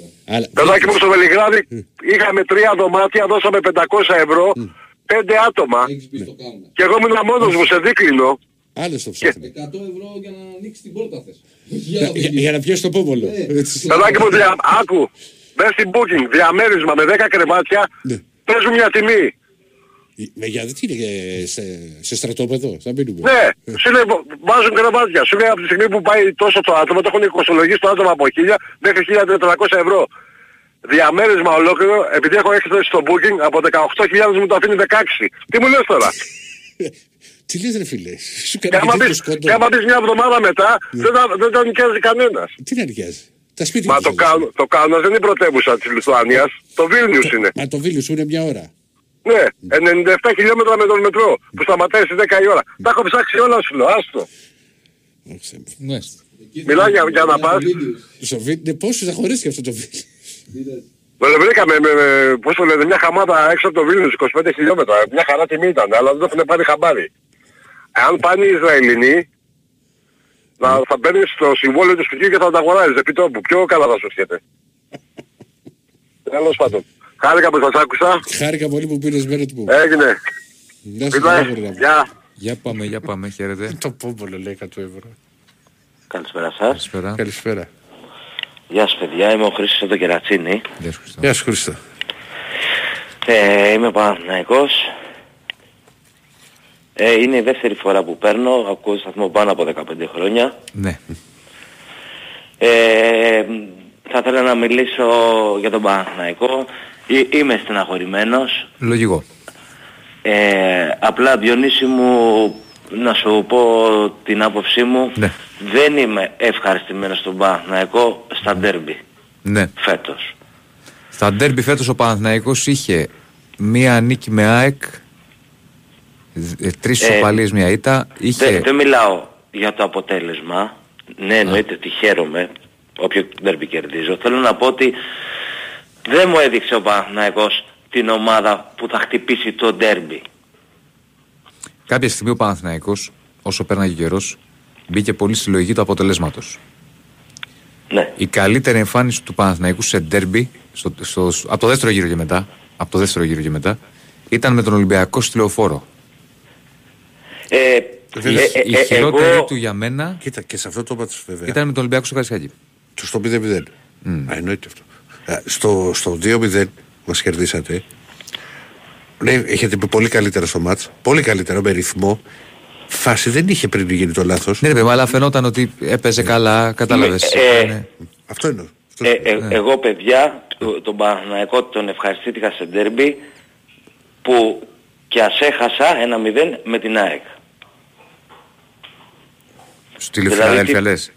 Παιδάκι μου στο Βελιγράδι είχαμε τρία δωμάτια, δώσαμε πεντακόσια ευρώ, πέντε άτομα. Και εγώ ήμουν μόνος μου σε δίκλινο. Άλλες το ψάχνω. εκατό ευρώ για να ανοίξει την πόρτα θες. Για να πιέσει το πόβολο. Παιδάκι μου, άκου, μπες στην booking, διαμέρισμα με δέκα κρεβάτια, πες μου μια τιμή. Με γιατί είναι σε, σε στρατόπεδο, θα μπίνουμε. Ναι, σου λέει, βάζουν κρεβάτια. Σου λέει από τη στιγμή που πάει τόσο το άτομο, το έχουν οικοσολογήσει το άτομο από χίλια μέχρι χίλια τετρακόσια ευρώ. Διαμέρισμα ολόκληρο, επειδή έχω έκθεση στο booking, από δεκαοκτώ χιλιάδες μου το αφήνει δεκαέξι. Τι μου λες τώρα. Τι λες ρε φίλε. Σου και άμα πεις μια εβδομάδα μετά, δεν, δεν τα νοικιάζει κανένας. Τι να νοικιάζει. Μα το, Καου, το Κάουνας δεν είναι η πρωτεύουσα της Λιθουανίας, το Βίλνιους είναι. Μα το Βίλνιους είναι μια ώρα. Ναι, ενενήντα επτά χιλιόμετρα με τον μετρό που σταματάει στις δέκα η ώρα. Τα έχω ψάξει όλα σου λέω, άστο. Μιλάει για να πας. Στο βίντεο, πόσους θα χωρίσει αυτό το βίντεο. Βρήκαμε, πώς το λέτε, μια χαμάδα έξω από το Βίλνιους, είκοσι πέντε χιλιόμετρα. Μια χαρά τιμή ήταν, αλλά δεν το έχουν πάρει χαμπάρι. Αν πάνε οι Ισραηλινοί, θα, θα παίρνει στο συμβόλαιο του σπιτιού και θα τα αγοράζεις επί τόπου. Πιο καλά θα σου έρχεται. Τέλος πάντων. Χάρηκα που σας άκουσα. Χάρηκα πολύ που πήρες μέρος του. Έγινε. Γεια. Για πάμε, για πάμε, χαίρετε. Το πόμπολο λέει εκατό ευρώ. Καλησπέρα σας. Καλησπέρα. Καλησπέρα. Γεια σας παιδιά, είμαι ο Χρήστος εδώ Κερατσίνη. Γεια σας Χρήστο. Ε, είμαι Παναθηναϊκός. Ε, είναι η δεύτερη φορά που παίρνω, ακούω σταθμό πάνω από δεκαπέντε χρόνια. Ναι. Ε, θα ήθελα να μιλήσω για τον Παναθηναϊκό. Ε, είμαι στεναχωρημένος. Λογικό. Ε, απλά Διονύση μου, να σου πω την άποψή μου, ναι. Δεν είμαι ευχαριστημένος στον Παναθηναϊκό στα ντέρμπι, ναι. Φέτος. Στα ντέρμπι φέτος ο Παναθηναϊκός είχε μία νίκη με ΑΕΚ, τρεις ισοπαλίες, ε, μία ήττα. Είχε... Δεν δε μιλάω για το αποτέλεσμα, ναι, εννοείται ότι χαίρομαι, όποιο ντέρμπι κερδίζω. Θέλω να πω ότι δεν μου έδειξε ο Παναθηναϊκός την ομάδα που θα χτυπήσει το ντέρμπι. Κάποια στιγμή ο Παναθηναϊκός, όσο πέρναγε καιρός, μπήκε πολύ στη λογική του αποτελέσματος. Ναι. Η καλύτερη εμφάνιση του Παναθηναϊκού σε ντέρμπι, στο, στο, στο, από το δεύτερο γύρο και μετά, από το δεύτερο γύρο και μετά, ήταν με τον Ολυμπιακό στη Λεωφόρο. Ε, η ε, ε, η ε, χειρότερη εγώ... του για μένα. Κοίτα, και σε αυτό το είπα της βέβαια. Ήταν με τον Ολυμπιακό στο Καραϊσκάκι. Στο πέντε μηδέν. Mm. Α, εννοείται αυτό. Στο, στο δύο μηδέν μας κερδίσατε. Ναι, έχετε πει πολύ καλύτερα στο μάτς. Πολύ καλύτερα με ρυθμό. Φάση δεν είχε πριν γίνει το λάθος. Ναι, ρε παιδί, αλλά φαινόταν ότι έπαιζε καλά. Κατάλαβες. Ε, ε, ναι. Αυτό είναι. Αυτό είναι. Ε, ε, ναι. Εγώ, παιδιά, το, τον Παναθηναϊκό τον ευχαριστήθηκα σε ντέρμπι που και ας έχασα ένα μηδέν με την ΑΕΚ. Στη Φιλαδέλφια λες.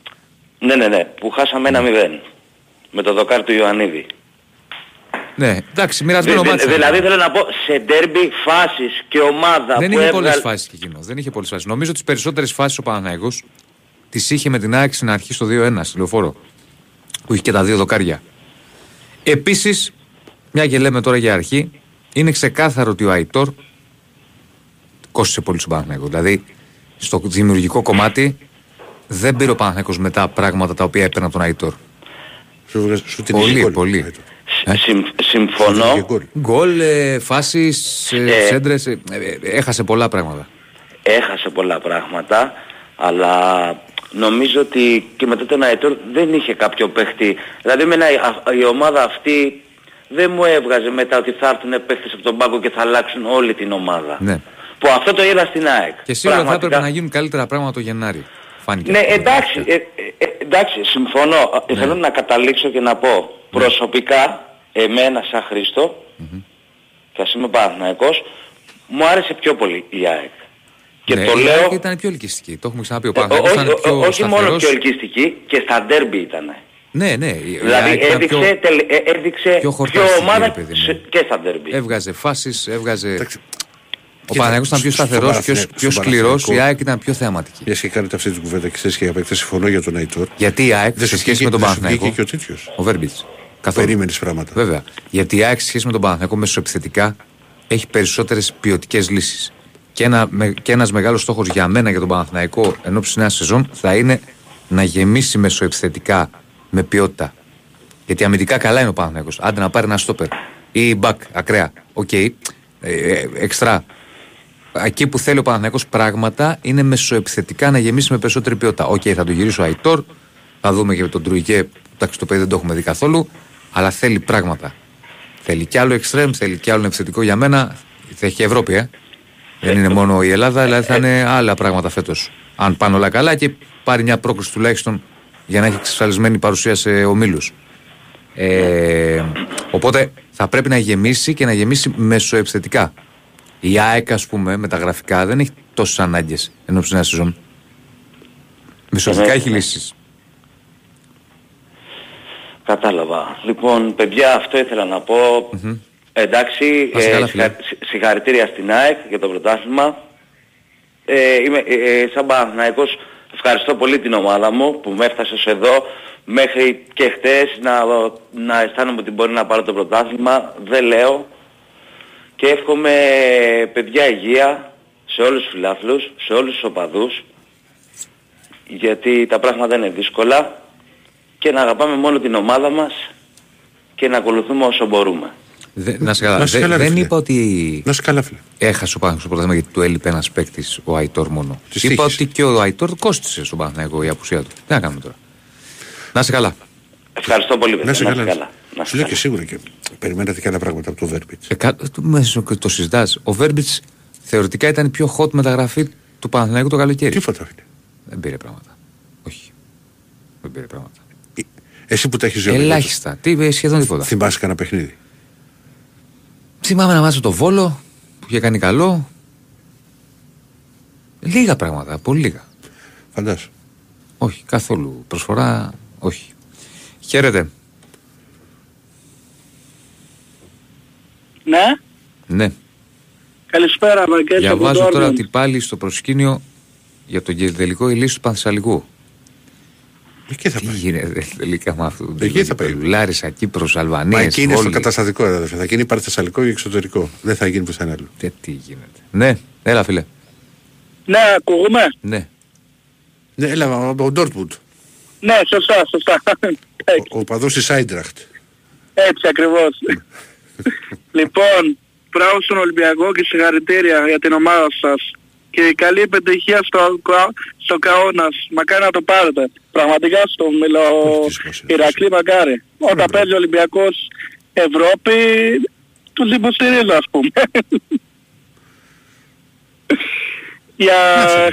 Ναι, ναι, ναι. Που χάσαμε ένα μηδέν. Με το δοκάρι του Ιωαννίδη. Ναι, εντάξει, μοιρασμένο δε, μάτσο. Δηλαδή θέλω να πω σε ντέρμπι φάσεις και ομάδα. Δεν που είχε έβγαλ... πολλές φάσεις και εκείνο. Δεν είχε πολλές φάσεις. Νομίζω τις περισσότερες φάσεις ο Παναθηναϊκός τις είχε με την ΑΕΚ στην αρχή στο δύο ένα στη Λεωφόρο. Που είχε και τα δύο δοκάρια. Επίσης, μια και λέμε τώρα για αρχή, είναι ξεκάθαρο ότι ο Αϊτόρ κόστησε πολύ στον Παναθηναϊκό. Δηλαδή, στο δημιουργικό κομμάτι δεν πήρε ο Παναθηναϊκός μετά πράγματα τα οποία έπαιρνε τον Αϊτόρ. Πολύ, πολύ. Ε? Συμ, συμφωνώ. Γκολ, ε, φάσεις, ε, ε, σέντρες, ε, ε, έχασε πολλά πράγματα. Έχασε πολλά πράγματα, αλλά νομίζω ότι και μετά τον Αϊτόρ δεν είχε κάποιο παίχτη. Δηλαδή εμένα, η ομάδα αυτή δεν μου έβγαζε μετά ότι θα έρθουν παίχτες από τον πάγκο και θα αλλάξουν όλη την ομάδα. Ναι. Που αυτό το είδα στην ΑΕΚ. Και σίγουρα πραγματικά... θα έπρεπε να γίνουν καλύτερα πράγματα το Γενάρη. Φάνηκε. Ναι, εντάξει, ε, ε, εντάξει, συμφωνώ. Ναι. Θέλω να καταλήξω και να πω. Προσωπικά, εμένα σαν Χρήστο, mm-hmm. και ας είμαι Παναθηναϊκός, μου άρεσε πιο πολύ η ΑΕΚ. Και ναι, το η λέω... ΑΕΚ ήταν πιο ελκυστική, το έχουμε ξαναπεί ο Παναθηναϊκός. Ε, όχι πιο όχι μόνο πιο ελκυστική, και στα ντέρμπι ήταν. Ναι, ναι. Δηλαδή έδειξε πιο, τελε, έδειξε πιο, πιο ομάδα παιδί, ναι. Και στα ντέρμπι. Έβγαζε φάσεις, έβγαζε... Εντάξει. Ο Παναθηναϊκός ήταν πιο σταθερός, πιο σκληρός, η ΑΕΚ ήταν πιο θεαματική. Μια και κάνετε αυτή την κουβέντα και εσείς και απέκτες, συμφωνώ για τον Αϊτόρ. Γιατί η ΑΕΚ σε σχέση με τον Παναθηναϊκό. Και ο τέτοιος. Ο Βέρμπιτς. Περίμενες πράγματα. Βέβαια. Γιατί η ΑΕΚ σε σχέση με τον Παναθηναϊκό μεσοεπιθετικά έχει περισσότερες ποιοτικές λύσεις. Και, ένα, και ένας μεγάλος στόχος για μένα για τον Παναθηναϊκό ενόψει νέα σεζόν θα είναι να γεμίσει μεσοεπιθετικά με ποιότητα. Γιατί αμυντικά καλά είναι ο Παναθηναϊκός. Άντε να πάρει ένα στόπερ ή μπακ ακραία. Οκ. Εξτρά. Εκεί που θέλει ο Παναθηναϊκός πράγματα είναι μεσοεπιθετικά να γεμίσει με περισσότερη ποιότητα. Οκ, okay, θα το γυρίσω Αϊτόρ, θα δούμε και τον Τρουικέ, εντάξει το παιδί δεν το έχουμε δει καθόλου, αλλά θέλει πράγματα. Θέλει κι άλλο εξτρέμ, θέλει κι άλλο επιθετικό για μένα, θα έχει και Ευρώπη, ε. Δεν είναι μόνο η Ελλάδα, δηλαδή θα είναι άλλα πράγματα φέτος. Αν πάνε όλα καλά και πάρει μια πρόκληση τουλάχιστον για να έχει εξασφαλισμένη παρουσία σε ομίλους. Ε, οπότε θα πρέπει να γεμίσει και να γεμίσει μεσοεπιθετικά. Η ΑΕΚ, ας πούμε, με τα γραφικά δεν έχει τόσες ανάγκες ενώ ψηνά σεζόν. Μεσοεπιθετικά έχει λύσεις. Κατάλαβα. Λοιπόν, παιδιά, αυτό ήθελα να πω. Mm-hmm. Εντάξει, ε, καλά, συγχα... συγχαρητήρια στην ΑΕΚ για το πρωτάθλημα. Ε, είμαι ε, ε, σαν Παναθηναϊκός Ευχαριστώ πολύ την ομάδα μου που με έφτασε εδώ μέχρι και χτες να, να αισθάνομαι ότι μπορεί να πάρω το πρωτάθλημα. Δεν λέω. Και εύχομαι παιδιά υγεία σε όλους τους φιλάθλους, σε όλους τους οπαδούς, γιατί τα πράγματα είναι δύσκολα, και να αγαπάμε μόνο την ομάδα μας και να ακολουθούμε όσο μπορούμε. Δε, να σε καλά, δε, δεν είπα ότι έχασε ο Παναθηναϊκός στο πρωτάθλημα γιατί του έλειπε ένας παίκτης, ο Αϊτόρ μόνο. Τις είπα τύχεις. Ότι και ο Αϊτόρ κόστησε στον Παναθηναϊκό η απουσία του. Τι να κάνουμε τώρα. Να σε καλά. Ευχαριστώ πολύ. Να σε καλά. καλά. Να σου λέω και σίγουρα και περιμένατε και άλλα πράγματα από το Βέρμπιτς. Ε, κα... Το συζητάς. Ο Βέρμπιτς θεωρητικά ήταν η πιο hot μεταγραφή του Παναθηναϊκού το καλοκαίρι. Τι φωτογραφία. Δεν πήρε πράγματα. Όχι. Δεν πήρε πράγματα. Ε, εσύ που τα έχεις ζήσει. Ελάχιστα. Τι, σχεδόν τίποτα. Θυμάσαι κανένα παιχνίδι. Θυμάμαι να μάθω το Βόλο που είχε κάνει καλό. Λίγα πράγματα. Πολύ λίγα. Φαντάζομαι. Όχι. Καθόλου. Προσφορά. Όχι. Χαίρετε. Ναι. Ναι. Καλησπέρα, Μακέσικ. Διαβάζω τώρα Ντόρμιν. Ότι πάλι στο προσκήνιο για τον τελικό η λύση του Πανθεσσαλικού. Εκεί θα πάει. Τι γίνεται τελικά με αυτό. Εκεί θα πάει. Λάρισα, Κύπρος, Αλβανία. Μα εκεί είναι στο καταστατικό, αδερφέ. Θα γίνει Πανθεσσαλικό και εξωτερικό. Δεν θα γίνει πουθενά άλλο. Και τι γίνεται. Ναι, έλα, φίλε. Ναι, ακούγουμε. Ναι. Ναι, έλα, ο Ντόρτμουντ. Ναι, σωστά, σωστά. Ο, ο παδός της Άιντραχτ. Έτσι ακριβώς. Λοιπόν, μπράβο στον Ολυμπιακό και συγχαρητήρια για την ομάδα σας. Και καλή επιτυχία στο, στο Κάουνας. Μακάρι να το πάρετε. Πραγματικά στο μιλάω Ηρακλή, μακάρι. Όταν παίζει ο Ολυμπιακός Ευρώπη, τους υποστηρίζω, ας πούμε. Για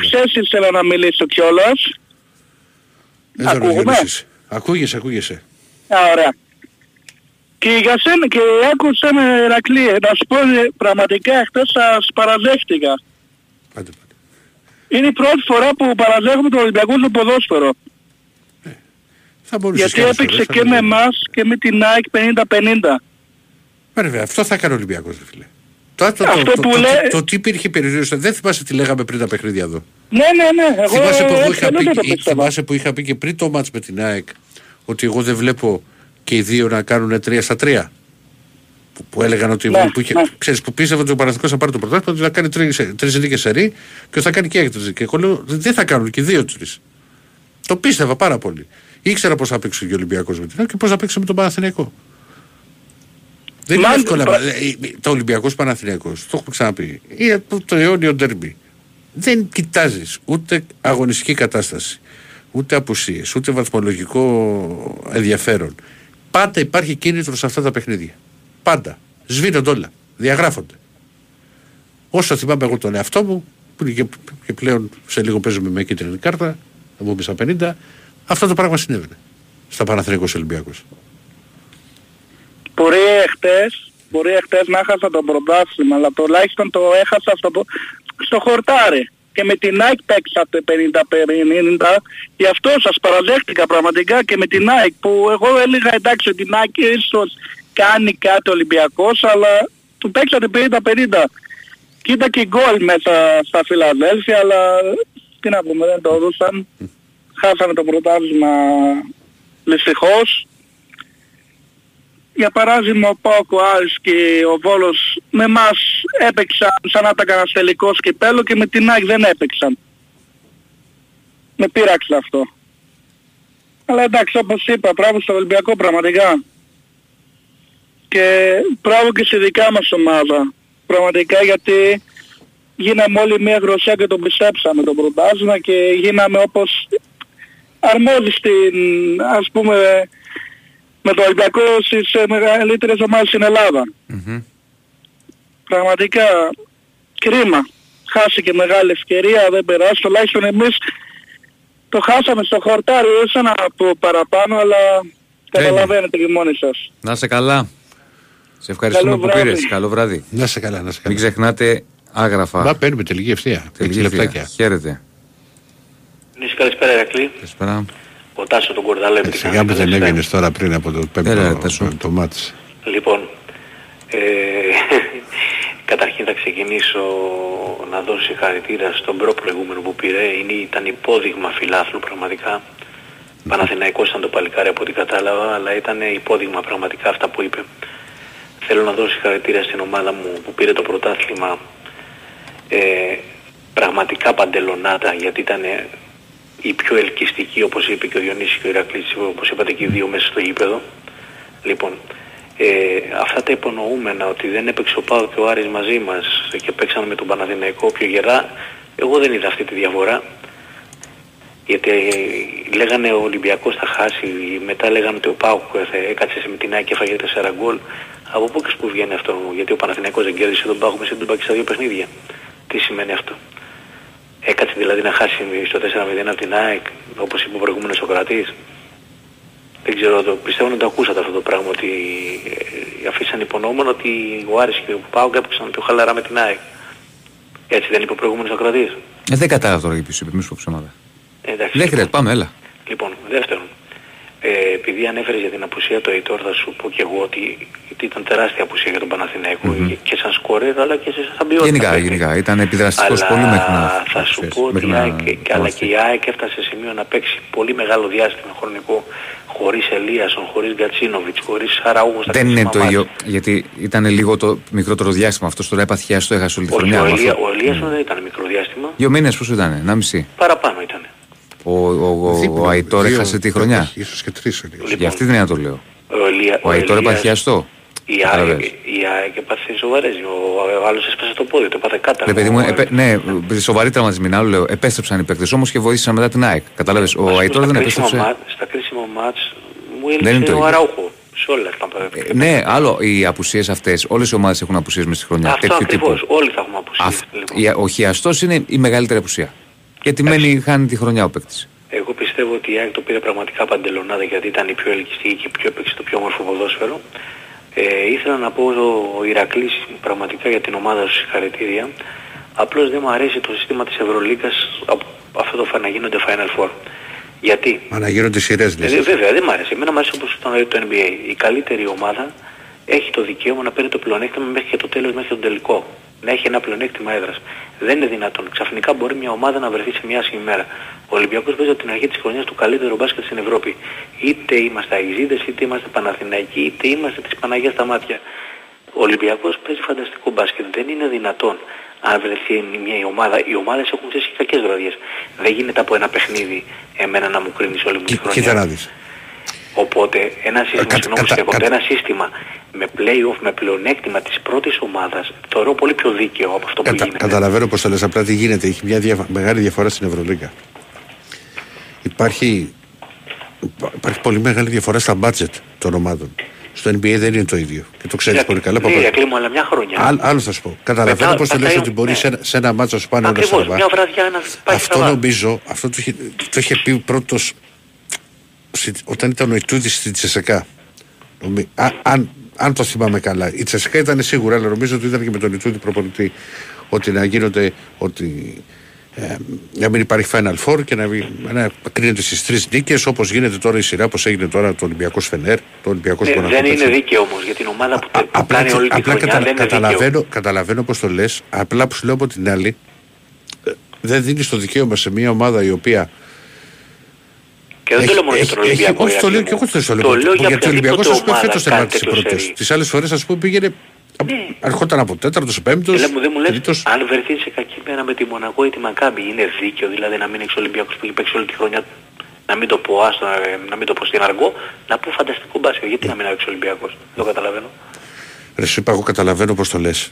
χθες ήθελα να μιλήσω κιόλας. Ακούγουμε. Ακούγεσαι, ακούγεσαι. Ωραία. Και για σένα, και άκουσα με Ηρακλή, να σου πω πραγματικά χτες σας παραδέχτηκα. Πάντε, πάντε. Είναι η πρώτη φορά που παραδέχομαι τον Ολυμπιακό στο ποδόσφαιρο. Ε, θα γιατί έπαιξε φορές, και με εμάς και με την ΑΕΚ πενήντα πενήντα. Βέβαια, αυτό θα έκανε ο Ολυμπιακός, ρε φίλε. Το, αυτό το, το, που το, λέ... το, το, το τι υπήρχε περιορίζοντα, δεν θυμάσαι τι λέγαμε πριν τα παιχνίδια εδώ. Ναι, ναι, ναι. Εγώ, θυμάσαι, που, εγώ είχα πει, θυμάσαι που είχα πει και πριν το μάτς με την ΑΕΚ, ότι εγώ δεν βλέπω και οι δύο να κάνουν τρία στα τρία. Που, που έλεγαν ότι. Ναι, που είχε, ναι. Ξέρεις, που πίστευαν ότι ο Παναθηναϊκός θα πάρει το πρωτάθλημα, ότι θα κάνει τρεις νίκες σερί και θα κάνει και έκτρες. Και εγώ λέω, δεν θα κάνουν και δύο τρεις. Το πίστευα πάρα πολύ. Ήξερα πώς θα παίξει ο Ολυμπιακός με την ΑΕΚ και πώς θα παίξει με τον Παναθηναϊκό. Δεν είναι εύκολα. Το Ολυμπιακός Παναθηναϊκός, το έχουμε ξαναπεί, είναι το αιώνιο ντέρμπι. Δεν κοιτάζει ούτε αγωνιστική κατάσταση, ούτε απουσίες, ούτε βαθμολογικό ενδιαφέρον. Πάντα υπάρχει κίνητρο σε αυτά τα παιχνίδια. Πάντα. Σβήνονται όλα. Διαγράφονται. Όσο θυμάμαι εγώ τον εαυτό μου, που είναι και, και πλέον σε λίγο παίζουμε με κίτρινη κάρτα, θα μπούμε στα πενήντα, αυτό το πράγμα συνέβαινε στα Παναθηναϊκός Ολυμπιακός. Μπορεί χτες, μπορεί χτες να έχασα το πρωτάθλημα, αλλά τουλάχιστον το έχασα στο, στο χορτάρι. Και με την ΑΕΚ παίξατε πενήντα πενήντα, γι' αυτό σας παραδέχτηκα πραγματικά και με την ΑΕΚ, που εγώ έλεγα εντάξει ότι την ΑΕΚ ίσως κάνει κάτι ο Ολυμπιακός, αλλά του παίξατε πενήντα πενήντα. Κοίτα και γκολ μέσα στα Φιλαδέλφια, αλλά τι να πούμε, δεν το έδωσαν. Mm. Χάσαμε το πρωτάθλημα δυστυχώς. Για παράδειγμα ο Πάοκ, ο Άρης και ο Βόλος με μας έπαιξαν σαν να τα έκαναν τελικό σκυπέλο και με την ΑΕΚ δεν έπαιξαν. Με πείραξε αυτό. Αλλά εντάξει, όπως είπα, μπράβο στο Ολυμπιακό πραγματικά. Και μπράβο και στη δικά μας ομάδα. Πραγματικά, γιατί γίναμε όλοι μια γροσιά και τον πιστέψαμε τον πρωτάθλημα και γίναμε όπως αρμόδιοι στην, ας πούμε, με το Ολυμπιακό στις μεγαλύτερες ομάδες στην Ελλάδα. Mm-hmm. Πραγματικά κρίμα. Χάσηκε μεγάλη ευκαιρία, δεν περάσει. Τουλάχιστον εμείς το χάσαμε στο χορτάρι, ήσαν από παραπάνω, αλλά καταλαβαίνετε και μόνοι σας. Να σε καλά. Σε ευχαριστούμε που πήρες. Καλό βράδυ. Να σε καλά, να σε καλά. Μην ξεχνάτε άγραφα. Μα παίρνουμε τελική ευθεία. Τελική ευθεία. Χαίρετε. Καλησπέρα, Ηρακλή. Καλησπέρα. Ο Τάσο τον Κορδαλέπτη. Έτσι γάμπη δεν έβγαινες τώρα πριν από το πέμπτο το μάτς. Λοιπόν, ε, καταρχήν θα ξεκινήσω να δώσω συγχαρητήρια στον προπροηγούμενο που πήρε. Είναι, ήταν υπόδειγμα φιλάθλου πραγματικά. Παναθηναϊκός ήταν το παλικάρι από ό,τι κατάλαβα, αλλά ήταν υπόδειγμα πραγματικά αυτά που είπε. Θέλω να δώσω συγχαρητήρια στην ομάδα μου που πήρε το πρωτάθλημα ε, πραγματικά παντελονάτα, γιατί ήταν η πιο ελκυστική, όπως είπε και ο Διονύσης και ο Ηρακλής, όπως είπατε και οι δύο μέσα στο γήπεδο. Λοιπόν, ε, αυτά τα υπονοούμενα ότι δεν έπαιξε ο ΠΑΟ και ο Άρης μαζί μας και παίξαμε με τον Παναθηναϊκό πιο γερά, εγώ δεν είδα αυτή τη διαφορά. Γιατί λέγανε ο Ολυμπιακός θα χάσει, μετά λέγανε ότι ο ΠΑΟΚ έκατσε με την ΑΕΚ και έφαγε τέσσερα γκολ. Από πού και που βγαίνει αυτό, γιατί ο Παναθηναϊκός δεν κέρδισε τον ΠΑΟΚ μέσα του ΠΑΟΚ στα δύο παιχνίδια. Τι σημαίνει αυτό. Έκατσε δηλαδή να χάσει στο τέσσερα μηδέν από την ΑΕΚ, όπως είπε ο προηγούμενος ο Κρατής. Δεν ξέρω, το, πιστεύω να το ακούσατε αυτό το πράγμα, ότι αφήσαν υπονοούμενο ότι ο Άρης και ο ΠΑΟΚ έπαιξαν πιο χαλαρά με την ΑΕΚ. Έτσι δεν είπε ο προηγούμενος ο Κρατής. Ε, δεν κατάλαβα τώρα γιατί σου είπε, μη σου ψέματα. Εντάξει, δεν χρειάζεται, πάμε, έλα. Λοιπόν, δεύτερον, ε, επειδή ανέφερε για την απουσία του Αϊτόρ, θα σου πω και εγώ ότι ήταν τεράστια απουσία για τον Παναθηναϊκό mm-hmm. και σαν σκόρερ αλλά και σαν ποιότητα. Γενικά, γενικά. Ήταν επιδραστικός πολύ μέχρι να... θα σου πω ότι να... και, και, αλλά και η ΑΕΚ έφτασε σε σημείο να παίξει πολύ μεγάλο διάστημα χρονικό χωρίς Ελίασον, χωρίς Γκατσίνοβιτς, χωρίς Αραούχο. Δεν είναι το ίδιο, γιατί ήταν λίγο το μικρότερο διάστημα. Αυτό τώρα έπαθε το έχασε όλη τη χρονιά. Ο Ελίασον δεν ήταν μικρό διάστημα. Δύο μήνες πόσο ήταν, ενάμιση. Παραπάνω ήταν. Ο, ο, ο, ο Αϊτόρ έχασε τη χρονιά. Ίσως και τρεις. Λοιπόν, για αυτή την έννοια το λέω. Ο, Ελία, ο Αϊτόρ έπαθε χιαστό. Η ΑΕΚ έπαθε σοβαρές. Ο άλλος έσπασε το πόδι, το έπαθε κάτω. Ναι, σοβαρή τραυματισμή. Άλλο λέω. Επέστρεψαν οι παίκτες όμως και βοήθησαν μετά την ΑΕΚ. Κατάλαβες. Ο Αϊτόρ δεν επέστρεψε. Στα κρίσιμα μάτς μου έλειξε ο Αραούχο. Σε όλα τα πράγματα. Ναι, άλλο οι απουσίες αυτές. Όλες οι ομάδες έχουν απουσίες μέσα στη χρονιά. Αυτό ακριβώς. Όλοι θα έχουμε απουσίες. Ο χιαστός είναι η μεγαλύτερη απουσία. Γιατί μένει, χάνει τη χρονιά ο παίκτης. Εγώ πιστεύω ότι η ΑΕΚ το πήρε πραγματικά παντελονάδα, γιατί ήταν η πιο ελκυστική και πιο έπαιξε το πιο όμορφο ποδόσφαιρο. Ε, ήθελα να πω ο Ηρακλής πραγματικά για την ομάδα σου συγχαρητήρια. Απλώς δεν μου αρέσει το σύστημα της Ευρωλίγκας αυτό το να γίνονται Final Four. Γιατί. Μα να γίνονται σειρές λες. Ε, βέβαια δεν μου αρέσει. Εμένα μου αρέσει όπως ήταν το εν μπι έι. Η καλύτερη ομάδα έχει το δικαίωμα να παίρνει το πλεονέκτημα μέχρι και το τέλος, μέχρι τον τελικό. Να έχει ένα πλεονέκτημα έδρας. Δεν είναι δυνατόν. Ξαφνικά μπορεί μια ομάδα να βρεθεί σε μια σημαία. Ο Ολυμπιακός παίζει από την αρχή της χρονιάς το καλύτερο μπάσκετ στην Ευρώπη. Είτε είμαστε αηζίδες, είτε είμαστε Παναθηναϊκοί, είτε είμαστε της Παναγίας στα μάτια. Ο Ολυμπιακός παίζει φανταστικό μπάσκετ. Δεν είναι δυνατόν αν βρεθεί μια ομάδα. Οι ομάδες έχουν ξέσει κακές βραδιές. Δεν γίνεται από ένα παιχνίδι εμένα να μου κρίνεις όλη μου τη χρονιά. Οπότε ένα σύστημα, συγγνώμη, κατα... ένα σύστημα με play-off, με πλεονέκτημα της πρώτης ομάδας, θεωρώ πολύ πιο δίκαιο από αυτό που κατα... γίνεται. Καταλαβαίνω πως θα λες, απλά τι γίνεται. Έχει μια δια... μεγάλη διαφορά στην Ευρωλίγκα. Υπάρχει... Υπάρχει πολύ μεγάλη διαφορά στα budget των ομάδων. Στο εν μπι έι δεν είναι το ίδιο. Και το ξέρεις πολύ καλά. Ναι, Ηρακλήμου, αλλά μια χρονιά. Ά, άλλο θα σου πω. Καταλαβαίνω πως το λες ότι μπορεί ναι. σε, σε ένα μάτσο να σου πάνε όλα στραβά. Αυτό στραβά. Νομίζω, αυτό το είχε, το είχε πει πρώτος όταν ήταν ο Ιτούδης στην Τσεσεκά. Α, αν, αν το θυμάμαι καλά, η Τσεσεκά ήταν σίγουρα, αλλά νομίζω ότι ήταν και με τον Ιτούδη προπονητή, ότι να γίνονται, ότι ε, να μην υπάρχει Final Four και να, να κρίνεται στις τρεις νίκες, όπως γίνεται τώρα η σειρά, όπως έγινε τώρα το Ολυμπιακός Φενέρ, το Ολυμπιακός Μονακό. Ναι, δεν είναι δίκαιο όμως για την ομάδα που α, απλά, κάνει όλη τη χρονιά, κατα, καταλαβαίνω, καταλαβαίνω πως το λες, απλά που σου λέω από την άλλη, δεν δίνεις το δικαίωμα σε μια ομάδα η οποία. Και δεν το λέω μόνο για τον Ολυμπιακό. Όχι, το λέω και εγώ το λέω. Γιατί ο Ολυμπιακός σας πει φέτος τερμάτισε πρώτος. Τις άλλες φορές σας πει πήγαινε. Αρχόταν από τέταρτος, πέμπτος. Δεν μου λες, αν βρεθεί σε κακή μέρα με τη Μονακό ή τη Μακάμπι, είναι δίκαιο δηλαδή να μην έχει ο Ολυμπιακός που έχει παίξει όλη τη χρονιά, να μην το πω άστο, να μην το πω στην αργό, να πω φανταστικό μπάσκετ. Γιατί να μην έχει ο Ολυμπιακός. Το καταλαβαίνω. Ρε σου είπα, εγώ καταλαβαίνω πώς το λες.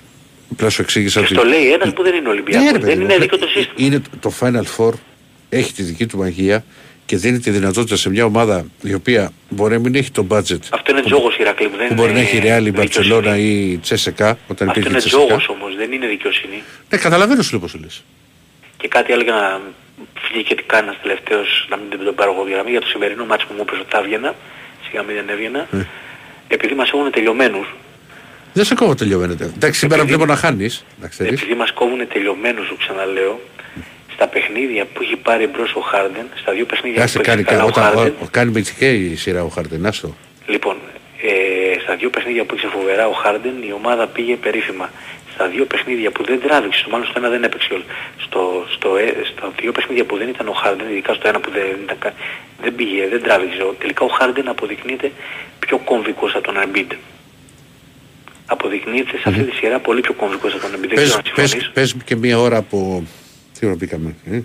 Απλά σου εξήγησα. Και το λέει ένας που δεν είναι Ολυμπιακός. Δεν είναι δίκαιο το σύστημα. Το Final Four έχει τη δική του μαγεία. Και δίνει τη δυνατότητα σε μια ομάδα η οποία μπορεί να μην έχει το budget. Αυτό είναι τζόγος, Ηρακλή. Που μπορεί να έχει Ρεάλ, η Μπαρτσελόνα ή η Τσέσεκα. Όταν αυτό είναι τζόγος όμως, δεν είναι δικαιοσύνη. Ναι, καταλαβαίνω σου λίγο πώς σου λες. Και κάτι άλλο για να φύγει και τι κάνει ένας τελευταίος, να μην τον πάρω εγώ γραμμή, για το σημερινό μάτσο που μου έπαιζε ότι θα έβγαινα, σιγά μην δεν έβγαινα, ε. επειδή μας έχουν τελειωμένους. Δεν σε κόβω τελειωμένο. Εντάξει, σήμερα βλέπω να χάνεις. Επειδή μας κόβουν τελειωμένους, σου ξαναλέω. Τα παιχνίδια που έχει πάρει μπρος ο Χάρντεν, στα δύο παιχνίδια Άσε, που έχει κάνει, καλά ο Χάρντεν. Κάνει με και η σειρά ο Χάρντεν, άστο. Λοιπόν, ε, Στα δύο παιχνίδια που είχε φοβερά ο Χάρντεν, η ομάδα πήγε περίφημα. Στα δύο παιχνίδια που δεν τράβηξε, μάλλον στο ένα δεν έπαιξε όλο. Στο, στο, στα δύο παιχνίδια που δεν ήταν ο Χάρντεν, ειδικά στο ένα που δεν, ήταν, δεν πήγε, δεν τράβηξε. Τελικά ο Χάρντεν αποδεικνύεται πιο κομβικός από τον Αμπίτ. Αποδεικνύεται σε αυτή τη σειρά πολύ πιο κομβικός από τον Αμπίτ. Πες, πες, πες και μία ώρα από... Τι ώρα πήγαμε, ε?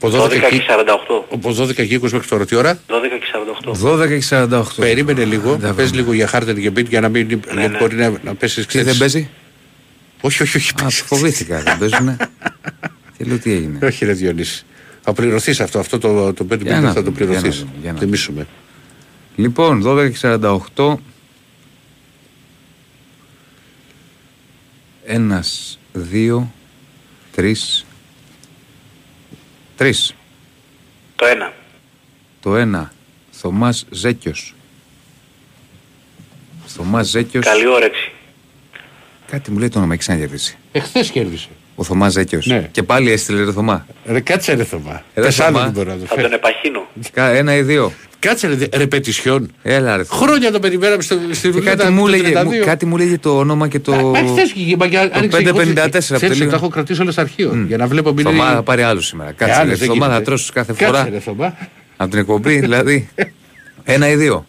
Από δώδεκα και σαράντα οκτώ μέχρι τώρα, τι ώρα? δώδεκα και σαράντα οκτώ. Περίμενε λίγο, να πες λίγο για Χάρντεν και Μπίτ για να μην μπορεί να πέσεις. Τι δεν παίζει? Όχι, όχι, όχι. Α, φοβήθηκα, δεν παίζουνε. Και λέω τι έγινε. Όχι ρε Διονύση, θα πληρωθείς αυτό, αυτό το Μπίτ θα το πληρωθείς. Θυμίσουμε. Λοιπόν, δώδεκα και σαράντα οκτώ. Ένας, δύο, τρεις. Τρεις. Το ένα. Το ένα. Θωμάς Ζέκιος. Θωμάς Ζέκιος. Καλή όρεξη. Κάτι μου λέει το όνομα, έχει ξανακερδίσει. Εχθές κέρδισε. Ο Θωμάς Ζέκιος. Ναι. Και πάλι έστειλε ρε Θωμά. Ρε κάτσε ρε Θωμά. Ρε Θωμά. Θα τον επαχύνω. Ένα ή δύο. Κάτσε ρε, ρε πετησιόν. Έλα ρε Θωμά. Χρόνια το περιμέναμε στο βιβλίο. Κάτι μου λέγε το όνομα και το... πεντακόσια πενήντα τέσσερα. Θέλεις, τα έχω κρατήσει όλες αρχείο. Για να βλέπω μηνύμα. Θωμά θα πάρει άλλο σήμερα. Κάτσε ρε Θωμά, θα τρώσεις κάθε φορά. Από την εκπομπή δηλαδή. Ένα ή δύο.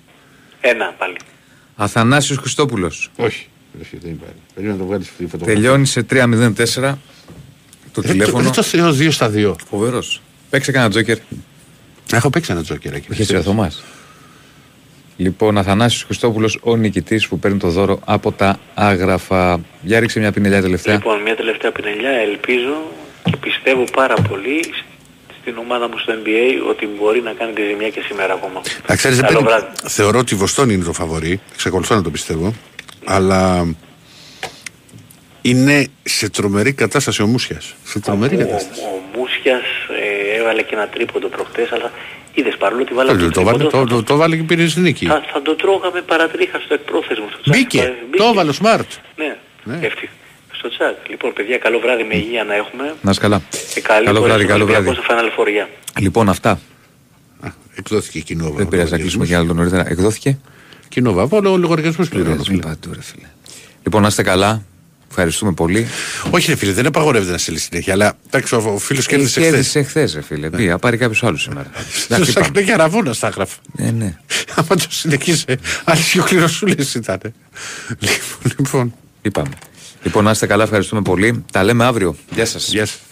Ένα πάλι. Αθανάσιος Χριστόπουλος. Όχι. Τελειώνει σε τρία μηδέν τέσσερα το τηλέφωνο. Αυτό είναι δύο στα δύο. Φοβερός. Παίξε κανένα τζόκερ. Έχω παίξει ένα τζόκερ εκεί. Είχε ο Θωμάς. Λοιπόν, Αθανάσιος Χριστόπουλος, ο νικητής που παίρνει το δώρο από τα άγραφα. Για ρίξε μια πινελιά τελευταία. Λοιπόν, μια τελευταία πινελιά. Ελπίζω και πιστεύω πάρα πολύ στην ομάδα μου στο Ν Μπι Έι ότι μπορεί να κάνει τη ζημιά και σήμερα ακόμα. Να ξέρεις, θεωρώ ότι η Βοστόνη είναι το φαβορί. Εξακολουθώ να το πιστεύω. Αλλά είναι σε τρομερή κατάσταση ο Μούσιας. Σε τρομερή ο, κατάσταση. Ο, ο Μούσιας ε, έβαλε και ένα τρίποντο προχτές, αλλά είδες παρόλο ότι βάλε το, το, το, το, το, το βάλε και πήρε στην νίκη. Θα, θα το τρώγαμε παρατρίχα στο εκπρόθεσμο. Μπήκε, το έβαλε ο Σμαρτ. Ναι, ναι. Εύτη, στο τσακ. Λοιπόν, παιδιά, καλό βράδυ με υγεία να έχουμε. Να είσαι καλά. Και καλή καλό βράδυ, καλό βράδυ. Λοιπόν, αυτά. Α, εκδόθηκε κοινό. Δεν πειράζει να κλείσουμε για άλλο νωρίτερα. Εκδόθηκε. Κοινόβα, όλο ο λογαριασμός πληρώνω. Λοιπόν, να είστε καλά. Ευχαριστούμε πολύ. Όχι, ρε φίλε, δεν απαγορεύεται να στείλει συνέχεια, αλλά εντάξει, ο φίλος κέρδισε χθες. Κέρδισε χθες, ρε φίλε. Πήγα, yeah. πάρει κάποιος άλλος σήμερα. Του έκανε και αραβόνα, στα έγραφε. Ναι, ναι. Άμα το συνεχίσε, άλλες και ο κληροσούλες ήταν. Λοιπόν, λοιπόν. Είπαμε. Λοιπόν, να είστε καλά, ευχαριστούμε πολύ. Τα λέμε αύριο. Γεια σας. Yes.